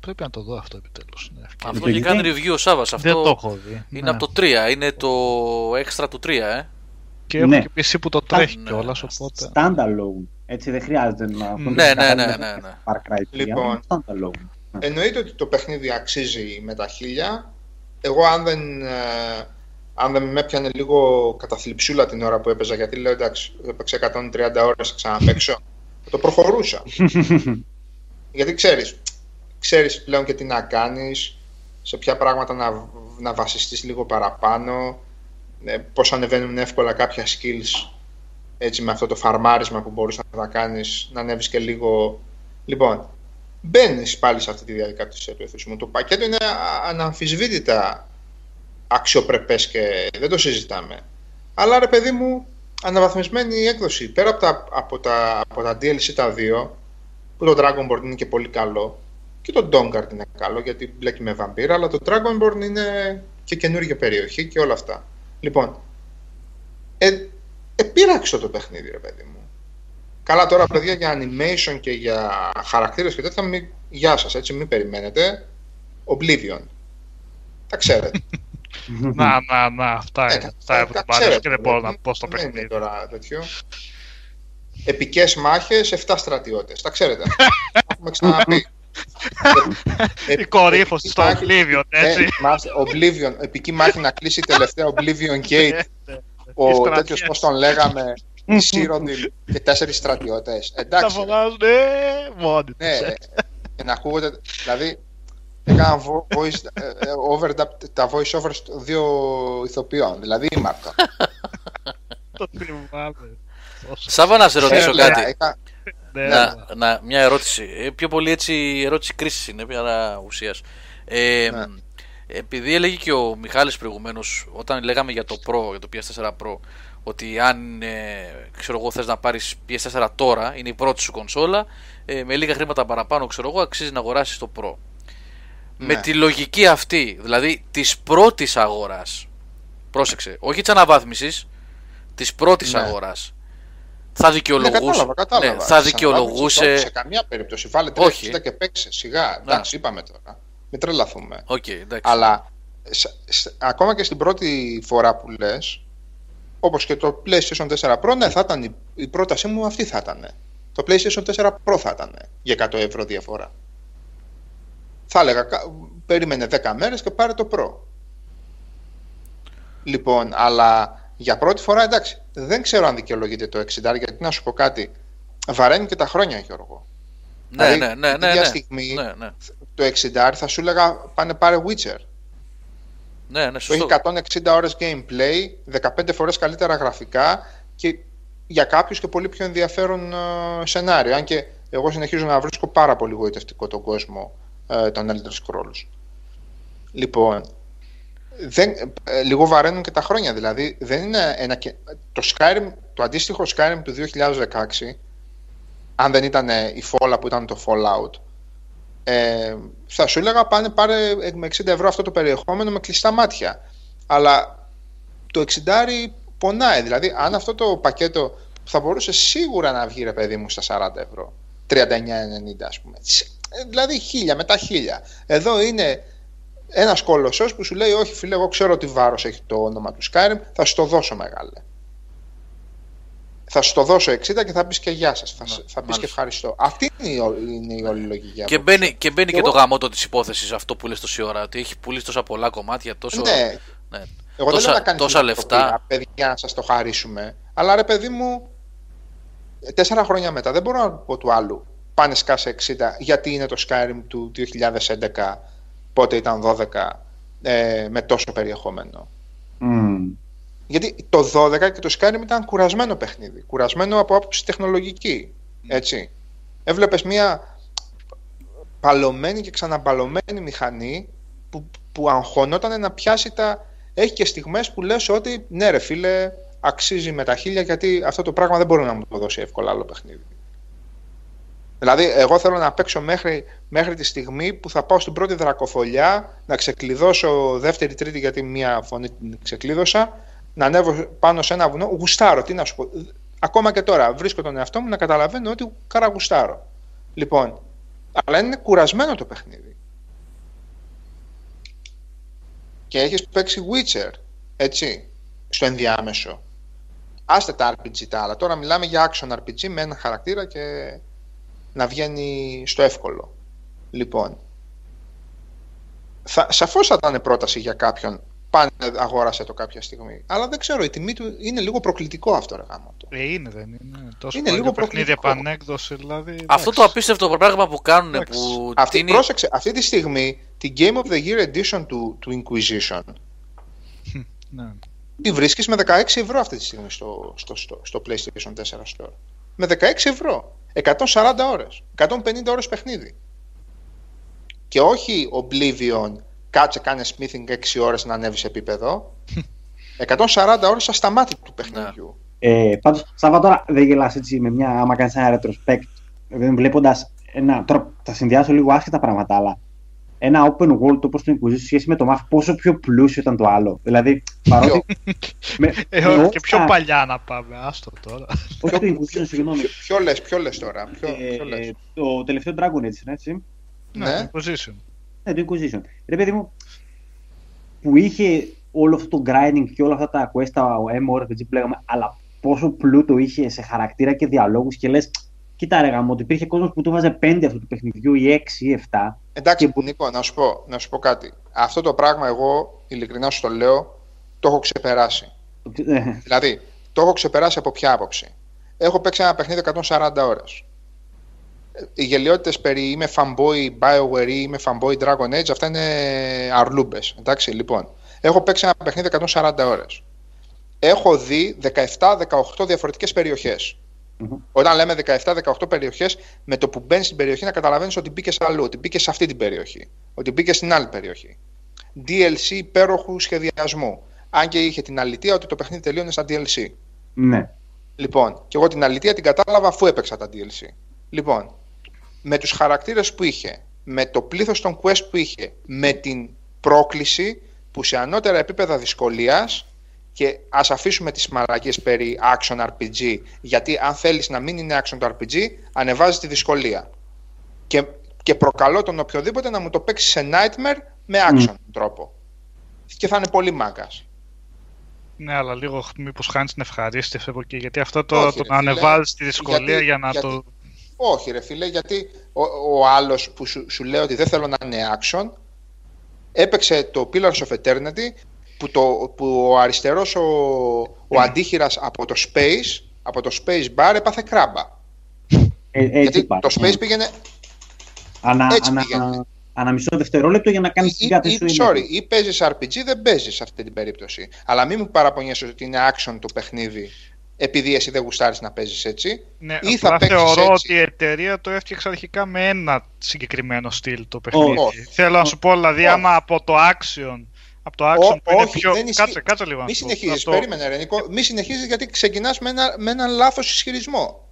πρέπει να το δω αυτό επιτέλους. Αυτό είχε κάνει review ο Σάββας. Αυτό δεν το έχω δει. Είναι ναι. Από το 3, είναι το έξτρα του 3, Και έχω και PC που το τρέχει κιόλας, οπότε... Standalone, έτσι δεν χρειάζεται να... Ναι. Λοιπόν, εννοείται ότι το παιχνίδι αξίζει με τα 1000. Εγώ αν δεν με έπιανε λίγο καταθλιψούλα την ώρα που έπαιζα, γιατί λέω εντάξει, έπαιξε 130 ώρες, ξαναπαίξω, το προχωρούσα. Γιατί ξέρεις πλέον και τι να κάνεις, σε ποια πράγματα να βασιστείς λίγο παραπάνω, πώς ανεβαίνουν εύκολα κάποια skills, έτσι, με αυτό το φαρμάρισμα που μπορείς να τα κάνεις, να ανέβεις και λίγο. Λοιπόν, μπαίνεις πάλι σε αυτή τη διαδικασία του εθισμού. Το πακέτο είναι αναμφισβήτητα αξιοπρεπές και δεν το συζητάμε. Αλλά ρε παιδί μου, αναβαθμισμένη η έκδοση, πέρα από τα DLC τα 2, που το Dragonborn είναι και πολύ καλό, και τον Dawnguard είναι καλό γιατί μπλέκει με βαμπύρα, αλλά το Dragonborn είναι και καινούργια περιοχή και όλα αυτά. Λοιπόν, επήραξε το παιχνίδι ρε παιδί μου. Καλά τώρα παιδιά για animation και για χαρακτήρες και τέτοια, γεια σας, έτσι μην περιμένετε. Oblivion. Τα ξέρετε. Να, αυτά είναι. Τα ξέρετε. Και δεν μπορώ να πω στο παιχνίδι. Τώρα τέτοιο. Επικές μάχες, 7 στρατιώτες. Τα ξέρετε. Έχουμε ξαναπεί. Η κορύφωση στο Oblivion, έτσι. Oblivion, επική μάχη να κλείσει η τελευταία Oblivion Gate. Ο τέτοιος, πώς τον λέγαμε, Σύρονιλ και 4 στρατιώτες. Εντάξει. Τα φωνάζουν, μόνοι τους. Ναι, να ακούγονται, δηλαδή, έκαναν τα voice overs δύο ηθοποιών, δηλαδή η Μάρτα. Το θυμάμαι. Σάββα, να σε ρωτήσω κάτι. Μια ερώτηση. Πιο πολύ έτσι ερώτηση κρίσης είναι, αλλά ουσίας. Επειδή έλεγε και ο Μιχάλης προηγουμένως, όταν λέγαμε για το Pro, για το PS4 Pro, ότι αν ξέρω εγώ, θες να πάρεις PS4 τώρα, είναι η πρώτη σου κονσόλα, με λίγα χρήματα παραπάνω, ξέρω εγώ, αξίζει να αγοράσεις το Pro. Ναι. Με τη λογική αυτή, δηλαδή της πρώτης αγοράς, πρόσεξε, όχι της αναβάθμισης, της πρώτης αγοράς, θα δικαιολογούσε. Κατάλαβα. Θα δικαιολογούσε. Σε καμία περίπτωση. Βάλε 360 και παίξε σιγά. Εντάξει, είπαμε τώρα. Μην τρελαθούμε. Okay, αλλά ακόμα και στην πρώτη φορά που λες, όπως και το PlayStation 4 Pro, ναι, θα ήταν η πρότασή μου αυτή θα ήταν. Το PlayStation 4 Pro θα ήταν για 100 ευρώ διαφορά. Θα έλεγα, περίμενε 10 μέρες και πάρε το Pro. Λοιπόν, αλλά για πρώτη φορά, εντάξει, δεν ξέρω αν δικαιολογείται το 60, γιατί να σου πω κάτι, βαραίνει και τα χρόνια, Γιώργο. Ναι, δηλαδή, ναι. Μια στιγμή, ναι. Το 60 θα σου έλεγα πάνε πάρε Witcher. Ναι, σωστό. Το έχει 160 ώρες gameplay, 15 φορές καλύτερα γραφικά και για κάποιους και πολύ πιο ενδιαφέρον σενάριο. Αν και εγώ συνεχίζω να βρίσκω πάρα πολύ γοητευτικό τον κόσμο των Elder Scrolls. Λοιπόν, λίγο βαραίνουν και τα χρόνια. Δηλαδή, δεν είναι το Skyrim, το αντίστοιχο Skyrim του 2016, αν δεν ήταν η φόλα που ήταν το Fallout, θα σου έλεγα πάνε πάρε με 60 ευρώ αυτό το περιεχόμενο με κλειστά μάτια. Αλλά το 60 πονάει. Δηλαδή, αν αυτό το πακέτο που θα μπορούσε σίγουρα να βγει ρε παιδί μου στα 40 ευρώ, 39,90 ας πούμε. Δηλαδή, 1.000 μετά 1.000. Εδώ είναι ένας κολοσσός που σου λέει όχι φίλε, εγώ ξέρω ότι βάρος έχει το όνομα του Skyrim, θα σου το δώσω μεγάλε. Θα σου το δώσω 60 και θα πεις και γεια σας. Θα πεις και ευχαριστώ. Αυτή είναι η όλη λογική. Και μπαίνει και το γαμότο της υπόθεσης αυτό που λες τόση ώρα, ότι έχει πουλήσει τόσα πολλά κομμάτια, τόσο, ναι. Εγώ δεν λέω να κάνεις τόσα λεφτά. Παιδιά, να σας το χαρίσουμε. Αλλά ρε παιδί μου, 4 χρόνια μετά δεν μπορώ να πω του άλλου πάνε σκάσε 60, γιατί είναι το Skyrim του 2011, πότε ήταν 12, με τόσο περιεχόμενο. Γιατί το 12 και το Skyrim ήταν κουρασμένο παιχνίδι, κουρασμένο από άποψη τεχνολογική, έτσι. Έβλεπες μια παλωμένη και ξαναπαλωμένη μηχανή που αγχωνόταν να πιάσει τα... Έχει και στιγμές που λες ότι ναι ρε φίλε, αξίζει με τα 1.000, γιατί αυτό το πράγμα δεν μπορεί να μου το δώσει εύκολα άλλο παιχνίδι. Δηλαδή, εγώ θέλω να παίξω μέχρι τη στιγμή που θα πάω στην πρώτη δρακοφολιά, να ξεκλειδώσω δεύτερη-τρίτη, γιατί μία φωνή την ξεκλείδωσα, να ανέβω πάνω σε ένα βουνό, γουστάρω, τι να σου πω. Ακόμα και τώρα βρίσκω τον εαυτό μου να καταλαβαίνω ότι καραγουστάρω. Λοιπόν, αλλά είναι κουρασμένο το παιχνίδι. Και έχεις παίξει Witcher, έτσι, στο ενδιάμεσο. Άστε τα RPG τα άλλα, τώρα μιλάμε για action RPG με ένα χαρακτήρα και... να βγαίνει στο εύκολο. Λοιπόν, σαφώς θα ήταν πρόταση για κάποιον, πάνε αγόρασε το κάποια στιγμή, αλλά δεν ξέρω, η τιμή του είναι λίγο προκλητικό αυτό ρε γάμο του. Είναι, δεν είναι. Τόσο είναι λίγο παιχνίδι επανέκδοση, δηλαδή. Αυτό το απίστευτο πράγμα που κάνουν. Που τίνει... Πρόσεξε, αυτή τη στιγμή την Game of the Year Edition του Inquisition τη βρίσκεις με 16 ευρώ αυτή τη στιγμή στο PlayStation 4 Store. Με 16 ευρώ. 140 ώρες, 150 ώρες παιχνίδι. Και όχι Oblivion, κάτσε κάνε smithing 6 ώρες να ανέβεις επίπεδο. 140 ώρες στα σταμάτη του παιχνιδιού. Πάντως, Σάββα, τώρα δεν γελάς έτσι με μια, άμα κάνεις ένα retrospect, βλέποντας ένα, τώρα θα συνδυάσω λίγο άσχετα πράγματα, αλλά ένα open world όπως το Inquisition σε σχέση με το Mafia, πόσο πιο πλούσιο ήταν το άλλο. Δηλαδή, παρότι. με και πιο παλιά να πάμε, άστο τώρα. Όχι το Inquisition, συγγνώμη. Ποιο λες τώρα, ποιο λες. Το τελευταίο Dragon Age, έτσι. Ναι, Inquisition. Ναι, το Inquisition. Ρε παιδί μου, που είχε όλο αυτό το grinding και όλα αυτά τα quest, τα MMORPG που λέγαμε, αλλά πόσο πλούτο είχε σε χαρακτήρα και διαλόγους και λες. Κοίτα ρε γαμώ, ότι υπήρχε κόσμος που το βάζε 5 αυτού του παιχνιδιού ή 6 ή 7. Εντάξει και... Νίκο, να σου πω κάτι. Αυτό το πράγμα εγώ, ειλικρινά σου το λέω, το έχω ξεπεράσει. Δηλαδή, το έχω ξεπεράσει από ποια άποψη. Έχω παίξει ένα παιχνίδι 140 ώρες. Οι γελοιότητες περί είμαι fanboy BioWare ή είμαι fanboy Dragon Age, αυτά είναι αρλούμπες. Εντάξει, λοιπόν. Έχω παίξει ένα παιχνίδι 140 ώρες. Έχω δει 17-18 διαφορετικές περιοχές. Mm-hmm. Όταν λέμε 17-18 περιοχές, με το που μπαίνεις στην περιοχή να καταλαβαίνεις ότι μπήκες αλλού, ότι μπήκες σε αυτή την περιοχή, ότι μπήκες στην άλλη περιοχή. DLC υπέροχου σχεδιασμού. Αν και είχε την αλητεία ότι το παιχνίδι τελείωνε στα DLC. Ναι. Λοιπόν, και εγώ την αλητεία την κατάλαβα αφού έπαιξα τα DLC. Λοιπόν, με τους χαρακτήρες που είχε, με το πλήθος των quest που είχε, με την πρόκληση που σε ανώτερα επίπεδα δυσκολίας. Και ας αφήσουμε τις μαλακίες περί action RPG, γιατί αν θέλεις να μην είναι action το RPG, ανεβάζει τη δυσκολία. Και προκαλώ τον οποιοδήποτε να μου το παίξει σε nightmare με action τρόπο. Και θα είναι πολύ μάγκας. Ναι, αλλά λίγο μήπως χάνεις την ευχαρίστηση, γιατί αυτό το να ανεβάζεις τη δυσκολία γιατί, για να γιατί, το... Όχι ρε φίλε, γιατί ο άλλος που σου λέει ότι δεν θέλω να είναι action, έπαιξε το Pillars of Eternity, που ο αριστερός ο αντίχειρας από το space bar έπαθε κράμπα. Γιατί πάει, το space πήγαινε ανα μισό δευτερόλεπτο για να κάνεις την κάτι σου. Sorry, ή παίζεις RPG, δεν παίζεις σε αυτή την περίπτωση. Αλλά μην μου παραπονιέσαι ότι είναι action το παιχνίδι επειδή εσύ δεν γουστάρεις να παίζεις έτσι. Ναι, ή θα θεωρώ έτσι. Ότι η εταιρεία το έφτιαξε αρχικά με ένα συγκεκριμένο στυλ το παιχνίδι. Θέλω να σου πω, δηλαδή, άμα από το action... Από το action που είναι πιο... Κάτσε λίγο. Μη συνεχίζεις, περίμενε ρε Νικό. Μη συνεχίζεις, γιατί ξεκινάς με έναν λάθος ισχυρισμό.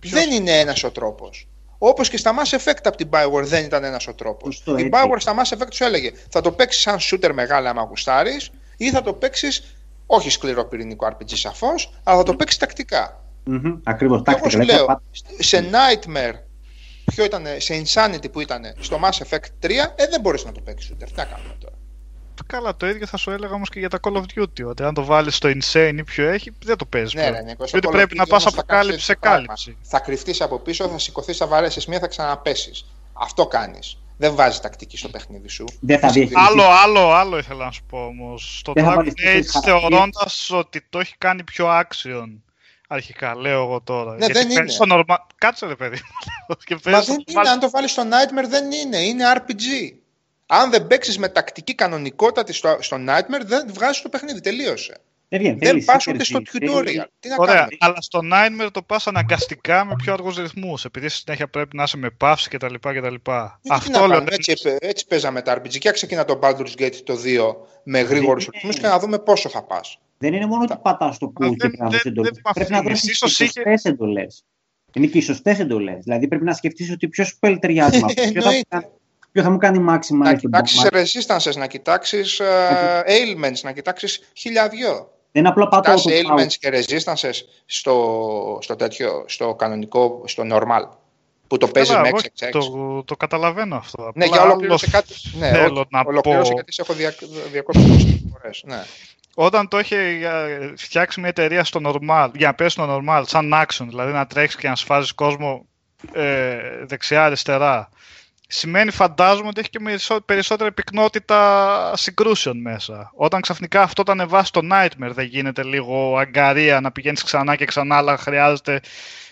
Ποιος? Δεν είναι ένας ο τρόπος. Όπως και στα Mass Effect από την Bioware δεν ήταν ένας ο τρόπος. Η Bioware στα Mass Effect σου έλεγε θα το παίξεις σαν shooter μεγάλα άμα γουστάρεις, ή θα το παίξεις όχι σκληρό πυρηνικό RPG σαφώς, αλλά θα το παίξεις τακτικά. Ακριβώς, τακτικά. Και όπως λέω, σε Nightmare, ποιο ήτανε, σε Insanity που ήταν στο Mass Effect 3, δεν μπορείς να το παίξεις shooter. Τι να κάνουμε τώρα. Καλά, το ίδιο θα σου έλεγα όμως και για τα Call of Duty. Ότι αν το βάλεις στο Insane ή ποιο έχει, δεν το παίζεις. Ναι, γιατί πρέπει να πας από κάλυψη σε κάλυψη. Θα κρυφτείς από πίσω, θα σηκωθείς, θα βαρέσεις μία, θα ξαναπέσεις. Αυτό κάνεις. Δεν βάζεις τακτική στο παιχνίδι σου. Άλλο ήθελα να σου πω όμως. Στο Dragon Age θεωρώντας ότι το έχει κάνει πιο action. Αρχικά, λέω εγώ τώρα. Ναι, δεν είναι. Κάτσε ρε παιδί. Μα δεν είναι. Αν το βάλεις στο Nightmare, δεν είναι. Είναι RPG. Αν δεν παίξεις με τακτική κανονικότητα στο Nightmare, δεν βγάζεις το παιχνίδι. Τελείωσε. Δεν πας ούτε στο tutorial. Τι να κάνουμε. Αλλά στο Nightmare το πας αναγκαστικά με πιο αργούς ρυθμούς. Επειδή συνέχεια πρέπει να είσαι με παύση κτλ. Έτσι παίζαμε τα RPG. Και ξεκινά το Baldur's Gate το 2 με γρήγορους ρυθμούς και να δούμε πόσο θα πας. Δεν είναι μόνο ότι πατάς το πουλ και πρέπει να δώσεις τις σωστές εντολές. Είναι και οι σωστές εντολές. Δηλαδή πρέπει να σκεφτείς ότι ποιο spell ταιριάζει με αυτό. Ποιο θα μου κάνει maximum. Να κοιτάξεις resistances, να κοιτάξεις ailments, να κοιτάξεις χιλιαδιό. Δεν απλά πατάω το ailments και resistances στο κανονικό, στο normal. Που το παίζεις με 6-6. Το καταλαβαίνω αυτό. Ναι, για ολοκλήρωσε κάτι. Ναι, ολοκλήρωσε γιατί σε έχω διακόψει φορές. Όταν το είχε φτιάξει μια εταιρεία στο normal, για να παίζει το normal, σαν action, δηλαδή να τρέξεις και να σφάζεις κόσμο δεξιά-αριστερά. Σημαίνει, φαντάζομαι, ότι έχει και περισσότερη πυκνότητα συγκρούσεων μέσα. Όταν ξαφνικά αυτό το ανεβάσει στο Nightmare, δεν γίνεται λίγο αγκαρία να πηγαίνεις ξανά και ξανά, αλλά χρειάζεται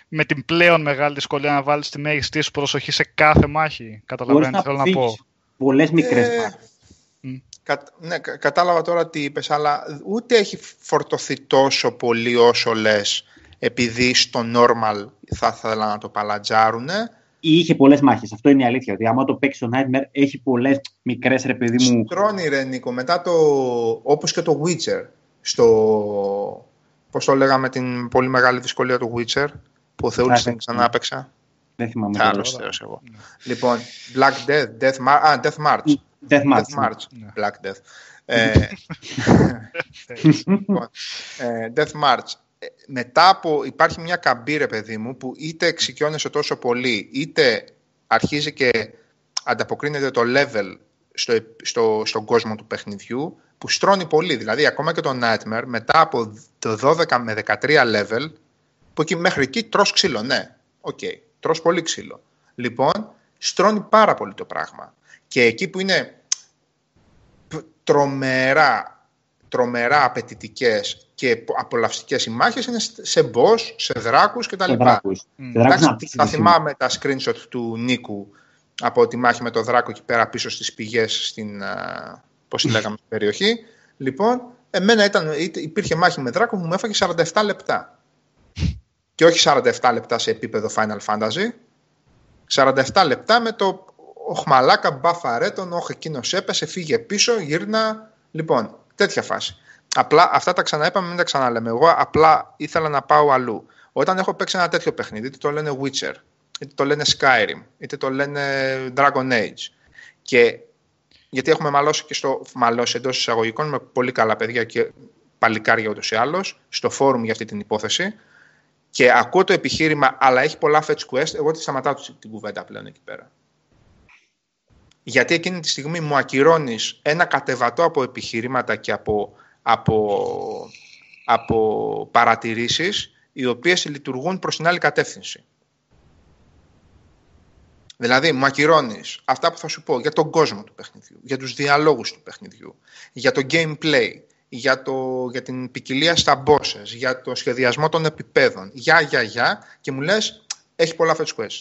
με την πλέον μεγάλη δυσκολία να βάλεις τη μέγιστη σου προσοχή σε κάθε μάχη. Καταλαβαίνετε, θέλω να πω. Πολλές μικρές μάχες. Ναι, κατάλαβα τώρα τι είπες, αλλά ούτε έχει φορτωθεί τόσο πολύ όσο λες, επειδή στο normal θα ήθελα να το παλατζάρουνε. Είχε πολλές μάχες. Αυτό είναι η αλήθεια. Ότι άμα το παίξει στο Nightmare, έχει πολλές μικρές, ρε παιδί μου. Στρώνει ρε Νίκο. Μετά όπως και το Witcher. Πώς το λέγαμε την πολύ μεγάλη δυσκολία του Witcher, που ο Θεούλης την ξανάπαιξα. Δεν θυμάμαι. Άλλος θεός εγώ. Λοιπόν, Black Death, Death March. Black Death. Λοιπόν, Death March. Μετά από υπάρχει μια καμπή, ρε παιδί μου, που είτε εξοικειώνεσαι τόσο πολύ, είτε αρχίζει και ανταποκρίνεται το level στον κόσμο του παιχνιδιού, που στρώνει πολύ. Δηλαδή, ακόμα και το Nightmare, μετά από το 12 με 13 level, που εκεί μέχρι εκεί τρως ξύλο, ναι. Οκ, τρως πολύ ξύλο. Λοιπόν, στρώνει πάρα πολύ το πράγμα. Και εκεί που είναι τρομερά απαιτητικές και απολαυστικές οι μάχες είναι σε boss, σε δράκους και τα λοιπά. Θα θυμάμαι τα screenshot του Νίκου από τη μάχη με το δράκο εκεί πέρα πίσω στις πηγές στην, πώς λέγαμε, στην περιοχή. Λοιπόν, εμένα υπήρχε μάχη με δράκο που μου έφαγε 47 λεπτά. Και όχι 47 λεπτά σε επίπεδο Final Fantasy, 47 λεπτά με το οχμαλάκα μπαφαρέτον, όχι εκείνος έπεσε, φύγε πίσω, γύρνα. Λοιπόν, τέτοια φάση. Απλά αυτά τα ξαναέπαμε, μην τα ξαναλέμε. Εγώ απλά ήθελα να πάω αλλού. Όταν έχω παίξει ένα τέτοιο παιχνίδι, είτε το λένε Witcher, είτε το λένε Skyrim, είτε το λένε Dragon Age. Και γιατί έχουμε μαλώσει και μαλώσει εντός εισαγωγικών με πολύ καλά παιδιά και παλικάρια ούτως ή άλλως, στο φόρουμ για αυτή την υπόθεση. Και ακούω το επιχείρημα, αλλά έχει πολλά fetch quest. Εγώ τη σταματάω την κουβέντα πλέον εκεί πέρα. Γιατί εκείνη τη στιγμή μου ακυρώνεις ένα κατεβατό από επιχειρήματα και από παρατηρήσεις, οι οποίες λειτουργούν προς την άλλη κατεύθυνση. Δηλαδή, μου ακυρώνεις αυτά που θα σου πω για τον κόσμο του παιχνιδιού, για τους διαλόγους του παιχνιδιού, για το gameplay, για την ποικιλία στα bosses, για το σχεδιασμό των επιπέδων, και μου λες, έχει πολλά fetch quest.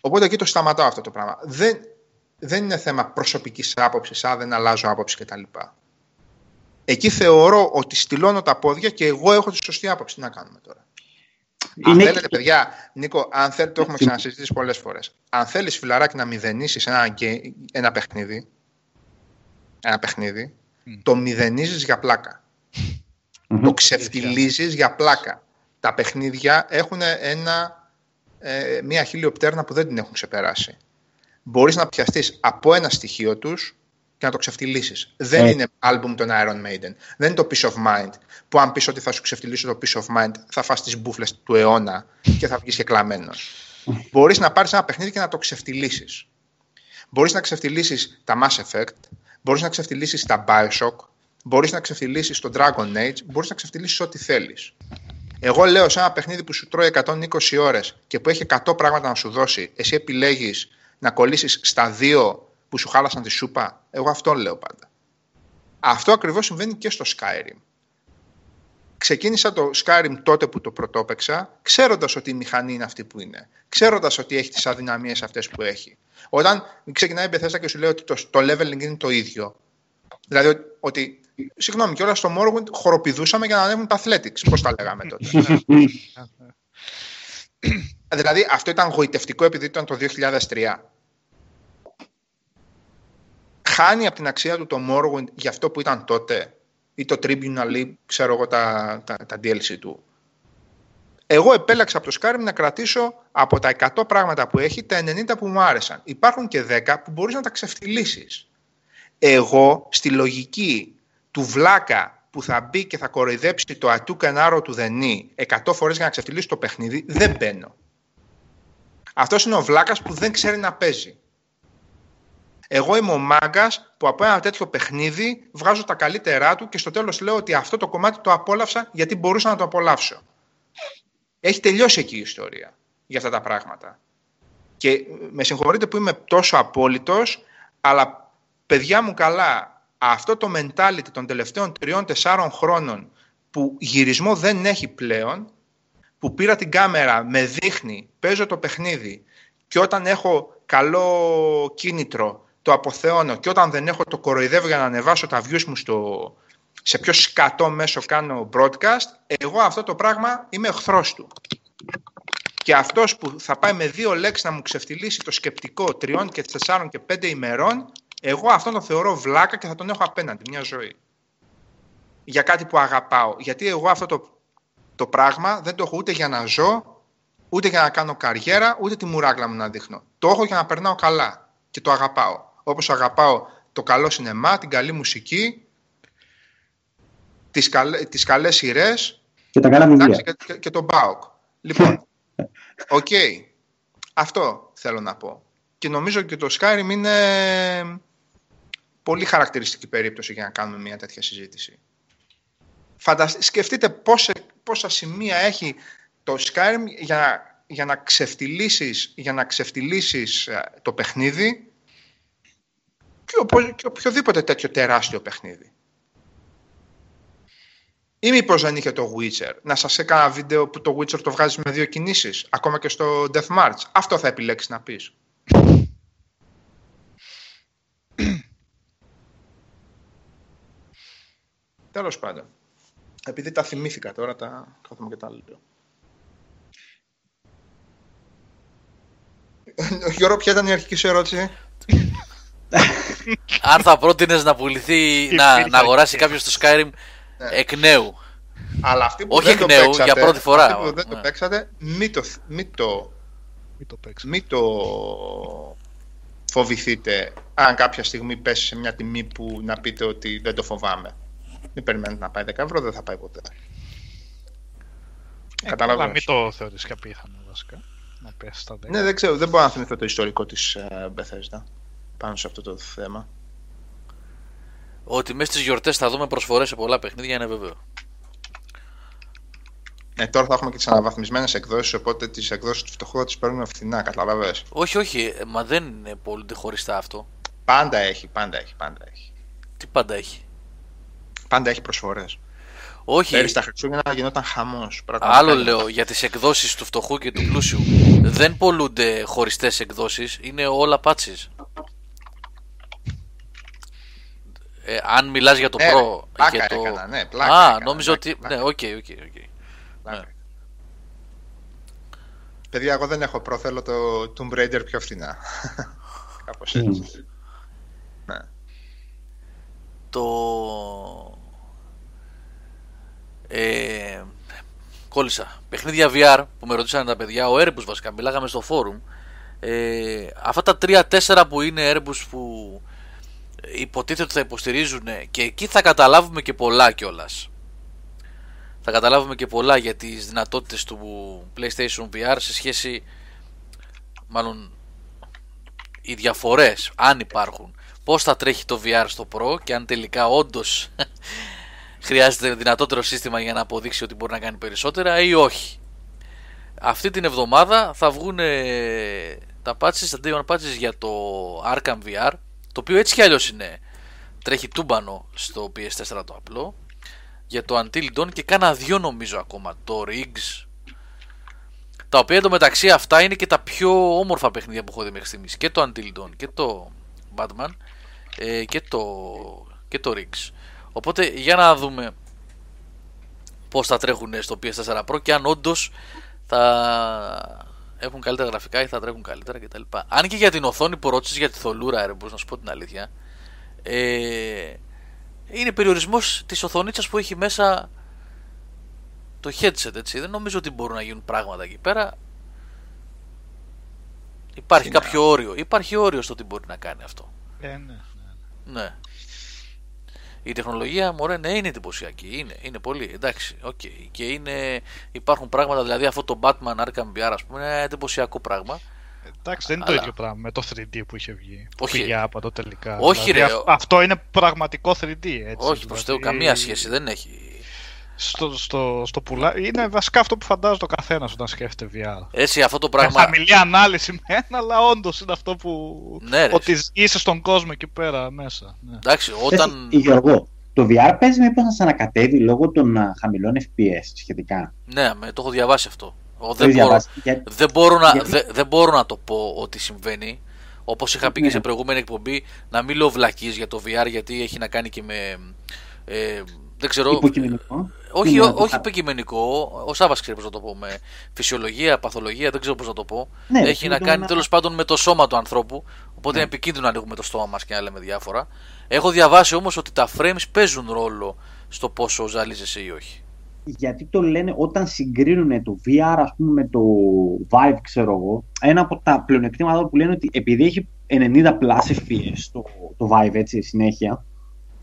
Οπότε εκεί το σταματάω αυτό το πράγμα. Δεν είναι θέμα προσωπικής άποψης, δεν αλλάζω άποψη κτλ. Εκεί θεωρώ ότι στυλώνω τα πόδια και εγώ έχω τη σωστή άποψη. Τι να κάνουμε τώρα. Αν θέλετε, και... παιδιά, Νίκο, αν θέλετε, το έχουμε ξανασυζητήσει πολλές φορές. Αν θέλεις, φιλαράκι, να μηδενίσεις ένα παιχνίδι, το μηδενίζεις για πλάκα. Το ξεφτιλίζεις για πλάκα. Τα παιχνίδια έχουν μια χιλιοπτέρνα που δεν την έχουν ξεπεράσει. Μπορείς να πιαστείς από ένα στοιχείο τους και να το ξεφτυλίσεις. Δεν είναι άλμπουμ των Iron Maiden. Δεν είναι το Peace of Mind που αν πεις ότι θα σου ξεφτυλίσω το Peace of Mind θα φας τις μπούφλες του αιώνα και θα βγεις και κλαμμένος. Μπορείς να πάρεις ένα παιχνίδι και να το ξεφτυλίσεις. Μπορείς να ξεφτυλίσεις τα Mass Effect, μπορείς να ξεφτυλίσεις τα Bioshock, μπορείς να ξεφτυλίσεις το Dragon Age, μπορείς να ξεφτυλίσεις ό,τι θέλεις. Εγώ λέω σε ένα παιχνίδι που σου τρώει 120 ώρες και που έχει 100 πράγματα να σου δώσει, εσύ επιλέγεις να κολλήσεις στα δύο που σου χάλασαν τη σούπα. Εγώ αυτό λέω πάντα. Αυτό ακριβώς συμβαίνει και στο Skyrim. Ξεκίνησα το Skyrim τότε που το πρωτόπαιξα, ξέροντας ότι η μηχανή είναι αυτή που είναι. Ξέροντας ότι έχει τις αδυναμίες αυτές που έχει. Όταν ξεκινάει η Bethesda και σου λέει ότι το leveling είναι το ίδιο. Δηλαδή ότι... Συγγνώμη, και όλα στο Morrowind χοροπηδούσαμε για να ανέβουν τα athletics. Πώς τα λέγαμε τότε. Δηλαδή αυτό ήταν γοητευτικό επειδή ήταν το 2003. Χάνει από την αξία του το Morrowind για αυτό που ήταν τότε, ή το Tribunal ή ξέρω εγώ τα DLC του. Εγώ επέλεξα από το Skyrim να κρατήσω από τα 100 πράγματα που έχει τα 90 που μου άρεσαν. Υπάρχουν και 10 που μπορείς να τα ξεφτυλίσεις. Εγώ στη λογική του βλάκα που θα μπει και θα κοροϊδέψει το ατού κανάρο του Δενή 100 φορές για να ξεφτυλίσει το παιχνίδι, δεν μπαίνω. Αυτός είναι ο βλάκας που δεν ξέρει να παίζει. Εγώ είμαι ο μάγκας που από ένα τέτοιο παιχνίδι βγάζω τα καλύτερά του και στο τέλος λέω ότι αυτό το κομμάτι το απόλαυσα γιατί μπορούσα να το απολαύσω. Έχει τελειώσει εκεί η ιστορία για αυτά τα πράγματα. Και με συγχωρείτε που είμαι τόσο απόλυτος, αλλά... Παιδιά μου καλά, αυτό το mentality των τελευταίων 3-4 χρόνων που γυρισμό δεν έχει πλέον, που πήρα την κάμερα, με δείχνει, παίζω το παιχνίδι και όταν έχω καλό κίνητρο το αποθεώνω και όταν δεν έχω το κοροϊδεύω για να ανεβάσω τα views μου σε ποιο σκατό μέσο κάνω broadcast, εγώ αυτό το πράγμα είμαι εχθρός του. Και αυτός που θα πάει με δύο λέξεις να μου ξεφτυλίσει το σκεπτικό 3 και 4 και 5 ημερών, εγώ αυτόν τον θεωρώ βλάκα και θα τον έχω απέναντι μια ζωή. Για κάτι που αγαπάω. Γιατί εγώ αυτό το πράγμα δεν το έχω ούτε για να ζω, ούτε για να κάνω καριέρα, ούτε τη μουράκλα μου να δείχνω. Το έχω για να περνάω καλά και το αγαπάω. Όπως αγαπάω το καλό σινεμά, την καλή μουσική, τις καλές σειρές και τα καλά μηνύα. Και τον ΠΑΟΚ. Λοιπόν, οκ. Okay. Αυτό θέλω να πω. Και νομίζω και το Skyrim είναι πολύ χαρακτηριστική περίπτωση για να κάνουμε μια τέτοια συζήτηση. Σκεφτείτε πόσα σημεία έχει το Skyrim για να ξεφτυλίσεις το παιχνίδι και οποιοδήποτε τέτοιο τεράστιο παιχνίδι. Ή μήπως δεν είχε το Witcher, να σας έκανα βίντεο που το Witcher το βγάζεις με 2 κινήσεις, ακόμα και στο Death March. Αυτό θα επιλέξεις να πεις. Τέλος πάντων. Επειδή τα θυμήθηκα τώρα, τα κάθομαι και τα λέω. Γιώργο, ποια ήταν η αρχική σου ερώτηση? Αν θα πρότεινες να πουληθεί, να αγοράσει κάποιος το Skyrim εκ νέου. Αλλά αυτοί που δεν το παίξατε, για πρώτη φορά. Αυτοί που δεν το παίξατε, μην το φοβηθείτε αν κάποια στιγμή πέσει σε μια τιμή που να πείτε ότι δεν το φοβάμαι. Μην περιμένετε να πάει 10 ευρώ, δεν θα πάει ποτέ. Καταλαβαίνω. Μην το θεωρείς και απίθανο βασικά. Να πέσει στα 10. Ναι, δεν ξέρω, δεν μπορώ να θυμηθώ το ιστορικό της Bethesda πάνω σε αυτό το θέμα. Ότι μέσα στις γιορτές θα δούμε προσφορές σε πολλά παιχνίδια είναι βέβαιο. Τώρα θα έχουμε και τις αναβαθμισμένες εκδόσεις, οπότε τις εκδόσεις του φτωχού θα τις παίρνουμε φθηνά, καταλαβαίνεις. Όχι, μα δεν είναι πολύ χωριστά αυτό. Πάντα έχει. Τι πάντα έχει? Πάντα έχει προσφορές. Όχι. Πέρυσι τα Χριστούγεννα γινόταν χαμός. Άλλο λέω για τις εκδόσεις του φτωχού και του πλούσιου. Δεν πολλούνται χωριστές εκδόσεις, είναι όλα patches. Αν μιλάς για το Pro. Πλάκα το... έκανα, ναι. Νόμιζα ότι. Ναι, οκ. Παιδιά, εγώ δεν έχω Pro, θέλω το Tomb Raider πιο φθηνά. Κάπως έτσι. Ναι. Κόλλησα. Παιχνίδια VR που με ρωτήσανε τα παιδιά, ο Airbus βασικά, μιλάγαμε στο φόρουμ. Αυτά τα 3-4 που είναι Airbus που υποτίθεται ότι θα υποστηρίζουν, και εκεί θα καταλάβουμε και πολλά κιόλας. Θα καταλάβουμε και πολλά για τις δυνατότητες του PlayStation VR σε σχέση, μάλλον οι διαφορές, αν υπάρχουν. Πώς θα τρέχει το VR στο Pro και αν τελικά όντως χρειάζεται δυνατότερο σύστημα για να αποδείξει ότι μπορεί να κάνει περισσότερα ή όχι. Αυτή την εβδομάδα θα βγουν τα patches για το Arkham VR, το οποίο έτσι κι αλλιώς είναι, τρέχει τούμπανο στο PS4 το απλό, για το Until Dawn και κάνα δυο νομίζω ακόμα, το Riggs, τα οποία εντωμεταξύ αυτά είναι και τα πιο όμορφα παιχνίδια που έχω δει μέχρι στιγμής, και το Until Dawn και το Batman και το Riggs. Οπότε για να δούμε πώς θα τρέχουν στο PS4 Pro και αν όντως θα έχουν καλύτερα γραφικά ή θα τρέχουν καλύτερα κτλ. Αν και για την οθόνη που ρώτησες για τη θολούρα, μπορείς να σου πω την αλήθεια, είναι περιορισμός της οθονίτσας που έχει μέσα το headset, έτσι. Δεν νομίζω ότι μπορούν να γίνουν πράγματα εκεί πέρα. Υπάρχει κάποιο όριο. Υπάρχει όριο στο τι μπορεί να κάνει αυτό. Ναι. Η τεχνολογία, μωρέ, ναι, είναι εντυπωσιακή. Είναι πολύ, εντάξει, okay. Και είναι, υπάρχουν πράγματα, δηλαδή αυτό το Batman Arkham VR, ας πούμε, είναι εντυπωσιακό πράγμα. Εντάξει, δεν είναι το ίδιο πράγμα με το 3D που είχε βγει. Όχι. Το τελικά. Όχι, δηλαδή, ρε. Αυτό είναι πραγματικό 3D, έτσι. Όχι, προς Θεού, καμία σχέση δεν έχει. Στο πουλά, είναι βασικά αυτό που φαντάζεται ο καθένας όταν σκέφτεται VR. Έτσι, αυτό το πράγμα. Χαμηλή ανάλυση μένα, αλλά όντως είναι αυτό που. Ναι, ότι είσαι στον κόσμο εκεί πέρα μέσα. Ναι. Εντάξει, όταν. Γιώργο, το VR παίζει μήπως να σας ανακατεύει λόγω των χαμηλών FPS σχετικά. Ναι, το έχω διαβάσει αυτό. Δεν μπορώ να το πω ότι συμβαίνει. Όπως είχα πει και σε προηγούμενη εκπομπή, να μην λέω βλακείς για το VR, γιατί έχει να κάνει και με. Δεν ξέρω. Υποκειμενικό. Όχι υποκειμενικό. Ο Σάββας ξέρει πώς να το πω. Με φυσιολογία, παθολογία, δεν ξέρω πώς να το πω. Ναι, έχει να κάνει τέλος πάντων με το σώμα του ανθρώπου. Οπότε είναι επικίνδυνο να ανοίγουμε το στόμα μας και να λέμε διάφορα. Έχω διαβάσει όμως ότι τα frames παίζουν ρόλο στο πόσο ζαλίζεσαι ή όχι. γιατί το λένε όταν συγκρίνουν το VR, ας πούμε, με το Vive, ξέρω εγώ. Ένα από τα πλεονεκτήματα που λένε ότι επειδή έχει 90 plus FPS το Vive, έτσι, συνέχεια,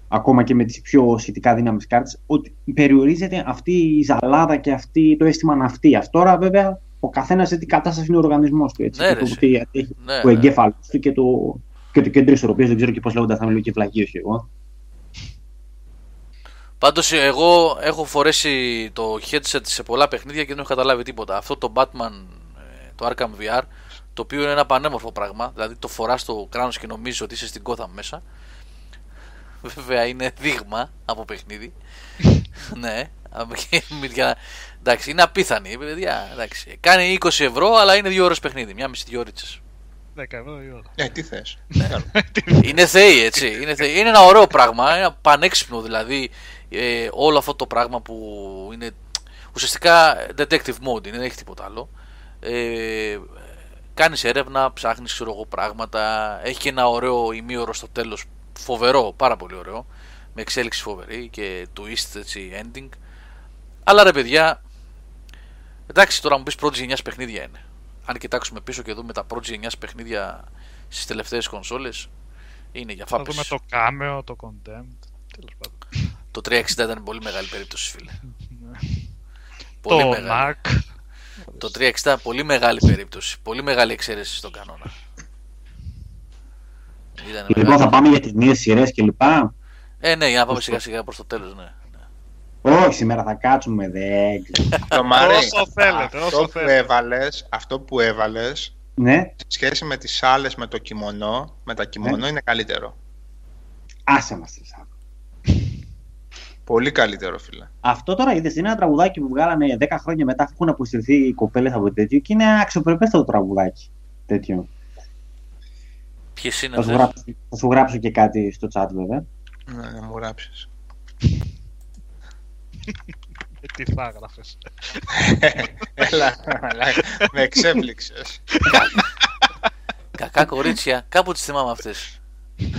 ακόμα και με τις πιο σχετικά δύναμες κάρτες, ότι περιορίζεται αυτή η ζαλάδα και αυτή το αίσθημα ναυτίας. Τώρα, βέβαια, ο καθένας σε τι κατάσταση είναι ο οργανισμός του. Έτσι, ναι, το έχει ναι, το εγκέφαλο του και το κέντρο ισορροπίας. Δεν ξέρω και πώς λέγονται αυτά, μιλώ και βλαγίωση εγώ. Πάντως, εγώ έχω φορέσει το headset σε πολλά παιχνίδια και δεν έχω καταλάβει τίποτα. Αυτό το Batman, το Arkham VR, το οποίο είναι ένα πανέμορφο πράγμα, δηλαδή το φοράς στο κράνος και νομίζεις ότι είσαι στην Gotham μέσα. Βέβαια είναι δείγμα από παιχνίδι. Ναι, εντάξει, είναι απίθανη. Κάνει 20 ευρώ, αλλά είναι 2 ώρες παιχνίδι, μια μισή 2 ώρες. 10 ευρώ η ώρα. Τι θες. Είναι θεοί, έτσι. Είναι ένα ωραίο πράγμα, ένα πανέξυπνο δηλαδή. Όλο αυτό το πράγμα που είναι ουσιαστικά detective mode, δεν έχει τίποτα άλλο. Κάνεις έρευνα, ψάχνεις, ξέρω εγώ, πράγματα. Έχει και ένα ωραίο ημίωρο στο τέλος, φοβερό, πάρα πολύ ωραίο, με εξέλιξη φοβερή και twist, έτσι, ending. Αλλά ρε παιδιά, εντάξει, τώρα μου πεις πρώτης γενιάς παιχνίδια είναι. Αν κοιτάξουμε πίσω και δούμε τα πρώτης γενιάς παιχνίδια στις τελευταίες κονσόλες, είναι για φάπες. Θα δούμε το Cameo, το Condemned, τέλος πάντων. Το 360 ήταν πολύ μεγάλη περίπτωση, φίλε. Πολύ μεγάλη. Το 360 πολύ μεγάλη περίπτωση, πολύ μεγάλη εξαίρεση στον κανόνα. Λοιπόν, θα πάμε για τις νέες σειρές και λοιπά. Ναι, για να πάμε σιγά σιγά προς το τέλος, ναι. Όχι, σήμερα θα κάτσουμε, δεν ξέρω. Αυτό που έβαλες, ναι, σε σχέση με τις άλλες, με το κιμονό, με τα κιμονό, ναι, είναι καλύτερο. Άσε μας τις άλλες. Πολύ καλύτερο, φίλε. Αυτό τώρα είδες, είναι ένα τραγουδάκι που βγάλανε 10 χρόνια μετά, έχουν αποστηρθεί οι κοπέλες από τέτοιο και είναι αξιοπρεπέστατο τραγουδάκι τέτοιο. Θα σου γράψω και κάτι στο chat, βέβαια. Ναι, να μου γράψεις. Τι θα έγραφες. Έλα, με εξέπληξες. Κακά κορίτσια, κάπου τις θυμάμαι αυτές.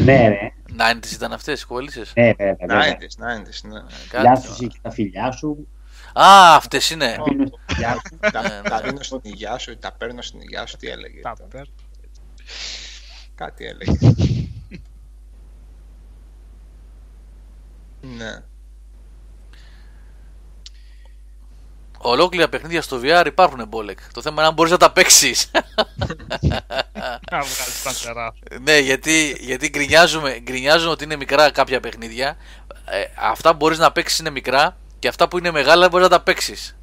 Ναι, ρε. 90's ήταν αυτές οι κολλήσεις. Ναι, ρε. 90's, ναι. Γεια σου και τα φιλιά σου. Α, αυτές είναι. Τα δίνω στην υγειά σου, τα παίρνω στην υγειά σου, τι έλεγε. Κάτι έλεγε. Ναι. Ολόκληρα παιχνίδια στο VR υπάρχουν, Μπόλεκ. Το θέμα είναι αν μπορείς να τα παίξεις. Ναι, γιατί γκρινιάζουμε ότι είναι μικρά κάποια παιχνίδια. Αυτά που μπορείς να παίξεις είναι μικρά και αυτά που είναι μεγάλα δεν μπορείς να τα παίξεις.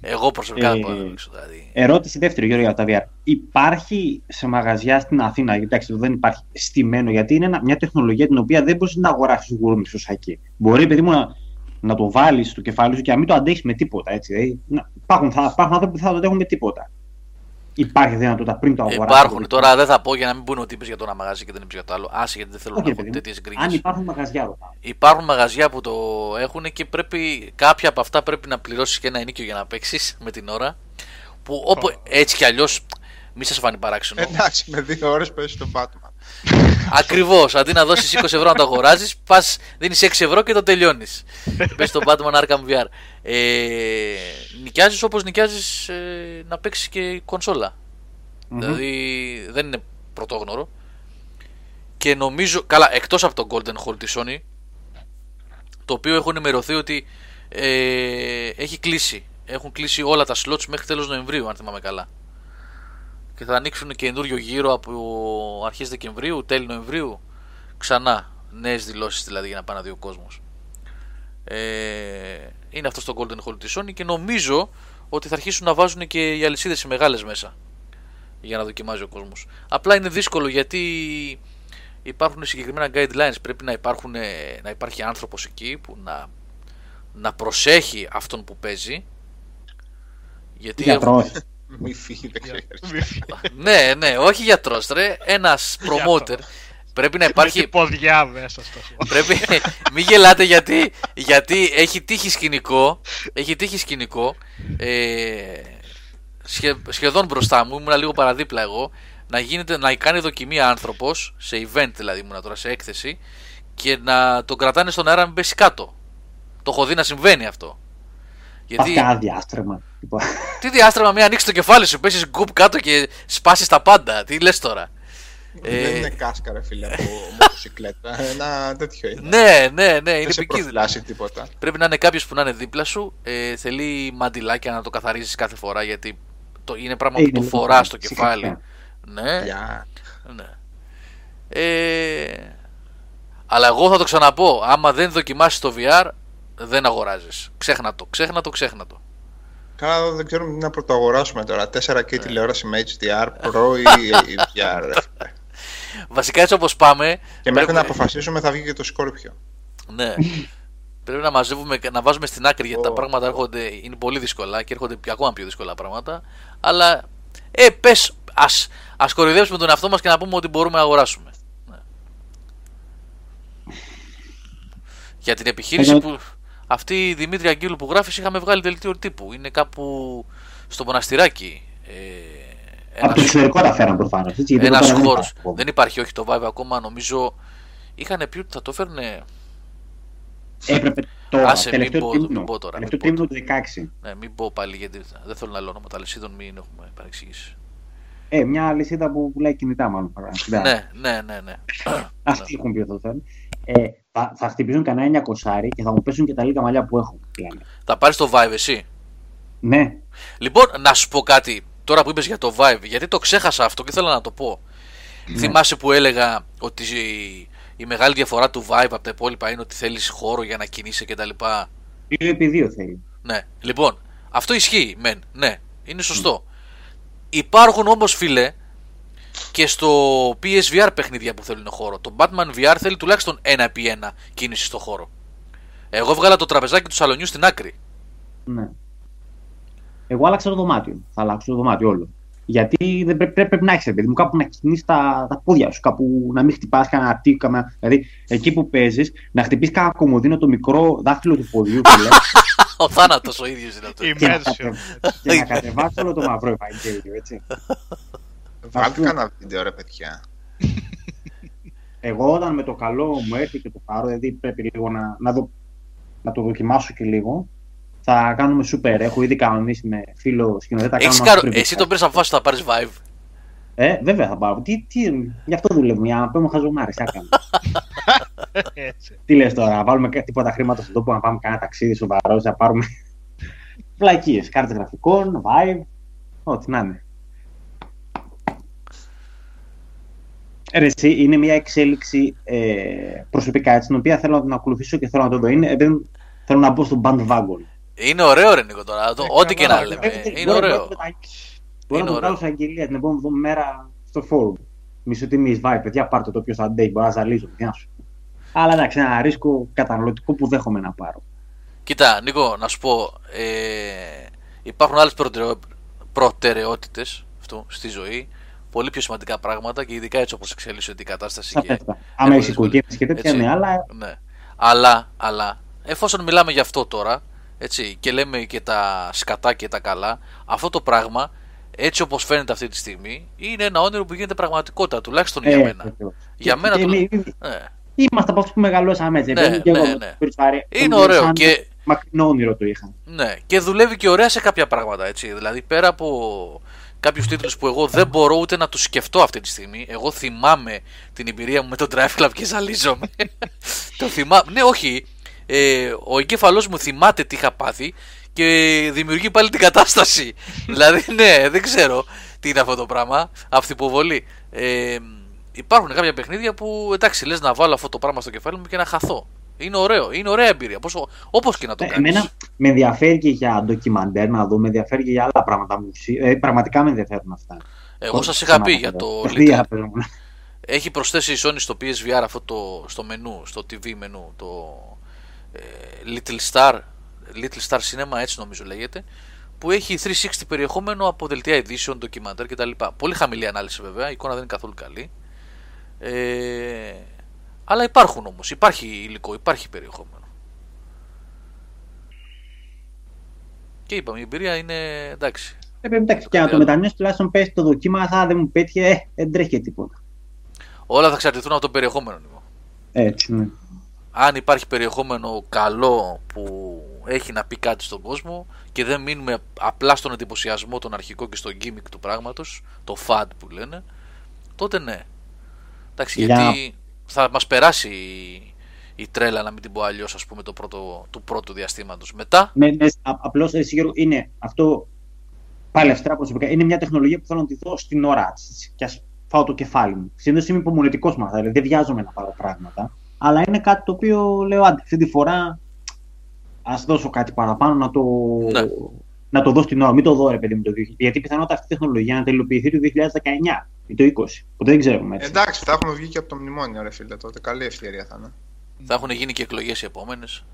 Εγώ προσωπικά δεν μπορώ να δείξω. Δηλαδή. Ερώτηση δεύτερη, Γιώργο, για τα VR. Υπάρχει σε μαγαζιά στην Αθήνα, κοιτάξτε, δεν υπάρχει στημένο, γιατί είναι μια τεχνολογία την οποία δεν μπορείς να αγοράσεις γουρούμι στο σακί. Μπορεί, παιδί μου, να το βάλεις στο κεφάλι σου και να μην το αντέχεις με τίποτα. Έτσι, δηλαδή. Υπάρχουν άνθρωποι που θα το αντέχουν με τίποτα. Υπάρχει δυνατότητα πριν το αγοράσεις. Υπάρχουν. Τώρα δεν θα πω για να μην πούνε ότι είπες για το ένα μαγαζί και δεν είπες για το άλλο. Άσε, γιατί δεν θέλω να πω τέτοιες γκρίνες. Αν υπάρχουν μαγαζιά. Υπάρχουν μαγαζιά που το έχουν και πρέπει, κάποια από αυτά πρέπει να πληρώσεις και ένα ενίκιο για να παίξεις με την ώρα. Που όπου, έτσι κι αλλιώς, μη σας φανεί παράξενο. Εντάξει, με 2 ώρες παίζεις τον Batman. Ακριβώς. Αντί να δώσεις 20 ευρώ να το αγοράζεις, πας, δίνεις 6 ευρώ και το τελειώνεις. Παίζεις τον Batman Arkham VR. Νοικιάζεις όπως νοικιάζεις να παίξεις και κονσόλα. Δηλαδή δεν είναι πρωτόγνωρο. Και νομίζω, καλά, εκτός από το Golden Hall της Sony, το οποίο έχουν ενημερωθεί ότι έχει κλείσει. Έχουν κλείσει όλα τα slots μέχρι τέλος Νοεμβρίου, αν θυμάμαι καλά. Και θα ανοίξουν καινούριο γύρο από αρχές Δεκεμβρίου, τέλη Νοεμβρίου. Ξανά νέες δηλώσεις δηλαδή για να πάνε δύο κόσμος. Είναι αυτό στο Golden Hall της Sony και νομίζω ότι θα αρχίσουν να βάζουν και οι αλυσίδες οι μεγάλες μέσα για να δοκιμάζει ο κόσμος. Απλά είναι δύσκολο γιατί υπάρχουν συγκεκριμένα guidelines. Πρέπει να υπάρχει άνθρωπος εκεί που να προσέχει αυτόν που παίζει. Γιατί μη φύγει, δεν ξέρει. Ναι, όχι γιατρός, ρε. Ένας promoter. Πρέπει να υπάρχει. Ποδιά μέσα στο πρέπει. Μην γελάτε γιατί έχει τύχει σκηνικό. Σχεδόν μπροστά μου, ήμουν λίγο παραδίπλα εγώ. Να κάνει δοκιμή άνθρωπος, σε event δηλαδή, ήμουν τώρα σε έκθεση, και να τον κρατάνε στον αέρα να μην πέσει κάτω. Το έχω δει να συμβαίνει αυτό. Γιατί... Αυτά διάστρεμα. Τι διάστρεμα, μην ανοίξει το κεφάλι σου, πέσεις γκουπ κάτω και σπάσεις τα πάντα. Τι λες τώρα. Δεν είναι κάσκαρα, φίλε, από μοτοσυκλέτα. Ένα τέτοιο είναι. Ναι, ναι, ναι, είναι επικίνδυνο. Τίποτα. Πρέπει να είναι κάποιος που να είναι δίπλα σου. Θέλει μαντιλάκια να το καθαρίζεις κάθε φορά, γιατί το είναι πράγμα που το φοράς στο κεφάλι. Ναι. Ναι. Αλλά εγώ θα το ξαναπώ. Άμα δεν δοκιμάσεις το VR, δεν αγοράζεις. Ξέχνα το. Καλά, δεν ξέρουμε τι να πρωτοαγοράσουμε τώρα. 4K τηλεόραση με HDR Pro ή VR. Βασικά έτσι όπως πάμε. Και μέχρι να αποφασίσουμε θα βγει και το Σκόρπιο. Ναι. Πρέπει να μαζεύουμε, να βάζουμε στην άκρη, γιατί τα πράγματα έρχονται, είναι πολύ δύσκολα και έρχονται ακόμα πιο δύσκολα πράγματα. Αλλά πες, ας κοροϊδέψουμε τον εαυτό μας και να πούμε ότι μπορούμε να αγοράσουμε. Για την επιχείρηση που... Αυτή η Δημήτρη Αγγίλου που γράφεις, είχαμε βγάλει δελτίο τύπου. Είναι κάπου στο Μοναστηράκι. Από το εξωτερικό τα φέραν προφανώς. Ένας χώρος. Δεν υπάρχει, όχι το Vibe ακόμα, νομίζω. Είχανε πει ότι θα το φέρνε. Έπρεπε τώρα. Άσε, μην πω τώρα. Τελευταίο τρίμηνο του 16. Ναι, μην πω πάλι, γιατί δεν θέλω να λέω ονόματα αλυσίδων, μην έχουμε παρεξηγήσει. Μια αλυσίδα που πουλάει κινητά, μάλλον. Ναι. Αυτοί έχουν πει ότι το θέλουν. Θα χτυπήσουν κανένα 900 και θα μου πέσουν και τα λίγα μαλλιά που έχω. Θα πάρεις το Vibe εσύ? Ναι. Λοιπόν, να σου πω κάτι. Τώρα που είπες για το Vibe, γιατί το ξέχασα αυτό και ήθελα να το πω. Ναι. Θυμάσαι που έλεγα ότι η μεγάλη διαφορά του Vibe από τα υπόλοιπα είναι ότι θέλεις χώρο για να κινείσαι κτλ. 2x2 θέλει. Ναι. Λοιπόν, αυτό ισχύει μεν. Ναι, είναι σωστό. Υπάρχουν όμως, φίλε, και στο PSVR παιχνίδια που θέλουν χώρο. Το Batman VR θέλει τουλάχιστον 1x1 κίνηση στο χώρο. Εγώ βγάλα το τραπεζάκι του σαλονιού στην άκρη. Ναι. Εγώ άλλαξα το δωμάτιο. Θα αλλάξω το δωμάτιο όλο. Γιατί δεν πρέπει να έχεις, παιδί μου, κάπου να κινείς τα πόδια σου, κάπου να μην χτυπάς κανένα τίκο. Δηλαδή εκεί που παίζεις, να χτυπείς κανένα κομμωδίνο, το μικρό δάχτυλο του ποδιού. Ο θάνατος ο ίδιος είναι αυτό. Και να κατεβάσεις όλο το μαυρό Ευαγγέλιο, έτσι. Βάλτε κανένα βίντεο, ρε παιδιά. Εγώ όταν με το καλό μου έρθει και το πάρω, δηλαδή πρέπει λίγο να το δοκιμάσω και λίγο. Θα κάνουμε σούπερ. Έχω ήδη κανονίσει με φίλο σκηνοθέτα. Εσύ τον πήρες αποφάσεις ότι θα πάρεις Vive. Βέβαια θα πάρω. Γι' αυτό δουλεύουμε, για να πούμε χαζομάρες. Τι λες τώρα, να βάλουμε τίποτα χρήματα στον τόπο, να πάμε κανένα ταξίδι σοβαρό, να πάρουμε πλακίες, κάρτες γραφικών, Vive, ό,τι να είναι. Εσύ, είναι μια εξέλιξη προσωπικά, την οποία θέλω να την ακολουθήσω και θέλω να το δω. Θέλω να μπω στο bandwagon. Είναι ωραίο, ρε Νίκο, τώρα. Ό,τι και να λέμε. Είναι ωραίο. Μπορώ να το βγάλω σε αγγελία την επόμενη μέρα στο φόρουμ. Μισοτιμής, βάει, παιδιά, πάρτε το πιο αντέχει. Μπορεί να ζαλίζω, παιδιά σου. Αλλά εντάξει, ένα ρίσκο καταναλωτικό που δέχομαι να πάρω. Κοίτα, Νίκο, να σου πω. Υπάρχουν άλλες προτεραιότητες στη ζωή. Πολύ πιο σημαντικά πράγματα και ειδικά έτσι όπως εξελίσσεται η κατάσταση. Άμα έχεις οικογένειες και τέτοια, ναι, αλλά... Ναι. Αλλά, εφόσον μιλάμε γι' αυτό τώρα, έτσι, και λέμε και τα σκατά και τα καλά, αυτό το πράγμα, έτσι όπως φαίνεται αυτή τη στιγμή, είναι ένα όνειρο που γίνεται πραγματικότητα, τουλάχιστον για μένα. Για μένα είμαστε από αυτούς που μεγαλώσαμε, έτσι. Είναι ωραίο και... Μακρινό όνειρο το είχα. Ναι, και δουλεύει και ωραία σε κάποια πράγματα, έτσι. Δηλαδή, πέρα από... Κάποιους τίτλους που εγώ δεν μπορώ ούτε να τους σκεφτώ αυτή τη στιγμή. Εγώ θυμάμαι την εμπειρία μου με τον Drive Club και ζαλίζομαι. Το θυμάμαι. Ναι, όχι. Ο εγκέφαλός μου θυμάται τι είχα πάθει και δημιουργεί πάλι την κατάσταση. Δηλαδή, ναι, δεν ξέρω τι είναι αυτό το πράγμα. Αυθυποβολή. Υπάρχουν κάποια παιχνίδια που, εντάξει, λες να βάλω αυτό το πράγμα στο κεφάλι μου και να χαθώ. Είναι ωραίο, είναι ωραία εμπειρία, όπως και να το κάνεις. Εμένα με ενδιαφέρει και για ντοκιμαντέρ να δω, με ενδιαφέρει και για άλλα πράγματα. Πραγματικά με ενδιαφέρουν αυτά. Εγώ σας είχα πει για το Little. Έχει προσθέσει η Sony στο PSVR αυτό το στο μενού, στο TV μενού, το Little Star Cinema, έτσι νομίζω λέγεται, που έχει 360 περιεχόμενο από δελτία ειδήσεων, ντοκιμαντέρ κτλ. Πολύ χαμηλή ανάλυση βέβαια, η εικόνα δεν είναι καθόλου καλή. Αλλά υπάρχουν όμως, υπάρχει υλικό, υπάρχει περιεχόμενο. Και είπαμε, η εμπειρία είναι εντάξει. Εντάξει, και να το μετανιώσεις, τουλάχιστον πες το δοκίμασα, δεν μου πέτυχε, δεν τρέχει και τίποτα. Όλα θα εξαρτηθούν από το περιεχόμενο. Λοιπόν. Έτσι, ναι. Αν υπάρχει περιεχόμενο καλό που έχει να πει κάτι στον κόσμο και δεν μείνουμε απλά στον εντυπωσιασμό τον αρχικό και στο gimmick του πράγματος, το fad που λένε, τότε ναι. Εντάξει, yeah. Γιατί θα μας περάσει η τρέλα, να μην την πω αλλιώς, ας πούμε, του πρώτου διαστήματος. Μετά. Απλώς είναι αυτό. Πάλι αυστηρά προσωπικά. Είναι μια τεχνολογία που θέλω να τη δω στην ώρα τη και ας φάω το κεφάλι μου. Συνήθως είμαι υπομονετικός με αυτά, δηλαδή δεν βιάζομαι να πάρω πράγματα. Αλλά είναι κάτι το οποίο λέω, άντε, αυτή τη φορά ας δώσω κάτι παραπάνω να το, ναι. να το δω στην ώρα. Μην το δω, ρε παιδί μου, το 2020. Γιατί πιθανότατα αυτή η τεχνολογία να τελειοποιηθεί το 2019 ή το 2020. Που δεν ξέρουμε έτσι. Εντάξει, θα έχουμε βγει και από το μνημόνιο, ρε φίλε, τότε. Καλή ευκαιρία θα είναι. Θα έχουν γίνει και εκλογές οι επόμενες.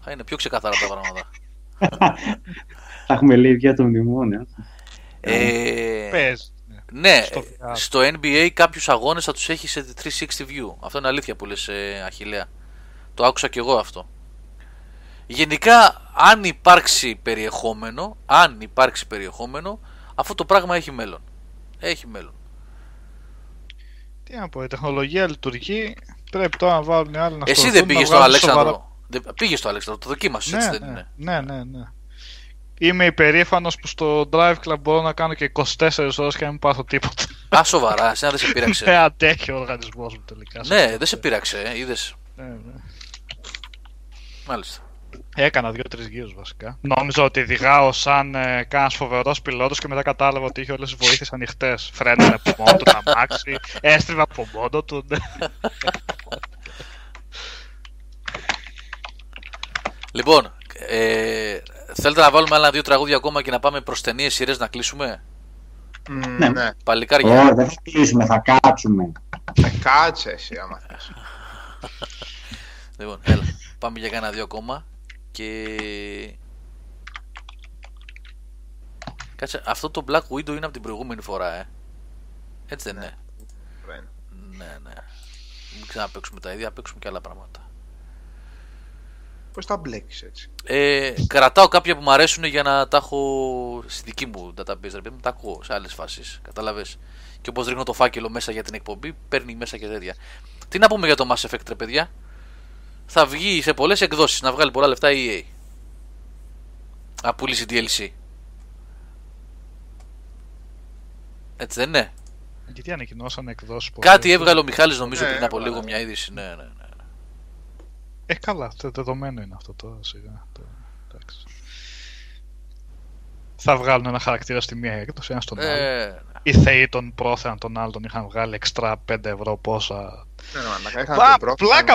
Θα είναι πιο ξεκάθαρα τα πράγματα. Θα έχουμε λέει για το μνημόνιο. Πες. Ναι, στο NBA κάποιους αγώνες θα τους έχει σε 360 view. Αυτό είναι αλήθεια που λες, Αχιλλέα. Το άκουσα και εγώ αυτό. Γενικά, αν υπάρξει περιεχόμενο, αυτό το πράγμα έχει μέλλον. Έχει μέλλον. Τι να πω, η τεχνολογία λειτουργεί. Πρέπει τώρα να βάλουν οι άλλοι να σκορθούν. Εσύ δεν πήγες στο Αλέξανδρο. Πήγες στο Αλέξανδρο, το δοκίμασες, έτσι δεν είναι? Ναι. Είμαι υπερήφανος που στο Drive Club μπορώ να κάνω και 24 ώρες και να μην πάθω τίποτα. Α, σοβαρά, εσένα δεν σε πείραξε? Ναι, αντέχει ο οργανισμός μου τελικά. Ναι, δεν σε πείραξε, είδες. Ναι. Μάλιστα. Έκανα 2-3 γύρους βασικά. Νόμιζα ότι οδηγάω σαν κανένας φοβερός πιλότος και μετά κατάλαβα ότι είχε όλες τις βοήθειες ανοιχτές. Φρένανε από μόνο του, τα μάξι, έστριβα από μόνο του. Λοιπόν, θέλετε να βάλουμε άλλα 2 τραγούδια ακόμα και να πάμε προς ταινίες, σειρές να κλείσουμε? Ναι. Παλικάρια. Ωραία, δεν θα κλείσουμε, θα κάτσουμε. Θα κάτσε εσύ άμα θες. Λοιπόν, έλα, πάμε για κάνα 2 ακόμα. Και... Κάτσε, αυτό το Black Widow είναι από την προηγούμενη φορά, έτσι δεν είναι? Ναι. Μην ξαναπαίξουμε τα ίδια, παίξουμε και άλλα πράγματα. Πώς τα μπλέκεις έτσι? Κρατάω κάποια που μου αρέσουν για να τα έχω στη δική μου database, ρε παιδί μου, τα ακούω σε άλλες φάσεις, κατάλαβες? Και όπως ρίχνω το φάκελο μέσα για την εκπομπή, παίρνει μέσα και τέτοια. Τι να πούμε για το Mass Effect, ρε παιδιά? Θα βγει σε πολλές εκδόσεις, να βγάλει πολλά λεφτά η EA. Να πουλήσει DLC. Έτσι δεν είναι? Γιατί ανακοινώσανε εκδόσεις? Κάτι έβγαλε ο Μιχάλης, νομίζω, πριν από λίγο μια είδηση. Ναι. Καλά, δεδομένο είναι αυτό τώρα, σιγά. Εντάξει. Θα βγάλουν ένα χαρακτήρα στη μία έκδοση, ένα στον άλλο. Οι θεοί των πρόθεαν τον άλλον είχαν βγάλει εξτρά 5 ευρώ πόσα.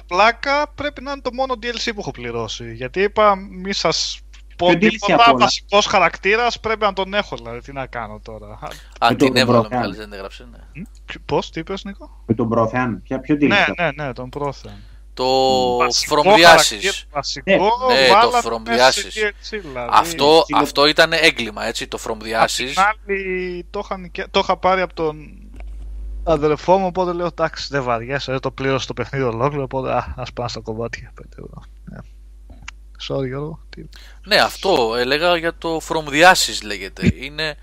Πλάκα πρέπει να είναι το μόνο DLC που έχω πληρώσει. Γιατί είπα, μη σας πω τίποτα, βασικός χαρακτήρας πρέπει να τον έχω, δηλαδή τι να κάνω τώρα. Αν την έβαλε μεγάλη δεν έγραψε, ναι. Πώς, τι είπες, Νίκο? Με τον πρόθεαν, ποιο DLC? Ναι, τον πρόθεαν. Το From the Ashes. Το From the Ashes. Αυτό ήταν έγκλημα, έτσι, το From the Ashes. Το είχα πάρει από τον αδελφό μου, οπότε λέω εντάξει, δεν βαριέσαι, το πλήρωσε το παιχνίδι ολόκληρο, οπότε ας πάνε στα κομμάτια. Sorry, Γιώργο. Ναι, αυτό έλεγα για το From the Ashes λέγεται. Είναι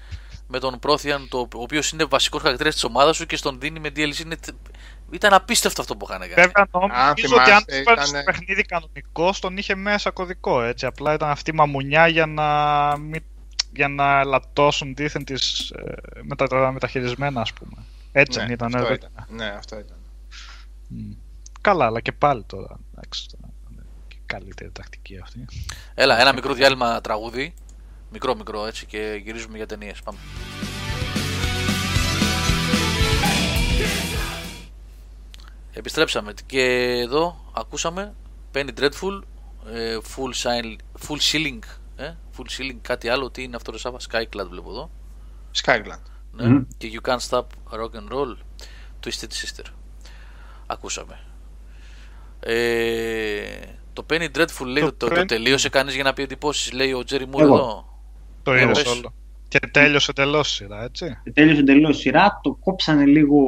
με τον Πρόθιαν, ο οποίος είναι βασικός χαρακτήρας της ομάδας σου και στον δίνει με DLC. Ήταν απίστευτο αυτό που είχαν κάνει. Βέβαια, νομίζω ότι αν το παίρνει στο παιχνίδι κανονικό, τον είχε μέσα κωδικό, έτσι. Απλά ήταν αυτή η μαμουνιά για να ελαττώσουν δίθεν τις μεταχειρισμένα, ας πούμε. Έτσι δεν ήταν? Ναι, αυτό ήταν. Καλά, αλλά και πάλι τώρα. Εντάξει, καλύτερη τακτική αυτή. Έλα, ένα μικρό διάλειμμα τραγούδι. Μικρό, έτσι, και γυρίζουμε για ταινίες. Πάμε. Επιστρέψαμε και εδώ ακούσαμε Penny Dreadful, full ceiling, κάτι άλλο, τι είναι αυτό το Σάββα? Skyclad βλέπω εδώ. Skyclad. Ναι. Mm-hmm. Και You Can't Stop Rock and Roll, Twisted Sister. Ακούσαμε. Το Penny Dreadful λέει ότι το τελείωσε κανείς για να πει εντυπώσεις, λέει ο Τζέρι Μουρ εδώ. Το είδες όλο. Και τέλειωσε τελώς σειρά, έτσι. Το κόψανε λίγο...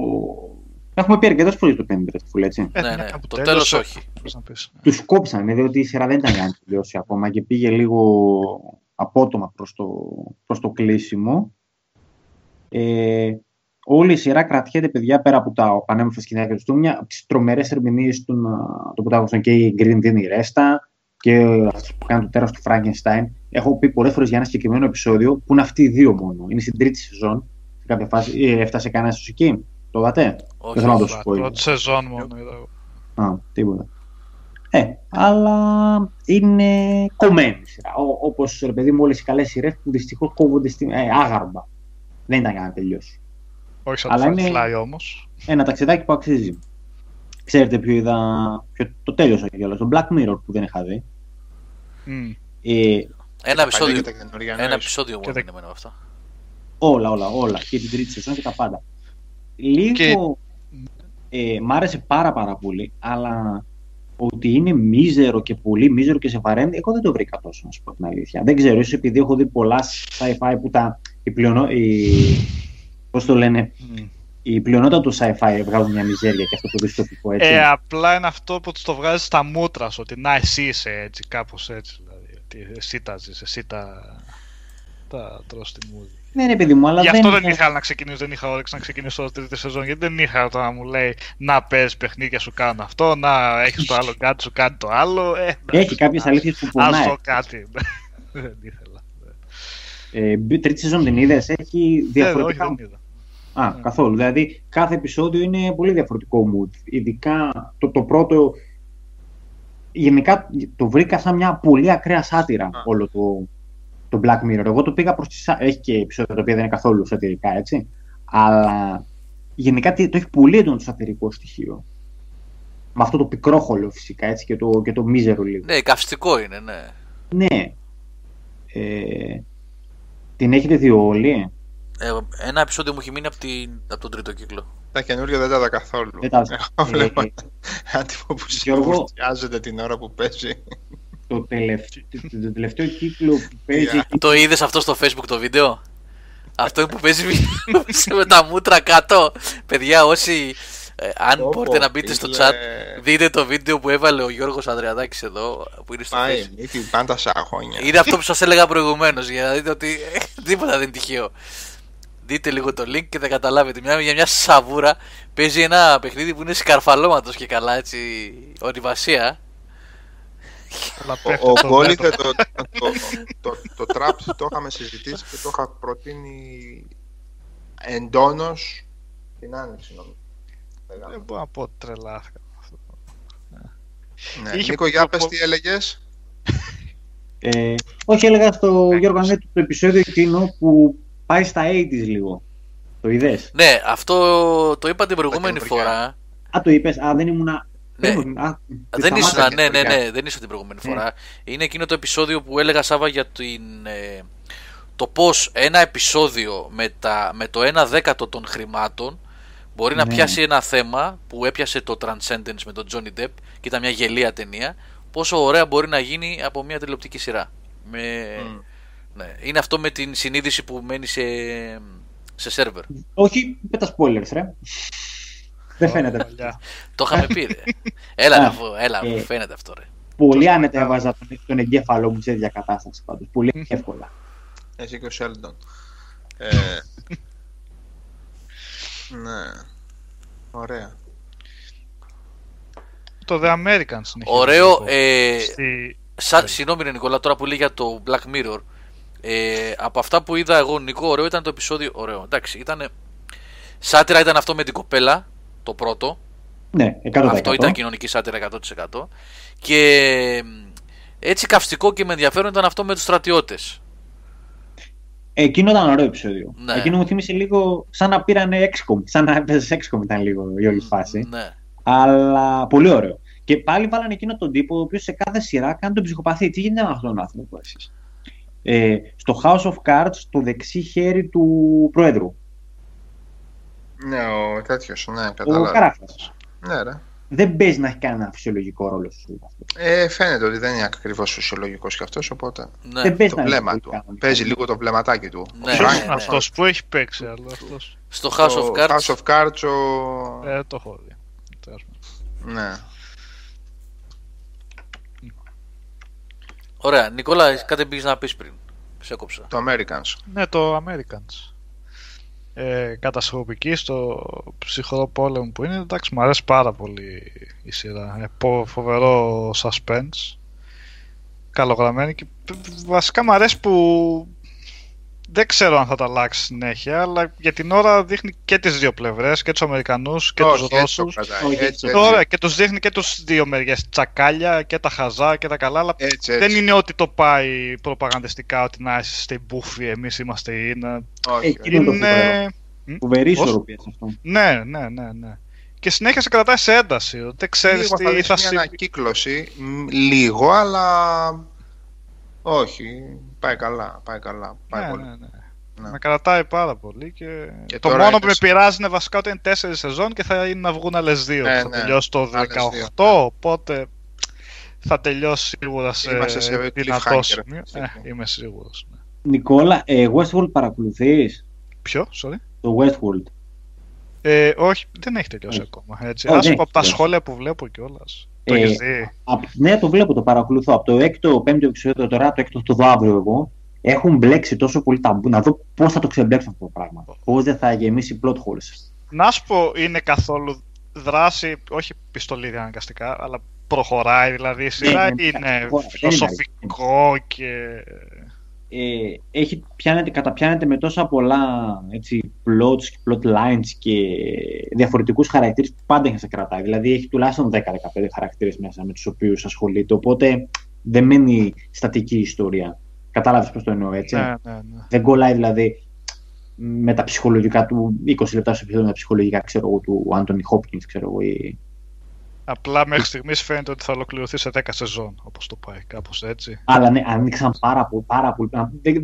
Έχουμε πει αρκετές φορές το Penny Dreadful, έτσι. Ναι, το τέλος όχι. Τους κόψανε, διότι η σειρά δεν ήταν για να τελειώσει ακόμα και πήγε λίγο απότομα προς το κλείσιμο. Όλη η σειρά κρατιέται, παιδιά, πέρα από τα πανέμορφα σκηνάκια του Τούμια, από τις τρομερές ερμηνείες των Πουτάκοστον και η Green Dini Resta, και αυτός που κάνει το τέρας του Frankenstein, έχω πει πολλές φορές για ένα συγκεκριμένο επεισόδιο που είναι αυτοί οι δύο μόνο. Είναι στην τρίτη σεζόν. Σε κάποια φάση έφτασε κανένα ίσως εκεί. Το δατε. Όχι, δεν θέλω να το σου πω. Πρώτη σεζόν μόνο. Α, τίποτα. Αλλά είναι κομμένη σειρά. Όπως ρε παιδί μου, όλες οι καλές σειρές που δυστυχώς κόβονται στην άγαρμα. Δεν ήταν κανένα τελειώσει. Όχι σαν το Firefly όμως. Ένα ταξιδάκι που αξίζει. Ξέρετε ποιο είδα. Το τέλειωσα κιόλας. Το Black Mirror που δεν είχα δει. Ένα επεισόδιο μόνο είναι από αυτά. Όλα. Και την τρίτη σεζόν και τα πάντα. Λίγο. Μ' άρεσε πάρα πολύ, αλλά ότι είναι μίζερο και πολύ μίζερο και σε βαραίνει, εγώ δεν το βρήκα τόσο, να σου πω την αλήθεια. Δεν ξέρω, ίσως επειδή έχω δει πολλά sci-fi που τα. Η πλειονότητα του sci-fi βγάζουν μια μιζέρια και αυτό το δυστοπικό έτσι. Απλά είναι αυτό που το βγάζει στα μούτρα σου, ότι να εσύ είσαι έτσι, κάπως έτσι. Δηλαδή, εσύ τα ζεις, εσύ τα τρως στη μούδη. Ναι, ρε παιδί μου, αλλά γι' αυτό δεν ήθελα να ξεκινήσω, δεν είχα όρεξη να ξεκινήσω τη τρίτη σεζόν, γιατί δεν είχα το να μου λέει να παίζει παιχνίδια, σου κάνω αυτό, να έχεις το άλλο κάτι, σου κάνει το άλλο. Έχει κάποιες αλήθειες που πονάει. Άστο κάτι. Δεν ήθελα. Τρίτη σεζόν την είδες, έχει διαφορετικά. Όχι, δεν είδα. Καθόλου. Δηλαδή, κάθε επεισόδιο είναι πολύ διαφορετικό mood. Ειδικά το πρώτο. Γενικά το βρήκα σαν μια πολύ ακραία σάτυρα όλο το Black Mirror. Εγώ το πήγα προς τη σάτυρα. Έχει και επεισόδια τα οποία δεν είναι καθόλου σατυρικά, έτσι. Αλλά γενικά το έχει πολύ έντονο το σατυρικό στοιχείο. Με αυτό το πικρόχολο φυσικά, έτσι, και το μίζερο λίγο. Ναι, καυστικό είναι, ναι. Ναι. Την έχετε δει όλοι. Ένα επεισόδιο μου έχει μείνει από τον τρίτο κύκλο. Τα καινούργια δεν τα είδα καθόλου. Βλέπω ένα τύπο που συνεργάζεται την ώρα που παίζει. Το τελευταίο κύκλο που παίζει. Το είδες αυτό στο Facebook το βίντεο? Αυτό που παίζει με τα μούτρα κάτω. Παιδιά, όσοι αν μπορείτε να μπείτε στο chat, δείτε το βίντεο που έβαλε ο Γιώργος Ανδρεαδάκης εδώ, που είναι στο Facebook. Πάντα σαγόνια. Είναι αυτό που σας έλεγα προηγουμένως, για να δείτε ότι τίποτα δεν είναι τυχαίο. Δείτε λίγο το link και θα καταλάβετε. Μιλάμε για μια σαβούρα. Παίζει ένα παιχνίδι που είναι σκαρφαλώματος και καλά, έτσι, ονειβασία. Ο Γκόλιθε το Traps το είχαμε συζητήσει και το είχα προτείνει εντόνως την άνοιξη, νομίζω. Δεν μπορώ να πω, τρελάθηκα. Νίκο, για πες τι έλεγες. Όχι, έλεγα στο Γιώργο Ανδρέα το επεισόδιο εκείνο που πάει στα 80's λίγο. Το είδες? Ναι, αυτό το είπα την προηγούμενη φορά. Α, το είπες. Α, δεν ήμουνα. Ναι. Δεν ήσουν την προηγούμενη φορά. Είναι εκείνο το επεισόδιο που έλεγα, Σάββα, για το πώς ένα επεισόδιο με το 1/10 των χρημάτων μπορεί να πιάσει ένα θέμα που έπιασε το Transcendence με τον Johnny Depp και ήταν μια γελία ταινία. Πόσο ωραία μπορεί να γίνει από μια τηλεοπτική σειρά. Ναι. Είναι αυτό με την συνείδηση που μένει σε σερβερ. Όχι, με τα spoilers, ρε. Δεν φαίνεται. Το είχαμε πει, ρε. Έλα, φαίνεται αυτό, ρε. Πολύ άνετα έβαζα τον εγκέφαλό μου σε διακατάσταση πάντως. Πολύ εύκολα. Εσύ και ο Sheldon. Ναι. Ωραία. Το The American συνεχίζει. Ωραίο. Συγγνώμη, Νικόλα, τώρα που λέει για το Black Mirror. Από αυτά που είδα εγώ, Νικό, ωραίο ήταν το επεισόδιο. Ωραίο, εντάξει, ήταν. Σάτυρα ήταν αυτό με την κοπέλα, το πρώτο. Ναι, 100%. Αυτό ήταν κοινωνική σάτυρα 100%. Και έτσι καυστικό και με ενδιαφέρον ήταν αυτό με τους στρατιώτες. Εκείνο ήταν ωραίο επεισόδιο. Ναι. Εκείνο μου θύμισε λίγο σαν να πήρανε XCOM. Σαν να έπαιζες XCOM ήταν λίγο η όλη φάση. Ναι. Αλλά πολύ ωραίο. Και πάλι βάλανε εκείνο τον τύπο, ο οποίος σε κάθε σειρά κάνει τον ψυχοπαθή. Τι γίνεται με αυτόν τον άνθρωπο, εσείς? Στο House of Cards, το δεξί χέρι του Προέδρου. Ναι, ο τέτοιος, ναι, κατάλαβα. Ο Καράφας. Ναι, ρε. Δεν παίζει να έχει κανένα φυσιολογικό ρόλο σου. Φαίνεται ότι δεν είναι ακριβώς φυσιολογικός κι αυτός, οπότε. Ναι. Δεν παίζει το βλέμμα του. Παίζει λίγο το βλεμματάκι του. Ναι. Αυτός που έχει παίξει, αλλά αυτός. Στο House of Cards. Το έχω δει. Ναι. Ωραία, Νικόλα, κάτι πήγες να πεις πριν. Σε κόψα. Το Americans. Ναι, το Americans. Καταστροφική στο ψυχρό πόλεμο που είναι. Εντάξει, μου αρέσει πάρα πολύ η σειρά. Φοβερό suspense. καλογραμμένη και βασικά μου αρέσει που δεν ξέρω αν θα τα αλλάξει συνέχεια, αλλά για την ώρα δείχνει και τις δύο πλευρές, και τους Αμερικανούς και τους Ρώσους. Ωραία, και τους δείχνει και τους δύο μεριές, τσακάλια και τα χαζά και τα καλά, αλλά δεν είναι ότι το πάει προπαγανδιστικά ότι να είστε οι μπούφοι, εμείς είμαστε οι είναι. Είναι φοβερή ισορροπία σε αυτό. Ναι, ναι, ναι, ναι. Και συνέχεια σε κρατάει σε ένταση. Δεν ξέρεις τι θα συμβεί. Μια ανακύκλωση, λίγο, αλλά όχι. Πάει καλά, πάει καλά. Πάει πολύ. Ναι, ναι. Με κρατάει πάρα πολύ. Και το μόνο που με πειράζει είναι βασικά ότι είναι 4 σεζόν και θα είναι να βγουν άλλες 2. Ναι, θα τελειώσει το 18, οπότε θα τελειώσει σίγουρα σε δυνατό σημείο. Είμαι σίγουρος. Ναι. Νικόλα, Westworld παρακολουθείς? Ποιο, sorry? Το Westworld. Όχι, δεν έχει τελειώσει ακόμα. Έτσι. Άσχο από τα σχόλια που βλέπω κιόλας. Το έχεις δει? Ναι, το βλέπω, το παρακολουθώ. Από το 6ο-5ο επεισόδιο τώρα, το 6ο το αύριο εγώ, έχουν μπλέξει τόσο πολύ ταμπού. Να δω πώς θα το ξεμπλέξουν αυτό το πράγμα. Πώς δεν θα γεμίσει plot holes. Να σου πω, είναι καθόλου δράση, όχι πιστολίδια αναγκαστικά, αλλά προχωράει δηλαδή η σειρά, είναι φιλοσοφικό και... καταπιάνεται με τόσα πολλά έτσι, plots και plot lines και διαφορετικούς χαρακτήρες που πάντα έχει σε κρατάει. Δηλαδή έχει τουλάχιστον 10-15 χαρακτήρες μέσα με τους οποίους ασχολείται. Οπότε δεν μένει στατική η ιστορία. Κατάλαβες πώς το εννοώ, έτσι? Ναι, ναι, ναι. Δεν κολλάει δηλαδή με τα ψυχολογικά του 20 λεπτά στο επεισόδιο με τα ψυχολογικά του Άντονι Χόπκινς. Απλά μέχρι στιγμής φαίνεται ότι θα ολοκληρωθεί σε 10 σεζόν, όπως το πάει, κάπως έτσι. Αλλά ναι, ανοίξαν πάρα πολύ.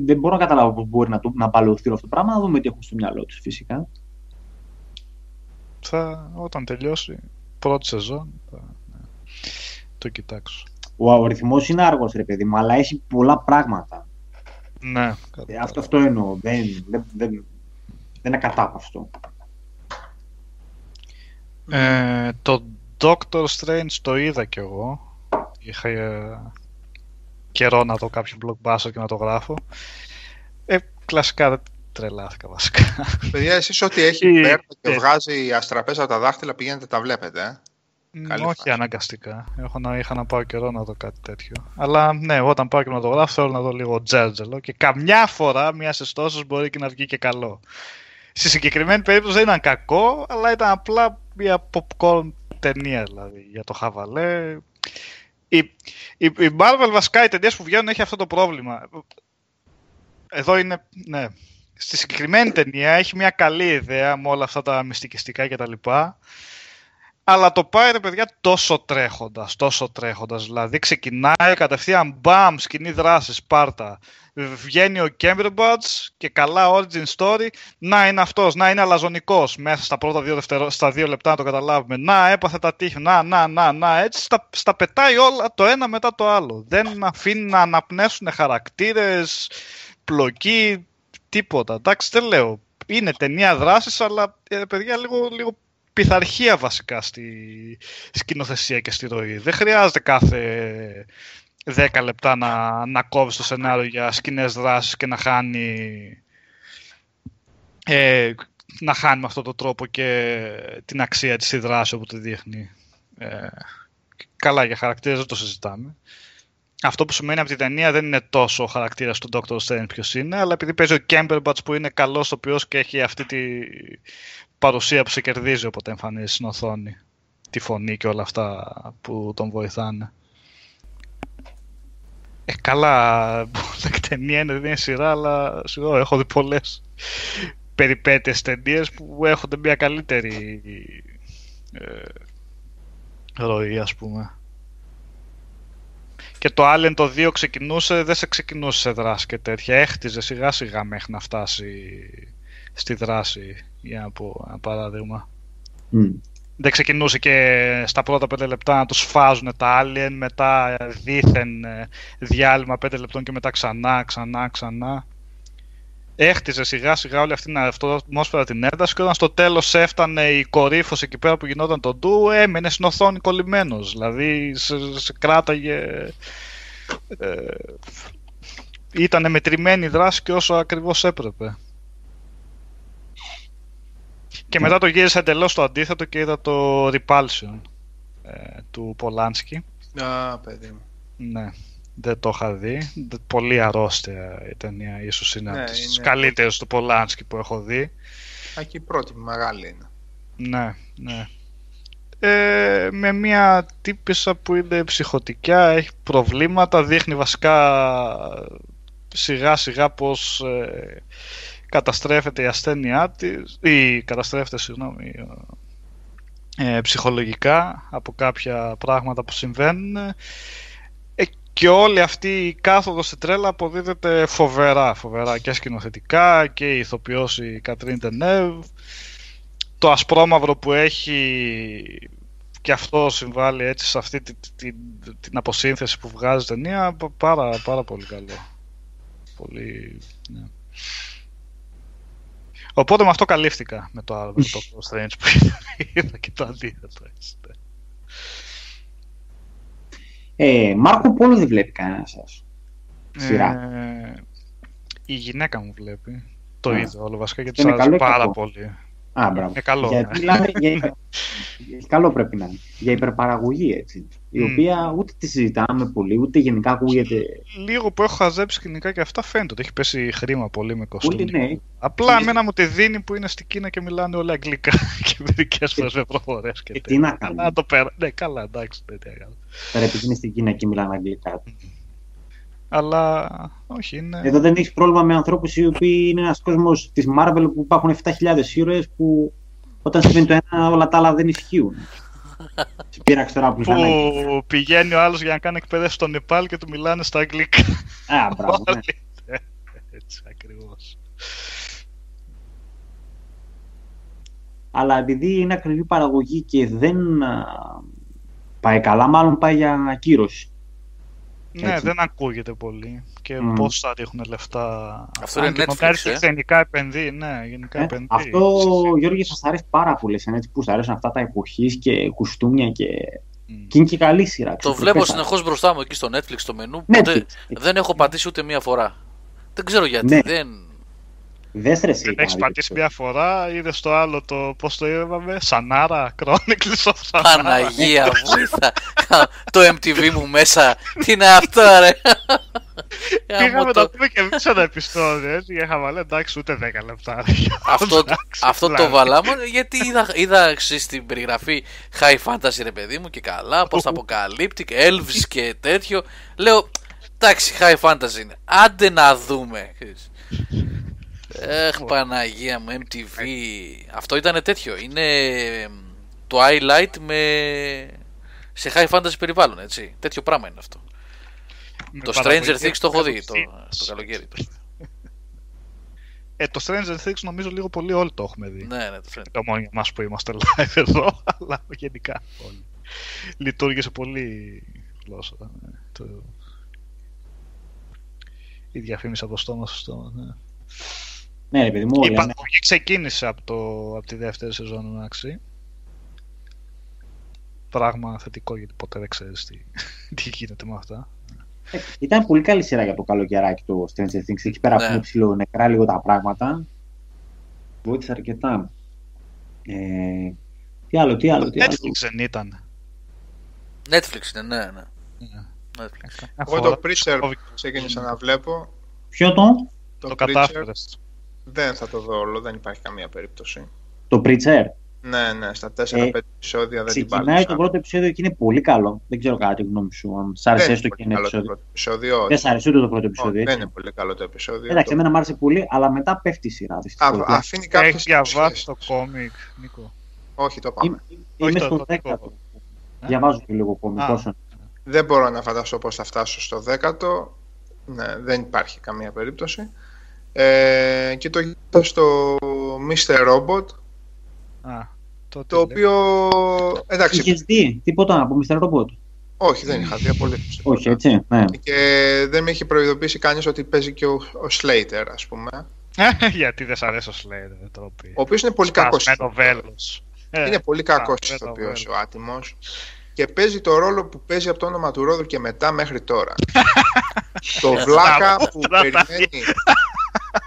Δεν μπορώ να καταλάβω πώς μπορεί να παλαιωθεί αυτό το πράγμα, να δούμε τι έχουν στο μυαλό τους φυσικά. Όταν τελειώσει πρώτη σεζόν, το κοιτάξω. Ο αριθμός είναι άργος, ρε παιδί μου, αλλά έχει πολλά πράγματα. Ναι. Αυτό εννοώ. Δεν είναι κατάπαυτο. Το Doctor Strange το είδα κι εγώ. Είχα καιρό να δω κάποιο blockbuster και να το γράφω. Κλασικά δεν τρελάθηκα βασικά. Παιδιά, εσείς ό,τι έχει παίρνει και βγάζει αστραπές από τα δάχτυλα πηγαίνετε τα βλέπετε. Όχι αναγκαστικά. Είχα να πάω καιρό να δω κάτι τέτοιο. Αλλά ναι, όταν πάω και να το γράφω θέλω να δω λίγο τζέρτζελο και καμιά φορά μια συστόσης μπορεί και να βγει και καλό. Στη συγκεκριμένη περίπτωση δεν ήταν κακό, αλλά ήταν απλά μια popcorn ταινία δηλαδή, για το χαβαλέ. Η Marvel βασικά, οι ταινίες που βγαίνουν έχει αυτό το πρόβλημα. Εδώ είναι, ναι. Στη συγκεκριμένη ταινία έχει μια καλή ιδέα με όλα αυτά τα μυστικιστικά και τα λοιπά. Αλλά το πάει ρε παιδιά τόσο τρέχοντας. Δηλαδή ξεκινάει κατευθείαν μπαμ, σκηνή δράσης, πάρτα. Βγαίνει ο Cambridge και καλά origin story. Να είναι αυτός, να είναι αλαζονικός. Μέσα στα πρώτα δύο λεπτά να το καταλάβουμε. Να έπαθε τα τείχη, να. Έτσι στα πετάει όλα το ένα μετά το άλλο. Δεν αφήνει να αναπνεύσουν χαρακτήρες, πλοκή, τίποτα. Εντάξει, δεν λέω. Είναι ταινία δράσης, αλλά παιδιά λίγο πειθαρχία βασικά στη σκηνοθεσία και στη ροή. Δεν χρειάζεται κάθε 10 λεπτά να κόβεις το σενάριο για σκηνές δράσεις και να χάνει με αυτόν τον τρόπο και την αξία της στη δράση όπου τη δείχνει. Καλά, για χαρακτήρες δεν το συζητάμε. Αυτό που σημαίνει από την ταινία δεν είναι τόσο ο χαρακτήρας του Dr. Strange ποιος είναι, αλλά επειδή παίζει ο Cumberbatch που είναι καλός ηθοποιός και έχει αυτή τη παρουσία που σε κερδίζει όποτε εμφανίζει στην οθόνη, τη φωνή και όλα αυτά που τον βοηθάνε. Καλά, ταινία είναι σειρά, αλλά σιγά, έχω δει πολλές περιπέτειες ταινίες που έχουν μια καλύτερη ροή, ας πούμε. Και το Alien το 2 ξεκινούσε, δεν σε ξεκινούσε σε δράση και τέτοια, έχτιζε σιγά σιγά μέχρι να φτάσει στη δράση, για να πω ένα παράδειγμα. Δεν ξεκινούσε και στα πρώτα 5 λεπτά να τους φάζουν τα Alien, μετά δήθεν διάλειμμα 5 λεπτών και μετά ξανά. Έχτιζε σιγά σιγά όλη αυτή την ατμόσφαιρα, την ένταση, και όταν στο τέλος έφτανε η κορύφωση εκεί πέρα που γινόταν το ντου, έμενε στην οθόνη κολλημένος. Δηλαδή σε κράταγε. Ήτανε μετρημένη η δράση και όσο ακριβώς έπρεπε. Και μετά το γύρισα εντελώς το αντίθετο και είδα το Repulsion του Πολάνσκι. Α, παιδί μου. Ναι. Δεν το είχα δει. Πολύ αρρώστια η ταινία. Ίσως είναι από τις καλύτερες του Πολάνσκι που έχω δει. Και η πρώτη μεγάλη είναι. Ναι, ναι. Με μια τύπισσα που είναι ψυχοτικιά, έχει προβλήματα, δείχνει βασικά σιγά σιγά πως καταστρέφεται η ασθένειά της, ή καταστρέφεται, συγγνώμη, ψυχολογικά από κάποια πράγματα που συμβαίνουν, και όλη αυτή η κάθοδος στη τρέλα αποδίδεται φοβερά, φοβερά, και σκηνοθετικά και η ηθοποιός η Κατρίν Ντενέβ. Το ασπρόμαυρο που έχει και αυτό συμβάλλει έτσι σε αυτή την αποσύνθεση που βγάζει ταινία, πάρα πολύ καλό. Πολύ, ναι. Οπότε με αυτό καλύφθηκα με το άλλο Strange που είδα και το αντίθετο. Μάρκο Πόλο δεν βλέπει κανένα σας σειρά? Η γυναίκα μου βλέπει. Το είδα όλο βασικά γιατί σας αρέσει πάρα πολύ. Α, μπράβο. Καλό, καλό πρέπει να είναι. Για υπερπαραγωγή, έτσι. Η οποία ούτε τη συζητάμε πολύ, ούτε γενικά ακούγεται. Λίγο που έχω χαζέψει σκηνικά και αυτά φαίνεται ότι έχει πέσει χρήμα πολύ με κοστούμι. Απλά εμένα μου τη δίνει που είναι στην Κίνα και μιλάνε όλα αγγλικά και μερικές φορές με προφορές. Τι να κάνω. Ναι, καλά, εντάξει. Τώρα επειδή είναι στην Κίνα και μιλάνε αγγλικά. Αλλά όχι, είναι... Εδώ δεν έχεις πρόβλημα με ανθρώπους οι οποίοι είναι ένας κόσμος της Marvel που υπάρχουν 7.000 ήρωες που όταν συμβαίνει το ένα όλα τα άλλα δεν ισχύουν. Πήραξε τώρα που πηγαίνει ο άλλος για να κάνει εκπαίδευση στο Νεπάλ και του μιλάνε στα αγγλικά. Α, μπράβο, ναι. Έτσι ακριβώς. Αλλά επειδή είναι ακριβή παραγωγή και δεν πάει καλά, μάλλον πάει για ανακύρωση. Ναι, έτσι. Δεν ακούγεται πολύ και πώς θα ρίχνουν λεφτά. Αυτό είναι Netflix, γενικά επενδύει, ναι, γενικά επενδύει. Αυτό, Γιώργη, σας αρέσει πάρα πολύ, έτσι, που σας αρέσουν αυτά τα εποχής και κουστούμια και... Και είναι και καλή σειρά. Το βλέπω συνεχώς μπροστά μου εκεί στο Netflix, το μενού, ποτέ δεν έχω πατήσει ούτε μία φορά. Δεν ξέρω γιατί, ναι. Δεν έχεις πατήσει μία φορά, είδες το άλλο το, πώς το είδαμε, Σανάρα, Chronicles of Σανάρα. Παναγία βοήθα, το MTV μου μέσα, τι είναι αυτό ρε. Πήγαμε να πούμε και εμείς ένα επεισόδιο, έτσι, για χαβαλέ, εντάξει, ούτε 10 λεπτά. Αυτό το βαλάμε, γιατί είδα στην περιγραφή high fantasy ρε παιδί μου και καλά, πώς τα αποκαλύπτει, elves και τέτοιο. Λέω, εντάξει, high fantasy είναι, άντε να δούμε. Παναγία μου, MTV. Αυτό ήταν τέτοιο. Είναι το highlight σε high fantasy περιβάλλον, έτσι. Τέτοιο πράγμα είναι αυτό. Το Stranger Things το έχω δει το καλοκαίρι. Το Stranger Things νομίζω λίγο πολύ όλοι το έχουμε δει. Ναι, ναι, το Stranger Things. Το μόνο για εμάς που είμαστε live εδώ, αλλά γενικά όλοι. Λειτουργήσε πολύ γλώσσα. Η διαφήμιση από το στόμα στο στόμα. Ναι, παιδί μου, η παραγωγή ξεκίνησε από τη δεύτερη σεζόν, εντάξει. Πράγμα θετικό, γιατί ποτέ δεν ξέρεις τι γίνεται με αυτά. Ήταν πολύ καλή σειρά για το καλοκαιράκι το Stranger Things. Εκεί πέρα που ψηλό νεκρά λίγο τα πράγματα. Βοήθησε αρκετά. Τι άλλο. Netflix δεν ήταν. Netflix είναι, ναι. Εγώ το Preacher ξεκίνησα να βλέπω. Ποιο το κατάφερες? Δεν θα το δω όλο, δεν υπάρχει καμία περίπτωση. Το Preacher. Ναι, στα 4-5 επεισόδια δεν την πάλεψα. Ξεκινάει το πρώτο επεισόδιο και είναι πολύ καλό. Δεν ξέρω κατά τη γνώμη σου, αν σ' άρεσε έστω και ένα επεισόδιο. Δεν σ' άρεσε ούτε το πρώτο επεισόδιο. Δεν είναι πολύ καλό το επεισόδιο. Εντάξει, εμένα μ' άρεσε πολύ, αλλά μετά πέφτει η σειρά. Αφήνει κάποιες. Έχεις διαβάσει το κόμικ, Νίκο? Όχι, το πάμε. Είμαι στο 10ο. Διαβάζω και λίγο κόμικ. Δεν μπορώ να φανταστώ πώς θα φτάσω στο 10ο. Δεν υπάρχει καμία περίπτωση. Και το γύρω στο Mr. Robot. Το οποίο. Εντάξει. Είχες δει τίποτα από Mr. Robot? Όχι, δεν είχα δει απολύτως. Όχι, έτσι. Ναι. Και δεν με έχει προειδοποιήσει κανείς ότι παίζει και ο Slater, ας πούμε. Γιατί δεν σ' αρέσει ο Slater? Ο οποίος είναι πολύ κακός. Είναι πολύ κακός ηθοποιός ο άτιμος. Και παίζει το ρόλο που παίζει από το όνομα του Ρόδου και μετά μέχρι τώρα. Το βλάκα που περιμένει,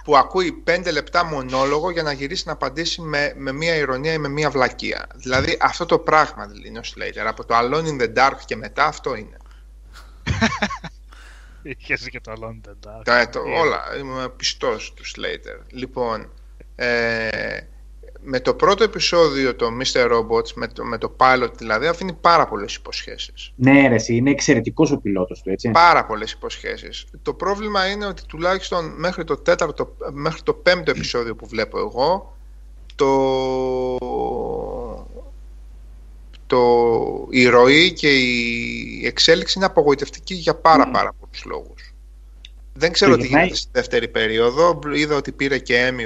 που ακούει 5 λεπτά μονόλογο για να γυρίσει να απαντήσει με μία ειρωνία ή με μία βλακεία. Δηλαδή αυτό το πράγμα είναι ο Slater. Από το Alone in the Dark και μετά αυτό είναι. Είχες και το London Dark. Όλα, είμαι πιστός του Slater. Λοιπόν, με το πρώτο επεισόδιο το Mr. Robots, με το pilot δηλαδή, αφήνει πάρα πολλές υποσχέσεις. Ναι ρε, είναι εξαιρετικός ο πιλότος του, έτσι. Πάρα πολλές υποσχέσεις. Το πρόβλημα είναι ότι τουλάχιστον μέχρι το πέμπτο επεισόδιο που βλέπω εγώ, η ροή και η εξέλιξη είναι απογοητευτική για πάρα πολλούς λόγους. Δεν ξέρω τι γίνεται στη δεύτερη περίοδο. Είδα ότι πήρε και Έμι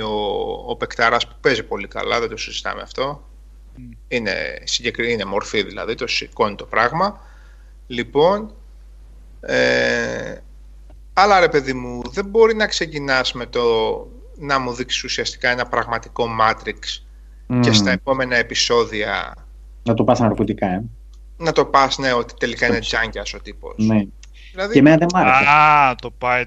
ο παικταράς που παίζει πολύ καλά, δεν το συζητάμε αυτό. Είναι μορφή δηλαδή, το σηκώνει το πράγμα. Λοιπόν, αλλά ρε παιδί μου, δεν μπορεί να ξεκινάς με το να μου δείξεις ουσιαστικά ένα πραγματικό Matrix και στα επόμενα επεισόδια να το πας ναρκωτικά, να το πας, ναι, ότι τελικά είναι τζάνκιας ο τύπος. Ναι. Δηλαδή... Και εμένα δεν μ' άρεσε. Α, το πάει...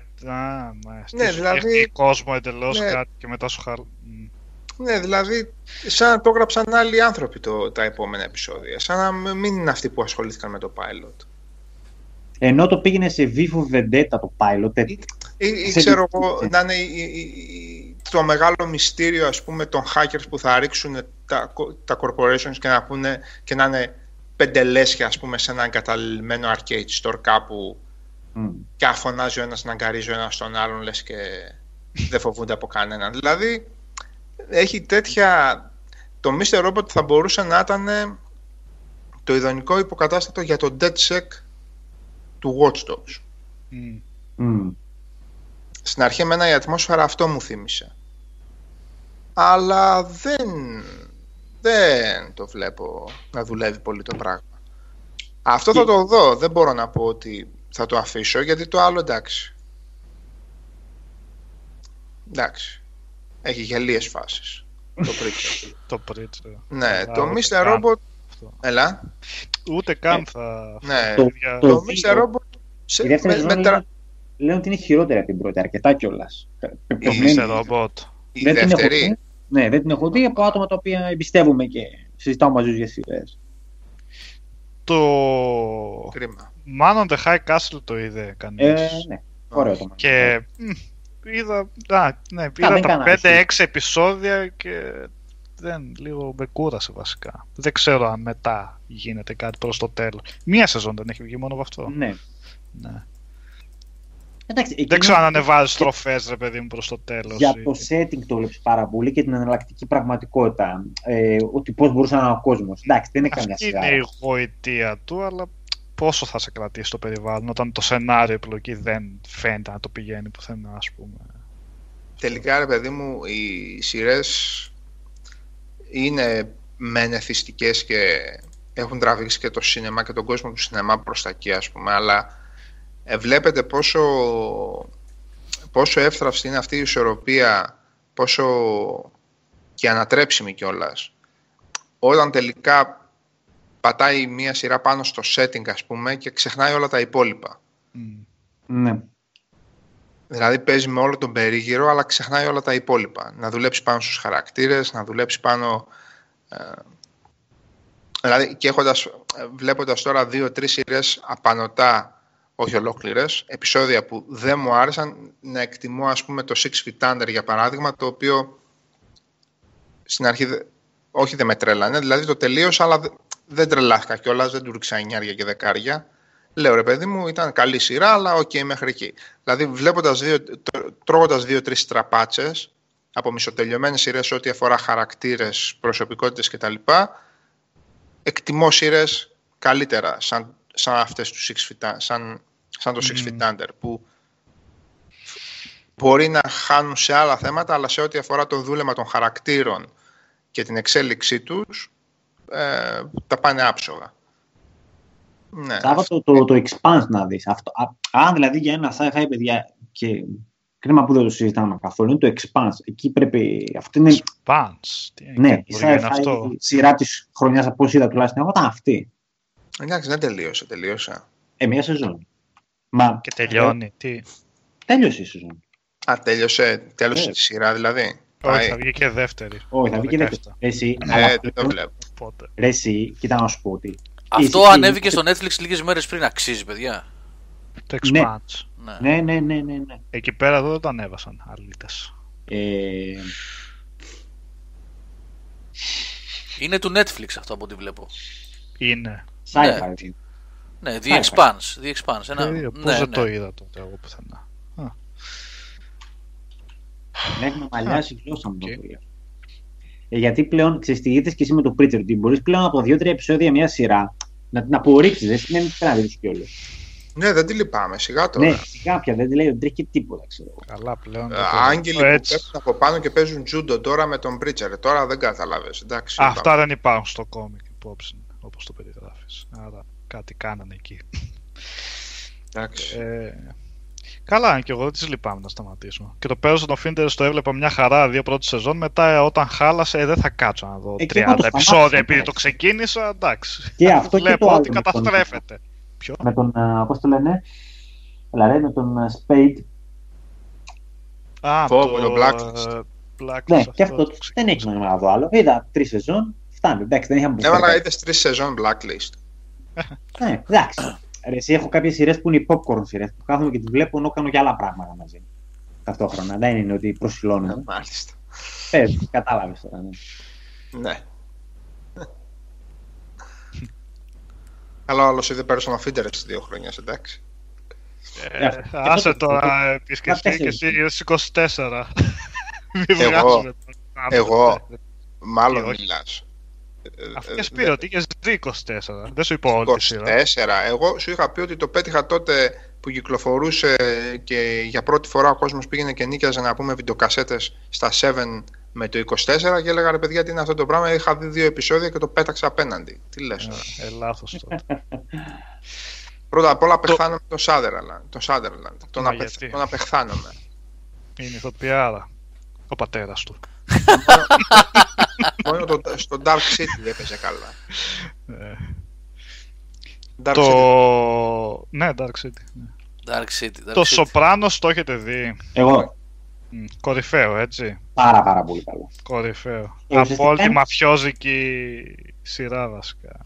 ναι, δηλαδή... κόσμο εντελώς, ναι, κάτι και μετά σου χαλάει. Ναι, δηλαδή, σαν να το έγραψαν άλλοι άνθρωποι τα επόμενα επεισόδια. Σαν να μην είναι αυτοί που ασχολήθηκαν με το pilot. Ενώ το πήγαινε σε βίφου βεντέτα το pilot. Ξέρω εγώ, να είναι το μεγάλο μυστήριο, ας πούμε, των hackers που θα ρίξουν τα corporations και να πούνε, και να είναι πεντελέσια, ας πούμε, σε ένα εγκαταλειμμένο arcade store κάπου και αφωνάζει ο ένας να αγκαρίζει ο ένας τον άλλον, λες και δεν φοβούνται από κανέναν. Δηλαδή, έχει τέτοια... Το Mr. Robot θα μπορούσε να ήταν το ιδανικό υποκατάστατο για το DedSec του Watch Dogs. Στην αρχή εμένα η ατμόσφαιρα αυτό μου θύμισε. Αλλά δεν το βλέπω να δουλεύει πολύ το πράγμα. Αυτό θα το δω. Δεν μπορώ να πω ότι θα το αφήσω, γιατί το άλλο εντάξει. Εντάξει. Έχει γελίες φάσεις. Το Preacher. Το Preacher. Ναι, το Mr. Robot... Έλα. Ούτε καν θα... Ναι, το Mr. Robot... Λέω ότι είναι χειρότερα από την πρώτη, αρκετά κιόλας. Mr. Robot. Η δεύτερη... Ναι, δεν την έχω δει από άτομα τα οποία εμπιστεύομαι και συζητάω μαζί τους για σειρές. Το... Κρίμα. Man on the High Castle το είδε κανείς. Ναι, ωραίο το. Και είδα τα 5-6 επεισόδια και λίγο με κούρασε βασικά. Δεν ξέρω αν μετά γίνεται κάτι προς το τέλος. Μία σεζόν δεν έχει βγει μόνο από αυτό. Ναι. Εντάξει, δεν ξέρω αν ανεβάζει τροφές, ρε παιδί μου, προς το τέλος. Για το setting το βλέπεις πάρα πολύ και την εναλλακτική πραγματικότητα. Ότι πώς μπορούσε να είναι ο κόσμος. Εντάξει, δεν είναι καμιά σειρά. Είναι η γοητεία του, αλλά πόσο θα σε κρατήσει το περιβάλλον όταν το σενάριο επιλογή δεν φαίνεται να το πηγαίνει πουθενά, ας πούμε. Τελικά, ρε παιδί μου, οι σειρές είναι μενεθιστικές και έχουν τραβήξει και το σινεμά και τον κόσμο του σινεμά προς τα εκεί, ας πούμε, αλλά. Βλέπετε πόσο εύθραυστη είναι αυτή η ισορροπία, πόσο και ανατρέψιμη κιόλας. Όταν τελικά πατάει μία σειρά πάνω στο setting, ας πούμε, και ξεχνάει όλα τα υπόλοιπα. Ναι. Δηλαδή παίζει με όλο τον περίγυρο, αλλά ξεχνάει όλα τα υπόλοιπα. Να δουλέψει πάνω στους χαρακτήρες, να δουλέψει πάνω... δηλαδή, και βλέποντας τώρα 2-3 σειρές απανωτά, όχι ολόκληρες, επεισόδια που δεν μου άρεσαν, να εκτιμώ, ας πούμε, το Six Feet Under, για παράδειγμα, το οποίο στην αρχή όχι δεν με τρέλανε, δηλαδή το τελείωσα, αλλά δεν τρελάθηκα κιόλας, δεν του ρίξα 9 και 10. Λέω, ρε παιδί μου, ήταν καλή σειρά, αλλά οκ, μέχρι εκεί. Δηλαδή τρώγοντας 2-3 στραπάτσες από μισοτελειωμένες σειρές ό,τι αφορά χαρακτήρες, προσωπικότητες κτλ. Εκτιμώ σειρές καλύτερα, σαν αυτές του Six Feet Under, σαν το Six Feet Under, που μπορεί να χάνουν σε άλλα θέματα, αλλά σε ό,τι αφορά το δούλευμα των χαρακτήρων και την εξέλιξή τους, τα πάνε άψογα. Ναι, το Expanse να δεις. Αν δηλαδή για ένα sci-fi, παιδιά, και κρίμα που δεν το συζητάμε καθόλου, είναι το Expanse. Εκεί πρέπει... Αυτή είναι... Expanse. Ναι, η sci-fi σειρά της χρονιάς, από όσοι είδα τουλάχιστον εγώ, ήταν αυτή. Εντάξει, δεν τελείωσα. Μία σεζόν. Μα... Και τελειώνει, τι. Τέλειωσε η σεζόν. Α, τέλειωσε τη σειρά δηλαδή. Όχι, θα βγει και δεύτερη. Όχι, θα βγει και δεύτερη. Εσύ, το βλέπω. Ρε εσύ, κοίτα να σου πω ότι... Αυτό ανέβηκε στο Netflix λίγες μέρες πριν, αξίζει, παιδιά. το Expanse. Ναι. Εκεί πέρα εδώ δεν το ανέβασαν αλήτες. Είναι του Netflix αυτό από ό,τι βλέπω. Είναι. Sci-fi. Ναι, The Expanse. The Expanse. Πώς δεν το είδα τότε εγώ πουθενά. Μέχρι να μαλλιάσει η γλώσσα μου το πήρε. Γιατί πλέον ξεστηγείτες και εσύ με το Preacher, ότι μπορείς πλέον από 2-3 επεισόδια μια σειρά να την απορρίψεις, δεν σημαίνει τράβηξε κιόλας. Ναι, δεν τη λυπάμαι, σιγά τώρα. Ναι, σιγά πια, δεν τη λέει ότι τρέχει και τίποτα, ξέρω. Καλά πλέον. Άγγελοι που πέφτουν από πάνω και παίζουν τζούντο τώρα με τον Preacher, τώρα δεν καταλάβες, εντάξει. Αυτά δεν υπάρχουν στο κόμικ υπόψη, όπως το περιγράφεις. Άρα κάτι κάνανε εκεί. Εντάξει. Καλά, και εγώ δεν τις λυπάμαι να σταματήσω. Και το πέρασα το Finter, το έβλεπα μια χαρά δύο πρώτη σεζόν. Μετά, όταν χάλασε, δεν θα κάτσω να δω 30 επεισόδια. Επειδή το ξεκίνησα, εντάξει. Και αυτό και το άλλο. Ότι καταστρέφεται. Ποιο? Με τον. Πώς το λένε, δηλαδή με τον Spade. Α, το Blacklist. Ναι, αυτό και αυτό δεν έχει νόημα να δω άλλο. Είδα 3 σεζόν, φτάνει. Εντάξει, δεν είχαμε. Έβαλα, είδες 3 σεζόν Blacklist. Ναι, εντάξει. Έχω κάποιες σειρές που είναι popcorn σειρές που κάθομαι και τις βλέπω ενώ κάνω και άλλα πράγματα μαζί. Ταυτόχρονα. Δεν είναι ότι προσφυλώνουμε. Μάλιστα. Πες, κατάλαβες τώρα. Ναι. Αλλά άλλος είδε Person of Interest 2 χρόνια, εντάξει. Άσε τώρα, επισκεφτεί και εσύ στις 24. Εγώ, μάλλον μιλάς. Αυτή πήρε ότι είχες δει 24, δεν σου είπα όλη τη σειρά. 24, εγώ σου είχα πει ότι το πέτυχα τότε που κυκλοφορούσε και για πρώτη φορά ο κόσμος πήγαινε και νίκιαζε, να πούμε, βιντεοκασέτες στα 7 με το 24 και έλεγα, ρε παιδιά, τι είναι αυτό το πράγμα, είχα δει 2 επεισόδια και το πέταξα απέναντι. Τι λες? Λάθος τότε. Πρώτα απ' όλα απεχθάνομαι τον Σάντερλαντ, τον απεχθάνομαι. Είναι ηθοποιάρα, ο πατέρας του. Μόνο στο Dark City έπαιζε καλά. Ναι, Dark City. Το Σοπράνος το έχετε δει? Εγώ. Κορυφαίο, έτσι. Πάρα πολύ καλό. Κορυφαίο. Από όλη τη μαφιόζικη σειρά βασικά.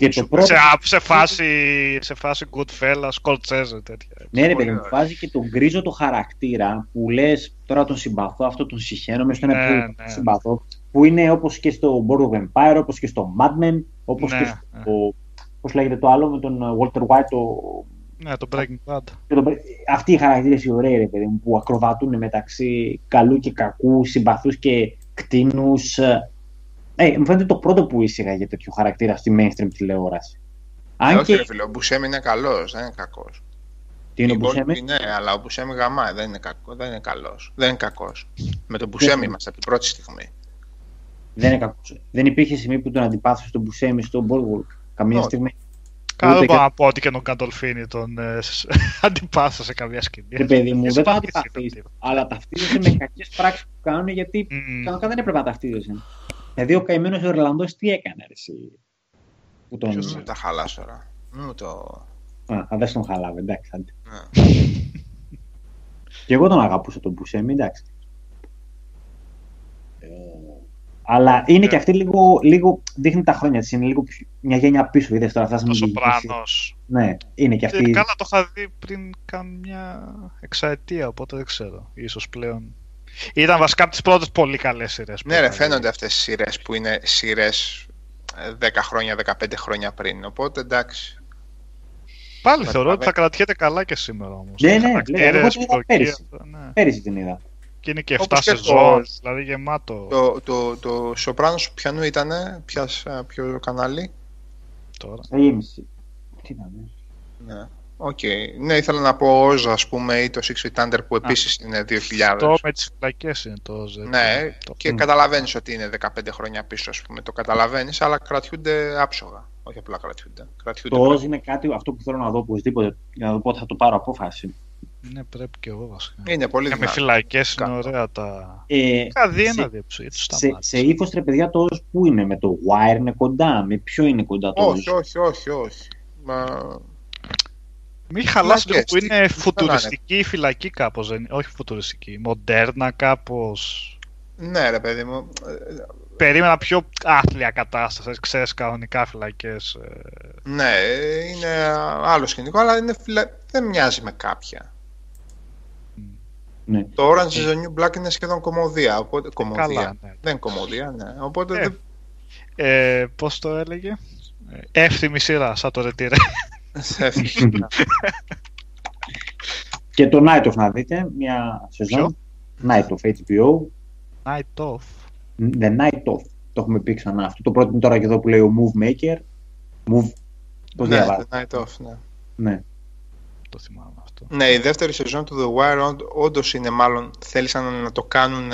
Σε φάση Goodfellas, Scorsese, τέτοια. Ναι, ρε παιδί μου, βάζει και τον γκρίζο το χαρακτήρα που λες τώρα τον συμπαθώ, αυτό τον συχαίνομαι, στον επόμενο τον συμπαθώ. Που είναι όπως και στο Board of Empire, όπως και στο Mad Men, όπως και στο. Πώς λέγεται το άλλο με τον Walter White, ναι, το Breaking Bad. Αυτοί οι χαρακτήρες οι ωραίοι, ρε παιδί μου, που ακροβατούν μεταξύ καλού και κακού, συμπαθούς και κτήνους. Μου φαίνεται το πρώτο που ήσυχα για τέτοιο χαρακτήρα στη mainstream τηλεόραση. Όχι, ρε φίλε, ο Μπουσέμι είναι καλός, δεν είναι κακός. Τι είναι ο Μπουσέμι? Ναι, αλλά ο Μπουσέμι γαμάει, δεν είναι κακός. Με τον Μπουσέμι είμαστε από την πρώτη στιγμή. Δεν είναι κακός. Δεν υπήρχε σημείο που τον αντιπάθησε τον Μπουσέμι στον Boardwalk καμία στιγμή. Καλό μπορώ να πω ότι και τον Καντολφίνη τον αντιπάθησε σε καμία σκηνή. Ρε παιδί μου, δεν τον αντιπάθησε. Αλλά ταυτίζεσαι με κακές πράξεις που κάνουν, γιατί κανονικά δεν έπρεπε να ταυτίζεσαι. Δηλαδή ο καημένος ο Ιρλανδός τι έκανε, εσύ? Ποιος θα τα χαλάς τώρα? Α, δεν τον χαλάβε, εντάξει. Και εγώ τον αγαπούσα τον Μπουσέμι, εντάξει. Αλλά είναι και αυτή λίγο δείχνει τα χρόνια της, είναι λίγο μια γένεια πίσω, είδες τώρα αυτά. Το Σοπράνος. Ναι, είναι και αυτή. Καλά το είχα δει πριν καμιά εξαετία, οπότε δεν ξέρω, ίσως πλέον. Ήταν βασικά από τις πρώτες πολύ καλές σειρές. Ναι ρε, φαίνονται αυτές οι σειρές που είναι σειρές 10 χρόνια, 15 χρόνια πριν, οπότε εντάξει. Πάλι θεωρώ ότι θα κρατιέται καλά και σήμερα όμως. Ναι, εγώ την είδα πέρυσι. Πέρυσι την είδα. Και είναι και 7 σεζόν, δηλαδή γεμάτο. Το Σοπράνος πιανού ήτανε, ποιο κανάλι? Τώρα. Τι ήταν? Ναι, οκ. Ναι, ήθελα να πω OZ, ας πούμε, ή το Six Feet Under που επίσης είναι 2000. Αυτό με τις φυλακές είναι το OZ. Ναι, και καταλαβαίνεις ότι είναι 15 χρόνια πίσω, ας πούμε, το καταλαβαίνεις, αλλά κρατιούνται άψογα. Όχι απλά κρατιούνται. Το OZ είναι κάτι, αυτό που θέλω να δω οπωσδήποτε, για να δω πότε θα το πάρω απόφαση. Ναι, πρέπει και εγώ βασικά. Είναι πολύ δυνατό. Με φυλακές είναι ωραία τα. Σε ύφος, ρε παιδιά, το OZ που είναι? Με το Wire είναι κοντά? Με ποιο είναι κοντά το OZ? Όχι. Μη χαλάς το που είναι φουτουριστική φυλακή κάπως. Όχι φουτουριστική, μοντέρνα κάπως. Ναι, ρε παιδί μου. Περίμενα πιο άθλια κατάσταση, ξέρεις, κανονικά φυλακές. Ναι, είναι άλλο σκηνικό, αλλά είναι φυλακή. δεν μοιάζει με κάποια. Ναι. Το Orange is the New Black είναι σχεδόν κομμωδία. Οπότε, κομμωδία. Καλά, ναι. Δεν κομμωδία, ναι. Οπότε δεν... πώς το έλεγε? Εύθυμη σειρά, σαν το ρετήρε. Και το Night Of να δείτε, μια σεζόν. Night Of, HBO. Night Of. The Night Of, το έχουμε πει ξανά. Αυτό το πρώτο είναι τώρα και εδώ που λέει ο Move Maker. Move, πώς διαβάζω. The Night Of, ναι. Ναι. Το θυμάμαι αυτό. Ναι, η δεύτερη σεζόν του The Wire όντως είναι μάλλον, θέλησαν να το κάνουν,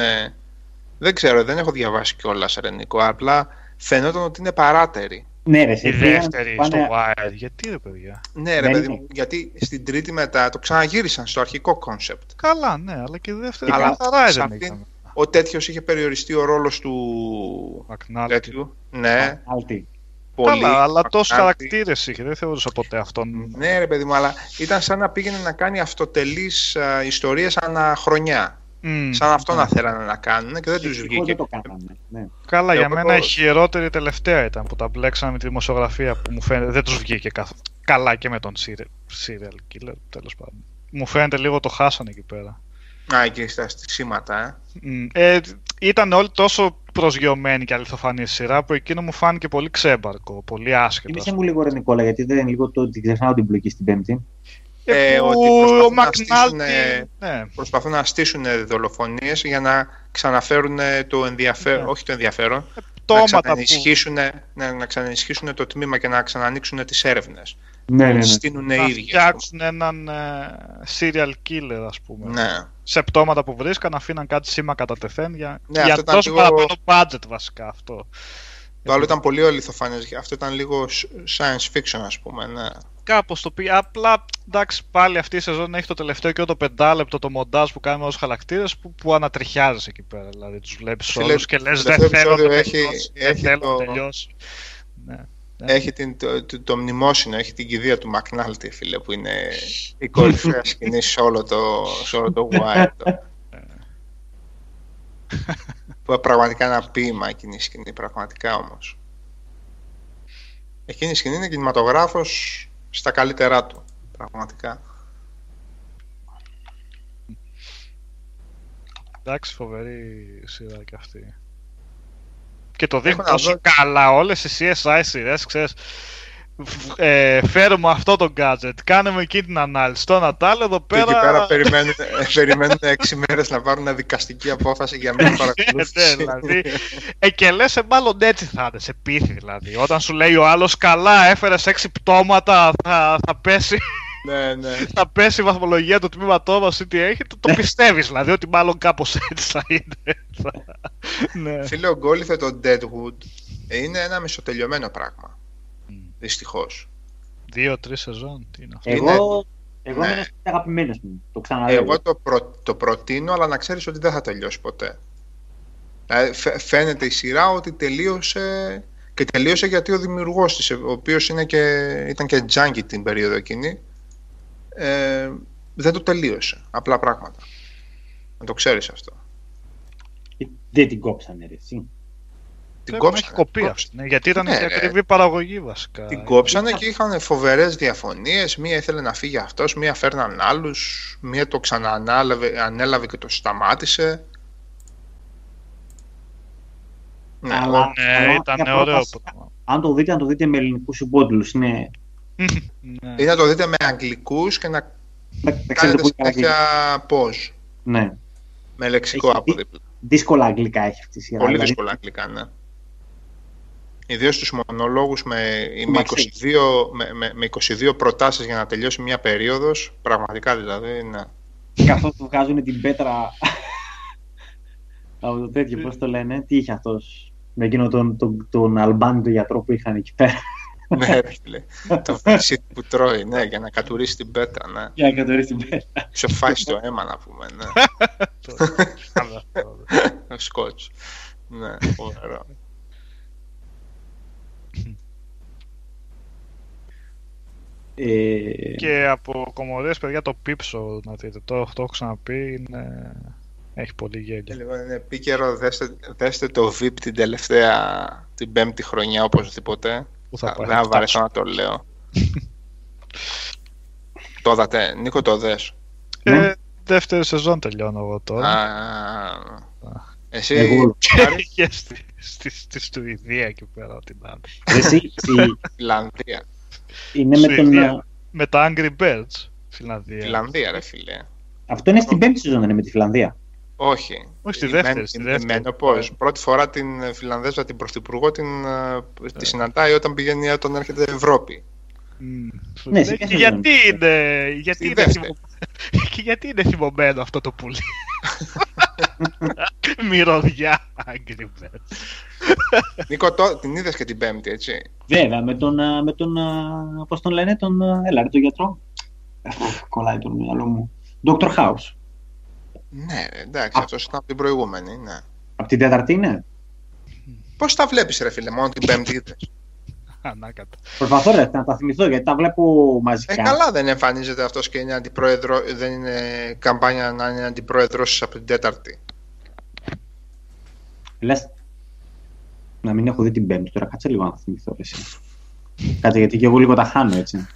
δεν ξέρω, δεν έχω διαβάσει κιόλας ρε Νίκο, απλά φαινόταν ότι είναι παράτερη. Ναι, ρε, η δεύτερη πάνε... στο Wire, γιατί ρε παιδιά? Ναι ρε παιδί μου, γιατί στην τρίτη μετά το ξαναγύρισαν στο αρχικό concept. Καλά ναι, αλλά και η δεύτερη. Αλλά αυτήν, ο τέτοιος είχε περιοριστεί ο ρόλος του τέτοιου. Ναι. Αλτή. Πολύ, καλά, αλλά τόσο χαρακτήρες είχε, δεν θεωρούσα ποτέ αυτόν. Ναι ρε παιδί μου, αλλά ήταν σαν να πήγαινε να κάνει αυτοτελείς ιστορίες ανά χρονιά. Σαν αυτό να θέλανε να κάνουν και δεν τους βγήκε. Δεν το κάνανε, ναι. Καλά, για μένα η χειρότερη τελευταία ήταν που τα μπλέξανε με τη δημοσιογραφία που μου φαίνεται δεν τους βγήκε καλά και με τον serial killer, τέλος πάντων. Μου φαίνεται λίγο το χάσανε εκεί πέρα. Α, και στα στισήματα, ήταν όλοι τόσο προσγειωμένοι και αληθοφανή σειρά που εκείνο μου φάνηκε πολύ ξέμπαρκο, πολύ άσχετο. Είμαι μου λίγο ρε Νικόλα, γιατί δεν είναι λίγο το, την ξεχνάω την πλοκή στην Πέμπτη. Ότι προσπαθούν, προσπαθούν να στήσουν δολοφονίες για να ξαναφέρουν το ενδιαφέρον, όχι το ενδιαφέρον, να ξαναενισχύσουν το τμήμα και να ξανανοίξουν τις έρευνες. Ναι, ναι, ναι. Να φτιάξουν έναν serial killer, ας πούμε. Ναι. Σε πτώματα που βρίσκαν, αφήναν κάτι σήμα κατά τεθέν για, ναι, για τόσο λίγο... παραπάνω budget βασικά αυτό. Το άλλο ήταν πολύ αληθοφανές, αυτό ήταν λίγο science fiction, ας πούμε. Ναι. Κάπως το πει. Απλά εντάξει, πάλι αυτή η σεζόν έχει το τελευταίο και το πεντάλεπτο το μοντάζ που κάνουμε ως χαρακτήρες που ανατριχιάζεις εκεί πέρα. Δηλαδή τους βλέπεις όλους και λες δεν θέλω να τελειώσει. Έχει το μνημόσυνο, έχει την κηδεία του Μακνάλτη, φίλε, που είναι η κορυφαία σκηνή σε όλο το Wire. Που πραγματικά ένα ποίημα εκείνη η σκηνή, πραγματικά όμως. Εκείνη η σκηνή είναι κινηματογράφος στα καλύτερά του, πραγματικά. Εντάξει, φοβερή σειρά και αυτή. Και το δείχνουν τόσο καλά όλες οι CSI σειρές, ξέρεις, φέρουμε αυτό το gadget, κάνουμε εκείνη την ανάλυση, τώρα τα άλλο εδώ πέρα... Και εκεί πέρα περιμένουν 6 μέρες να πάρουν μια δικαστική απόφαση για μια παρακολούθηση. Δηλαδή, και λες, μάλλον έτσι θα είναι, σε πείθει δηλαδή. Όταν σου λέει ο άλλος, καλά, έφερες 6 πτώματα, θα πέσει... Ναι, ναι. Θα πέσει η βαθμολογία του τμήματό μας ή τι έχει, το πιστεύεις δηλαδή ότι μάλλον κάπως έτσι θα είναι. Ναι. Φίλε, ο γκόλιφε το Deadwood είναι ένα μισοτελειωμένο πράγμα. Δυστυχώς. 2-3 σεζόν, τι είναι αυτό. Εγώ είμαι ένας αγαπημένος μου, το ξαναλέω. Εγώ το προτείνω, αλλά να ξέρεις ότι δεν θα τελειώσει ποτέ. Δηλαδή, φαίνεται η σειρά ότι τελείωσε... Και τελείωσε γιατί ο δημιουργός της, ο οποίος ήταν και junkie την περίοδο εκείνη, δεν το τελείωσε. Απλά πράγματα. Να το ξέρεις αυτό. Δεν την κόψανε ρε εσύ. Την κόψανε. Ναι, γιατί ήταν και ακριβή παραγωγή βασικά. Την κόψανε και είχαν φοβερές διαφωνίες. Μία ήθελε να φύγει αυτός, μία φέρναν άλλους, μία το ξαναανέλαβε και το σταμάτησε. Ναι, αλλά, ήταν ωραίο. Αν το δείτε με ελληνικούς συμπότιλους, είναι... Ναι. Ή να το δείτε με αγγλικούς και να κάνετε συνέχεια πώς. Ναι. Με λεξικό από δίπλα. Δύσκολα αγγλικά έχει αυτή η σειρά. Πολύ δηλαδή... δύσκολα αγγλικά, ναι. Ιδίως στους μονολόγους με 22 προτάσεις για να τελειώσει μια περίοδος. Πραγματικά δηλαδή, ναι. Καθώς του βγάζουν την πέτρα... από το τέτοιο, πώς το λένε, τι είχε αυτός... με εκείνο τον Αλμπάνι τον γιατρό που είχαν εκεί πέρα. Ναι, φίλε. Το φύσιτ που τρώει, ναι, για να κατουρίσει την πέτρα, ναι. Για να κατουρίσει την πέτρα. Σοφάει στο αίμα, να πούμε, ναι. Ο σκότς. Ναι, ωραίο. Και από κομμωδίες, παιδιά, το πίψω, να δείτε. Το έχω ξαναπεί, είναι... Έχει πολύ γέλια. Λοιπόν, είναι επίκαιρο, δέστε το Veep την τελευταία, την πέμπτη χρονιά οπωσδήποτε. Δεν θα βαρεθώ να το λέω. Το είδατε, Νίκο, το δες? Δεύτερη σεζόν τελειώνω εγώ τώρα. Εσύ πήγε στη Σουηδία και πέρα την άλλη. Εσύ στη Φιλανδία. Είναι με τα Angry Birds. Φιλανδία, ρε φίλε. Αυτό είναι στην πέμπτη σεζόν, είναι με τη Φιλανδία? Όχι. Όχι, στη δεύτερη. Πρώτη φορά την Φιλανδέζα, την πρωθυπουργό, τη συναντάει όταν έρχεται στην Ευρώπη. Ναι, γιατί είναι θυμωμένο αυτό το πουλί? Μυρωδιά Angry Birds. Νίκο, την είδες και την πέμπτη, έτσι? Βέβαια, με τον πώς τον λένε, τον έλα, τον γιατρό. Κολλάει το μυαλό μου. Dr. House. Ναι, εντάξει, αυτός ήταν από την προηγούμενη. Από την τέταρτη, ναι. Πώς τα βλέπεις, ρε φίλε, μόνο την πέμπτη είδες? Προσπαθώ να τα θυμηθώ, γιατί τα βλέπω μαζικά. Καλά, δεν εμφανίζεται αυτός και είναι αντιπρόεδρο, δεν είναι καμπάνια να είναι αντιπρόεδρος από την τέταρτη. Λες να μην έχω δει την πέμπτη τώρα, κάτσε λίγο να θυμηθώ εσύ. Κάτσε, γιατί και εγώ λίγο τα χάνω, έτσι.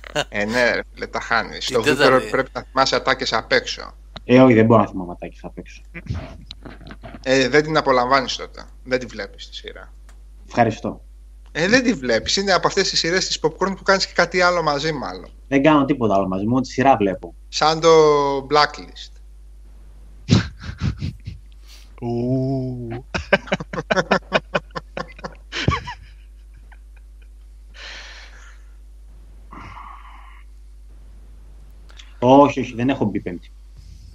Ναι, ρε, τα χάνεις. Στο βίντεο πρέπει να θυμάσαι ατάκες απ' έξω. Όχι, δεν μπορώ να θυμάμαι ατάκες απ' έξω. Δεν την απολαμβάνεις τότε. Δεν τη βλέπεις τη σειρά. Ευχαριστώ. Δεν τη βλέπεις. Είναι από αυτές τις σειρές της popcorn που κάνεις και κάτι άλλο μαζί, μάλλον. Δεν κάνω τίποτα άλλο μαζί, μόνο τη σειρά βλέπω. Σαν το Blacklist. Όχι, δεν έχω μπει πέμπτη.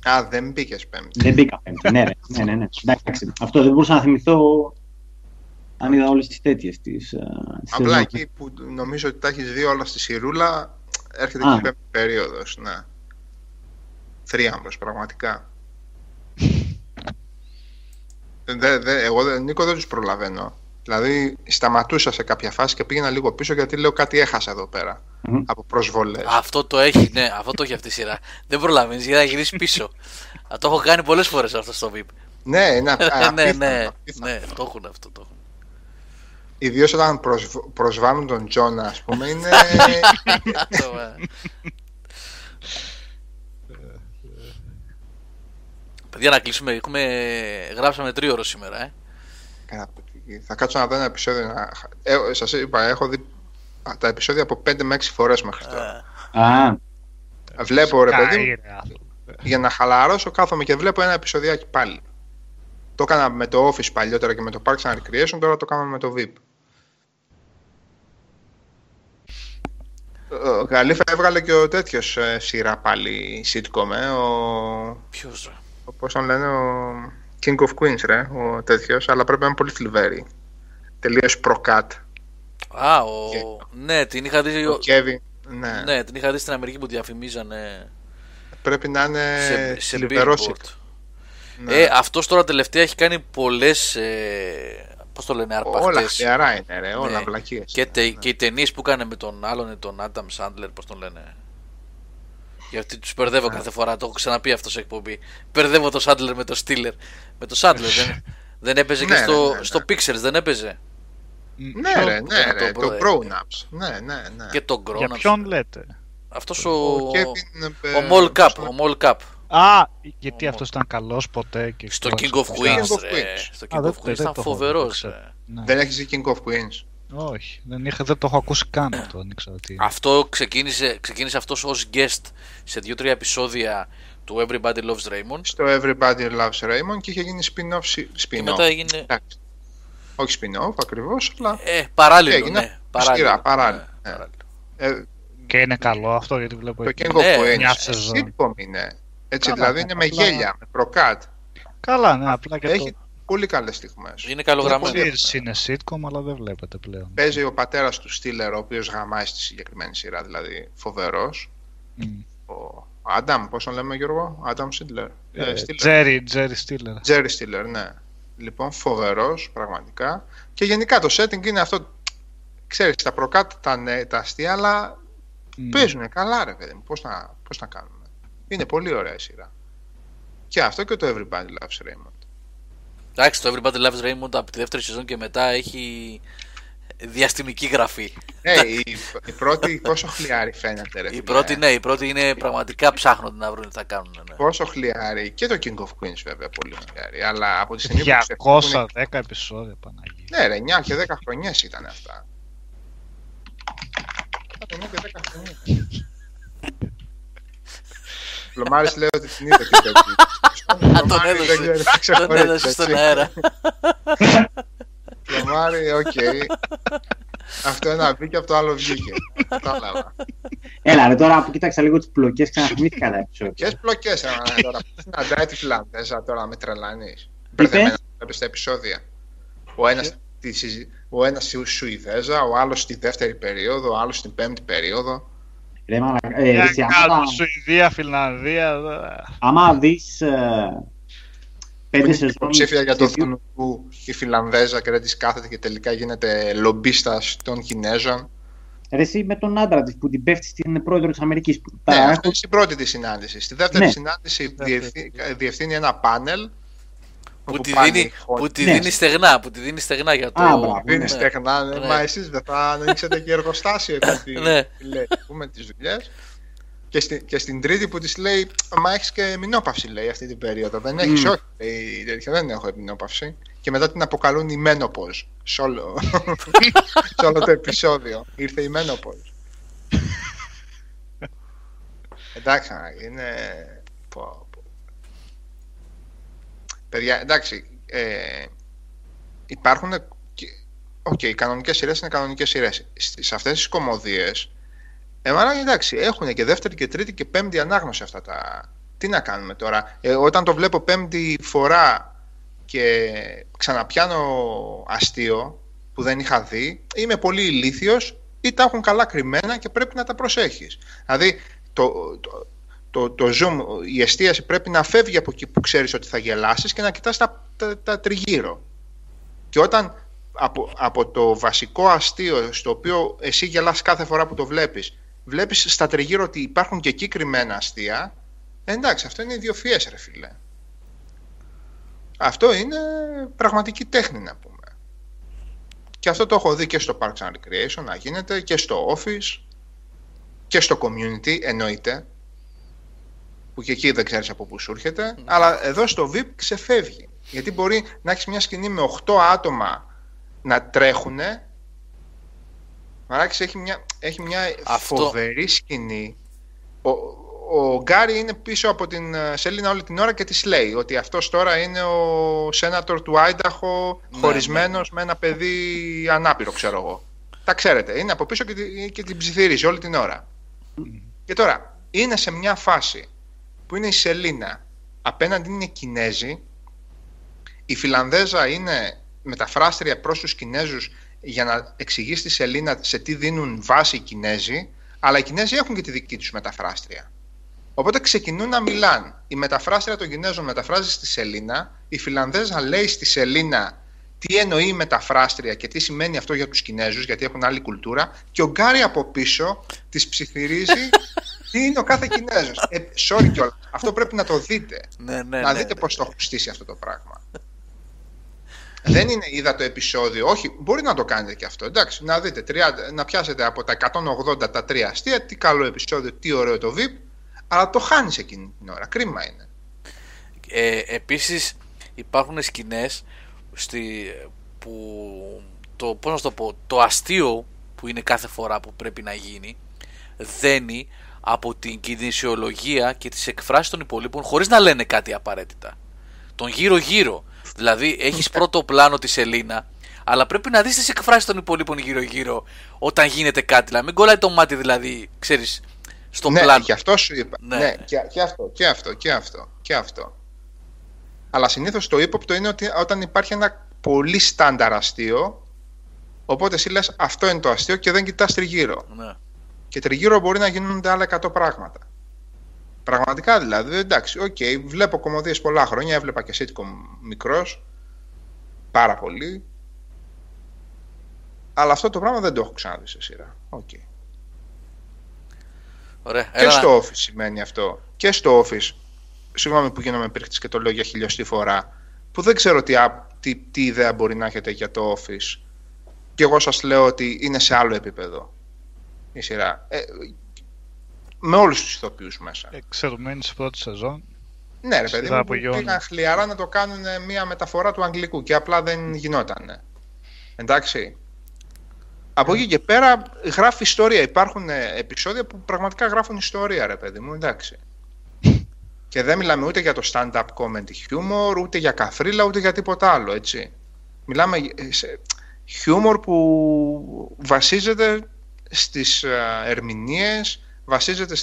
Α, δεν μπήκες πέμπτη. Δεν μπήκα πέμπτη, ναι. Εντάξει, αυτό δεν μπορούσα να θυμηθώ. Αν είδα όλες τις τέτοιες τις... Απλά εκεί που νομίζω ότι τα έχεις δει όλα στη σειρούλα, έρχεται και η πέμπτη περίοδος, ναι. Θρίαμβος, πραγματικά. Εγώ, Νίκο, δεν τους προλαβαίνω. Δηλαδή, σταματούσα σε κάποια φάση και πήγαινα λίγο πίσω γιατί λέω κάτι έχασα εδώ πέρα. Από προσβολές. Αυτό το έχει, ναι, αυτό το έχει αυτή η σειρά. Δεν προλαβαίνεις για να γυρίσεις πίσω. Το έχω κάνει πολλές φορές αυτό στο Veep. Ναι, ναι, το έχουν αυτό. Ιδίως όταν προσβάλλουν τον Τζόνα, ας πούμε, είναι... Παιδιά, να κλείσουμε, γράψαμε 3 ώρες σήμερα, Θα κάτσω να δω ένα επεισόδιο, σας είπα, έχω δει τα επεισόδια από 5 με 6 φορές μέχρι τώρα. Βλέπω, ρε παιδί, για να χαλαρώσω κάθομαι και βλέπω ένα επεισοδιάκι πάλι. Το έκανα με το Office παλιότερα και με το Parks and Recreation, τώρα το κάναμε με το Veep. Ο Γαλήφα έβγαλε και ο τέτοιος σειρά πάλι sitcom, Ποιος, ρε? Όπως τον λένε, ο King of Queens, ρε, ο τέτοιος, αλλά πρέπει να είναι πολύ θλιβέρη. Τελείως προκάτ. Ναι, την είχα δει... Ο Kevin, ναι, την είχα δει στην Αμερική που διαφημίζανε... Πρέπει να είναι θλιβερόσικ. Ναι. Αυτός τώρα τελευταία έχει κάνει πολλές. Πώς το λένε, αρπαχτές. Όλα χτιαρά είναι, ρε, όλα βλακίες. Και οι ταινίες που έκανε με τον άλλον, τον Άνταμ Σάντλερ, πώς τον λένε. Γιατί τους μπερδεύω κάθε φορά, το έχω ξαναπεί αυτό σε εκπομπή. Μπερδεύω τον Σάντλερ με τον Στίλερ. Με τον Σάντλερ δεν έπαιζε και στο Pixels, δεν έπαιζε. Ναι, ρε, το Grown-Ups. Και το Grown-Ups. Για ποιον λέτε? Αυτός ο Mall Cup. Γιατί αυτός ήταν καλός ποτέ και στο King of Queens, στο King of Queens ήταν φοβερός. Δεν έχεις δει King of Queens? Όχι, δεν το έχω ακούσει καν αυτό. Αυτό ξεκίνησε αυτός ως guest σε 2-3 επεισόδια του Everybody Loves Raymond. Στο Everybody Loves Raymond και είχε γίνει spin-off. Και μετά έγινε... Όχι spin-off ακριβώς, αλλά... Παράλληλο, ναι. Παράλληλο. Και είναι καλό αυτό, γιατί βλέπω... Το King of Queens σύντομη είναι. Έτσι, καλά, δηλαδή είναι με γέλια, με προκάτ. Καλά, ναι, απλά και έχει πολύ καλές στιγμές. Είναι καλογραμμένο. Είναι sitcom, αλλά δεν βλέπετε πλέον. Παίζει ο πατέρας του Στίλερ, ο οποίος γαμάει στη συγκεκριμένη σειρά, δηλαδή φοβερός. Ο Άνταμ, πώς τον λέμε, Γιώργο? Άνταμ Στίλερ. Τζέρι Στίλερ. Τζέρι Στίλερ, ναι. Λοιπόν, φοβερός, πραγματικά. Και γενικά το setting είναι αυτό. Ξέρεις, τα προκάτ, τα αστεία, αλλά παίζουν καλά, ρε παιδί μου. Πώς να κάνουμε. Είναι πολύ ωραία η σειρά. Και αυτό και το Everybody Loves Raymond. Εντάξει, το Everybody Loves Raymond από τη δεύτερη σεζόν και μετά έχει διαστημική γραφή. Ναι, η πρώτη πόσο χλιάρη φαίνεται, ρε. Η πρώτη είναι πραγματικά ψάχνονται να βρουν τι θα κάνουν. Ναι. Πόσο χλιάρη, και το King of Queens βέβαια πολύ χλιάρη. Αλλά από τη στιγμή 210 επεισόδια, Παναγία. Ναι, ρε, 9 και 10 χρονιές ήταν αυτά. 9 και 10 χρονιές. Πλωμάρης λέει ότι την είδε και τον έδωσε στον αέρα. Πλωμάρη, οκ. Αυτό ένα βγήκε, από το άλλο βγήκε. Έλα ρε, τώρα που κοίταξα λίγο τις πλοκές ξαναθυμήθηκα τα επεισόδια. Ποιες πλοκές έλα τώρα, πώς συναντάει τη Φλανδέζα τώρα, με τρελάνεις. Μπερδεμένα στα επεισόδια. Ο ένας στη Σουηδέζα, ο άλλος στη δεύτερη περίοδο, ο άλλος στην πέμπτη περίοδο. Ρε, κάτω, Σουηδία, Φιλανδία. Άμα δεις 5 σεζόν ψήφια για το Θούνου που η Φιλανδέζα κρέτης κάθεται και τελικά γίνεται λομπίστας των Κινέζων. Ρε εσύ με τον άντρα της που την πέφτει στην πρόεδρο της Αμερικής. Ναι, αυτή είναι στην πρώτη της συνάντηση. Στη δεύτερη συνάντηση διευθύνει ένα πάνελ που τη δίνει στεγνά για το... Δίνει στεγνά, μα εσείς δεν θα ανοίξετε και εργοστάσιο με τις δουλειές. Και στην τρίτη που της λέει, μα έχεις και μηνόπαυση, λέει, αυτή την περίοδο. Δεν έχεις, όχι, λέει, δεν έχω μηνόπαυση. Και μετά την αποκαλούν η Μένοπος, σε όλο το επεισόδιο. Ήρθε η Μένοπος. Εντάξει, είναι... Παιδιά, εντάξει, υπάρχουν... οι κανονικές σειρές είναι κανονικές σειρές. Σε αυτές τις κωμωδίες, εντάξει, έχουν και δεύτερη και τρίτη και πέμπτη ανάγνωση αυτά τα... Τι να κάνουμε τώρα, όταν το βλέπω πέμπτη φορά και ξαναπιάνω αστείο που δεν είχα δει, είμαι πολύ ηλίθιος ή τα έχουν καλά κρυμμένα και πρέπει να τα προσέχεις. Δηλαδή, το zoom, η εστίαση πρέπει να φεύγει από εκεί που ξέρεις ότι θα γελάσεις και να κοιτάς τα τριγύρω. Και όταν από το βασικό αστείο στο οποίο εσύ γελάς κάθε φορά που το βλέπεις, βλέπεις στα τριγύρω ότι υπάρχουν και εκεί κρυμμένα αστεία, εντάξει, αυτό είναι ιδιοφυές, ρε φίλε. Αυτό είναι πραγματική τέχνη, να πούμε. Και αυτό το έχω δει και στο Parks and Recreation να γίνεται, και στο Office και στο Community, εννοείται, που και εκεί δεν ξέρεις από πού σου έρχεται, αλλά εδώ στο VIP ξεφεύγει. Γιατί μπορεί να έχεις μια σκηνή με 8 άτομα να τρέχουνε. Μαράκης έχει μια φοβερή σκηνή. Ο Γκάρι είναι πίσω από την Σελίνα όλη την ώρα και της λέει ότι αυτός τώρα είναι ο σένατορ του Άινταχο, χωρισμένος με ένα παιδί ανάπηρο, ξέρω εγώ. Τα ξέρετε, είναι από πίσω και την ψιθυρίζει όλη την ώρα. Και τώρα είναι σε μια φάση που είναι η Σελίνα, απέναντι είναι Κινέζοι, η Φιλανδέζα είναι μεταφράστρια προς τους Κινέζους για να εξηγήσει στη Σελίνα σε τι δίνουν βάση οι Κινέζοι, αλλά οι Κινέζοι έχουν και τη δική τους μεταφράστρια. Οπότε ξεκινούν να μιλάνε. Η μεταφράστρια των Κινέζων μεταφράζει στη Σελίνα, η Φιλανδέζα λέει στη Σελίνα τι εννοεί η μεταφράστρια και τι σημαίνει αυτό για τους Κινέζους, γιατί έχουν άλλη κουλτούρα, και ο Γκάρι από πίσω της ψιθυρίζει τι είναι ο κάθε Κινέζος. Sorry κιόλας, αυτό πρέπει να το δείτε. Να δείτε πώς το έχουν στήσει αυτό το πράγμα. Δεν είναι είδα το επεισόδιο, όχι, μπορεί να το κάνετε και αυτό, εντάξει, να δείτε, 30, να πιάσετε από τα 180 τα 3 αστεία, τι καλό επεισόδιο, τι ωραίο το VIP, αλλά το χάνεις εκείνη την ώρα, κρίμα είναι. Επίσης υπάρχουν σκηνές που το αστείο που είναι κάθε φορά που πρέπει να γίνει δένει από την κινησιολογία και τις εκφράσεις των υπολείπων χωρίς να λένε κάτι απαραίτητα. Τον γύρω-γύρω. Δηλαδή έχεις πρώτο πλάνο τη Σελίνα, αλλά πρέπει να δεις τις εκφράσεις των υπολείπων γύρω-γύρω όταν γίνεται κάτι. Δηλαδή μην κολλάει το μάτι, δηλαδή, ξέρεις, στο πλάνο. Ναι, και αυτό σου είπα. Ναι, και αυτό. Αλλά συνήθως το ύποπτο είναι ότι όταν υπάρχει ένα πολύ στάνταρ αστείο, οπότε εσύ λες αυτό είναι το αστείο και δεν κοιτάς τριγύρω. Ναι. Και τριγύρω μπορεί να γίνονται άλλα 100 πράγματα. Πραγματικά δηλαδή, εντάξει, βλέπω κωμωδίες πολλά χρόνια, έβλεπα και sitcom μικρός, πάρα πολύ. Αλλά αυτό το πράγμα δεν το έχω ξαναδεί σε σειρά. Ωραία, και στο Office σημαίνει αυτό. Και στο Office, συγγνώμη που γίνομαι πρίχτης και το λέω για χιλιοστή φορά, που δεν ξέρω τι ιδέα μπορεί να έχετε για το Office. και εγώ σας λέω ότι είναι σε άλλο επίπεδο η σειρά. Με όλους τους ηθοποιούς μέσα. Εξαιρουμένοι στη πρώτη σεζόν. Ναι ρε παιδί μου, πήγαν χλιαρά να το κάνουν μια μεταφορά του αγγλικού και απλά δεν γινόταν. Εντάξει. Από εκεί και πέρα γράφει ιστορία. Υπάρχουν επεισόδια που πραγματικά γράφουν ιστορία ρε παιδί μου, εντάξει. Και δεν μιλάμε ούτε για το stand-up comedy humor, ούτε για καφρίλα, ούτε για τίποτα άλλο, έτσι. Μιλάμε σε humor που βασίζεται στις ερμηνείες, βασίζεται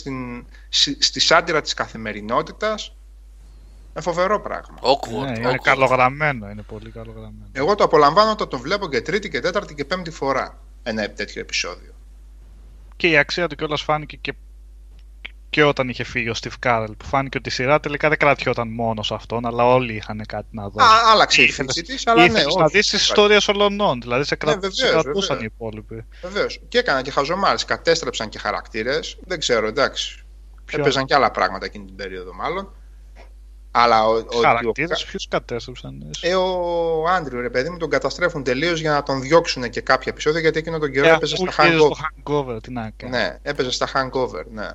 στη σάντιρα της καθημερινότητας. Είναι φοβερό πράγμα. Awkward, είναι καλογραμμένο, είναι πολύ καλογραμμένο. Εγώ το απολαμβάνω όταν το βλέπω και τρίτη και τέταρτη και πέμπτη φορά ένα τέτοιο επεισόδιο. Και η αξία του κιόλας φάνηκε και όταν είχε φύγει ο Steve Carell, που φάνηκε ότι η σειρά τελικά δεν κρατιόταν μόνο σε αυτόν, αλλά όλοι είχαν κάτι να δουν. Άλλαξε η φύση της, αλλά ναι. Να δεις τις ιστορίες ολονών, δηλαδή σε κρατούσαν οι υπόλοιποι. Βεβαίως. Και έκαναν και χαζομάρες, κατέστρεψαν και χαρακτήρες. Δεν ξέρω, εντάξει. Έπαιζαν και άλλα πράγματα εκείνη την περίοδο, μάλλον. Αλλά χαρακτήρες ποιους κατέστρεψαν? Ο Άντριου, ρε παιδί μου, τον καταστρέφουν τελείως για να τον διώξουν και κάποια επεισόδια, γιατί εκείνο τον καιρό έπαιζε στα Hangover. Ναι, έπαιζε στα Hangover, ναι.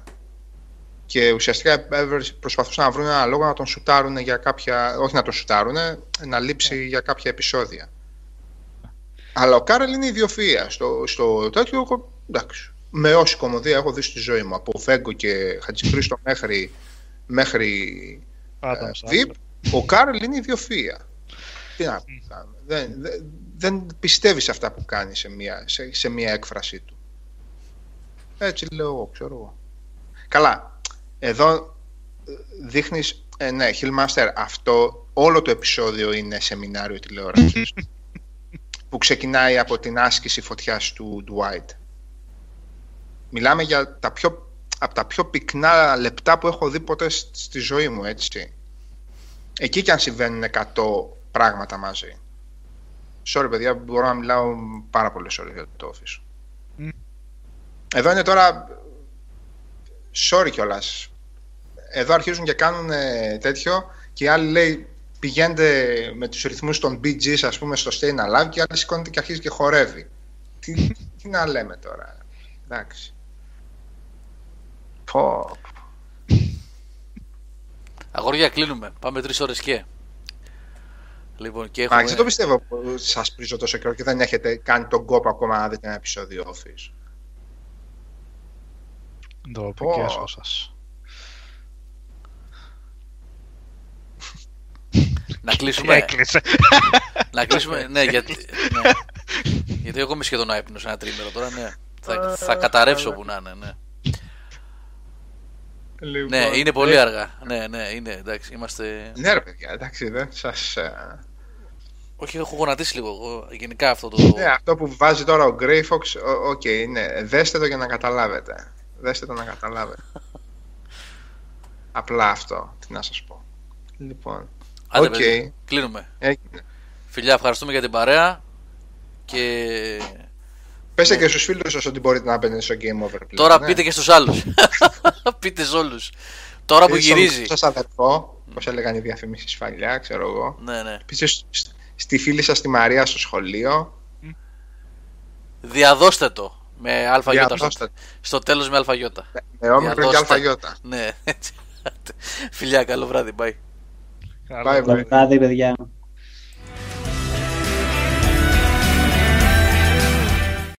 Και ουσιαστικά προσπαθούσαν να βρουν ένα λόγο να τον σουτάρουν για κάποια. Όχι να τον σουτάρουν, να λείψει για κάποια επεισόδια. Αλλά ο Κάρελ είναι ιδιοφυΐας. Στο τέτοιο, εντάξει. Με όση κωμωδία έχω δει στη ζωή μου. Από Φέγκο και Χατζηχρήστο μέχρι Veep, ο Κάρελ είναι ιδιοφυΐα. Τι να πούμε. Δεν πιστεύει σε αυτά που κάνει σε μια έκφρασή του. Έτσι λέω εγώ, ξέρω εγώ. Καλά, εδώ δείχνεις, ναι, Hillmaster, αυτό όλο το επεισόδιο είναι σεμινάριο τηλεόρασης που ξεκινάει από την άσκηση φωτιάς του Dwight. Μιλάμε για από τα πιο πυκνά λεπτά που έχω δει ποτέ στη ζωή μου, έτσι. Εκεί κι αν συμβαίνουν 100 πράγματα μαζί. Sorry παιδιά, μπορώ να μιλάω πάρα πολλές ώρες για το Office. Εδώ είναι τώρα... Sorry κιόλας. Εδώ αρχίζουν και κάνουν τέτοιο και οι άλλοι λέει πηγαίνετε με τους ρυθμούς των Bee Gees, ας πούμε, στο Stayin' Alive, και οι άλλοι σηκώνεται και αρχίζει και χορεύει. Τι να λέμε τώρα. Εντάξει. Αγόρια, κλείνουμε. Πάμε 3 ώρες και. Λοιπόν, και έχουμε... Δεν το πιστεύω που σας πρίζω τόσο καιρό και δεν έχετε κάνει τον κόπο ακόμα να δείτε ένα επεισόδιο Office. Να κλείσουμε. Έκλεισε. Να κλείσουμε. Ναι, γιατί εγώ είμαι σχεδόν άυπνος σε ένα τρίμερο τώρα. Θα καταρρεύσω που να είναι. Ναι, είναι πολύ αργά. Ναι, είναι, εντάξει, είμαστε. Ναι ρε παιδιά, εντάξει, δεν σας... Όχι, έχω γονατίσει λίγο εγώ, γενικά αυτό το... Ναι, αυτό που βάζει τώρα ο Grey Fox, οκ, ναι, δέστε το για να καταλάβετε. Δέστε το να καταλάβετε. Απλά αυτό, τι να σας πω. Λοιπόν, άντε, okay. Κλείνουμε. Έγινε. Φιλιά, ευχαριστούμε για την παρέα. Και... Πέστε και στους φίλους σας ότι μπορείτε να μπαίνετε στο Game Over. Τώρα πείτε και στους άλλους. Πείτε σε όλους. Τώρα που γυρίζει. Σας αδερφό, όπως έλεγαν οι διαφημίσεις σφαλιά, ξέρω εγώ. Ναι. Επίσης, στη φίλη σας τη Μαρία στο σχολείο. Διαδώστε το. Με αλφαγιώτα. Στο τέλος με αλφαγιώτα. Με όμικρον και αλφαγιώτα. Ναι. Φιλιά, καλό βράδυ. Bye. Καλό βράδυ, παιδιά.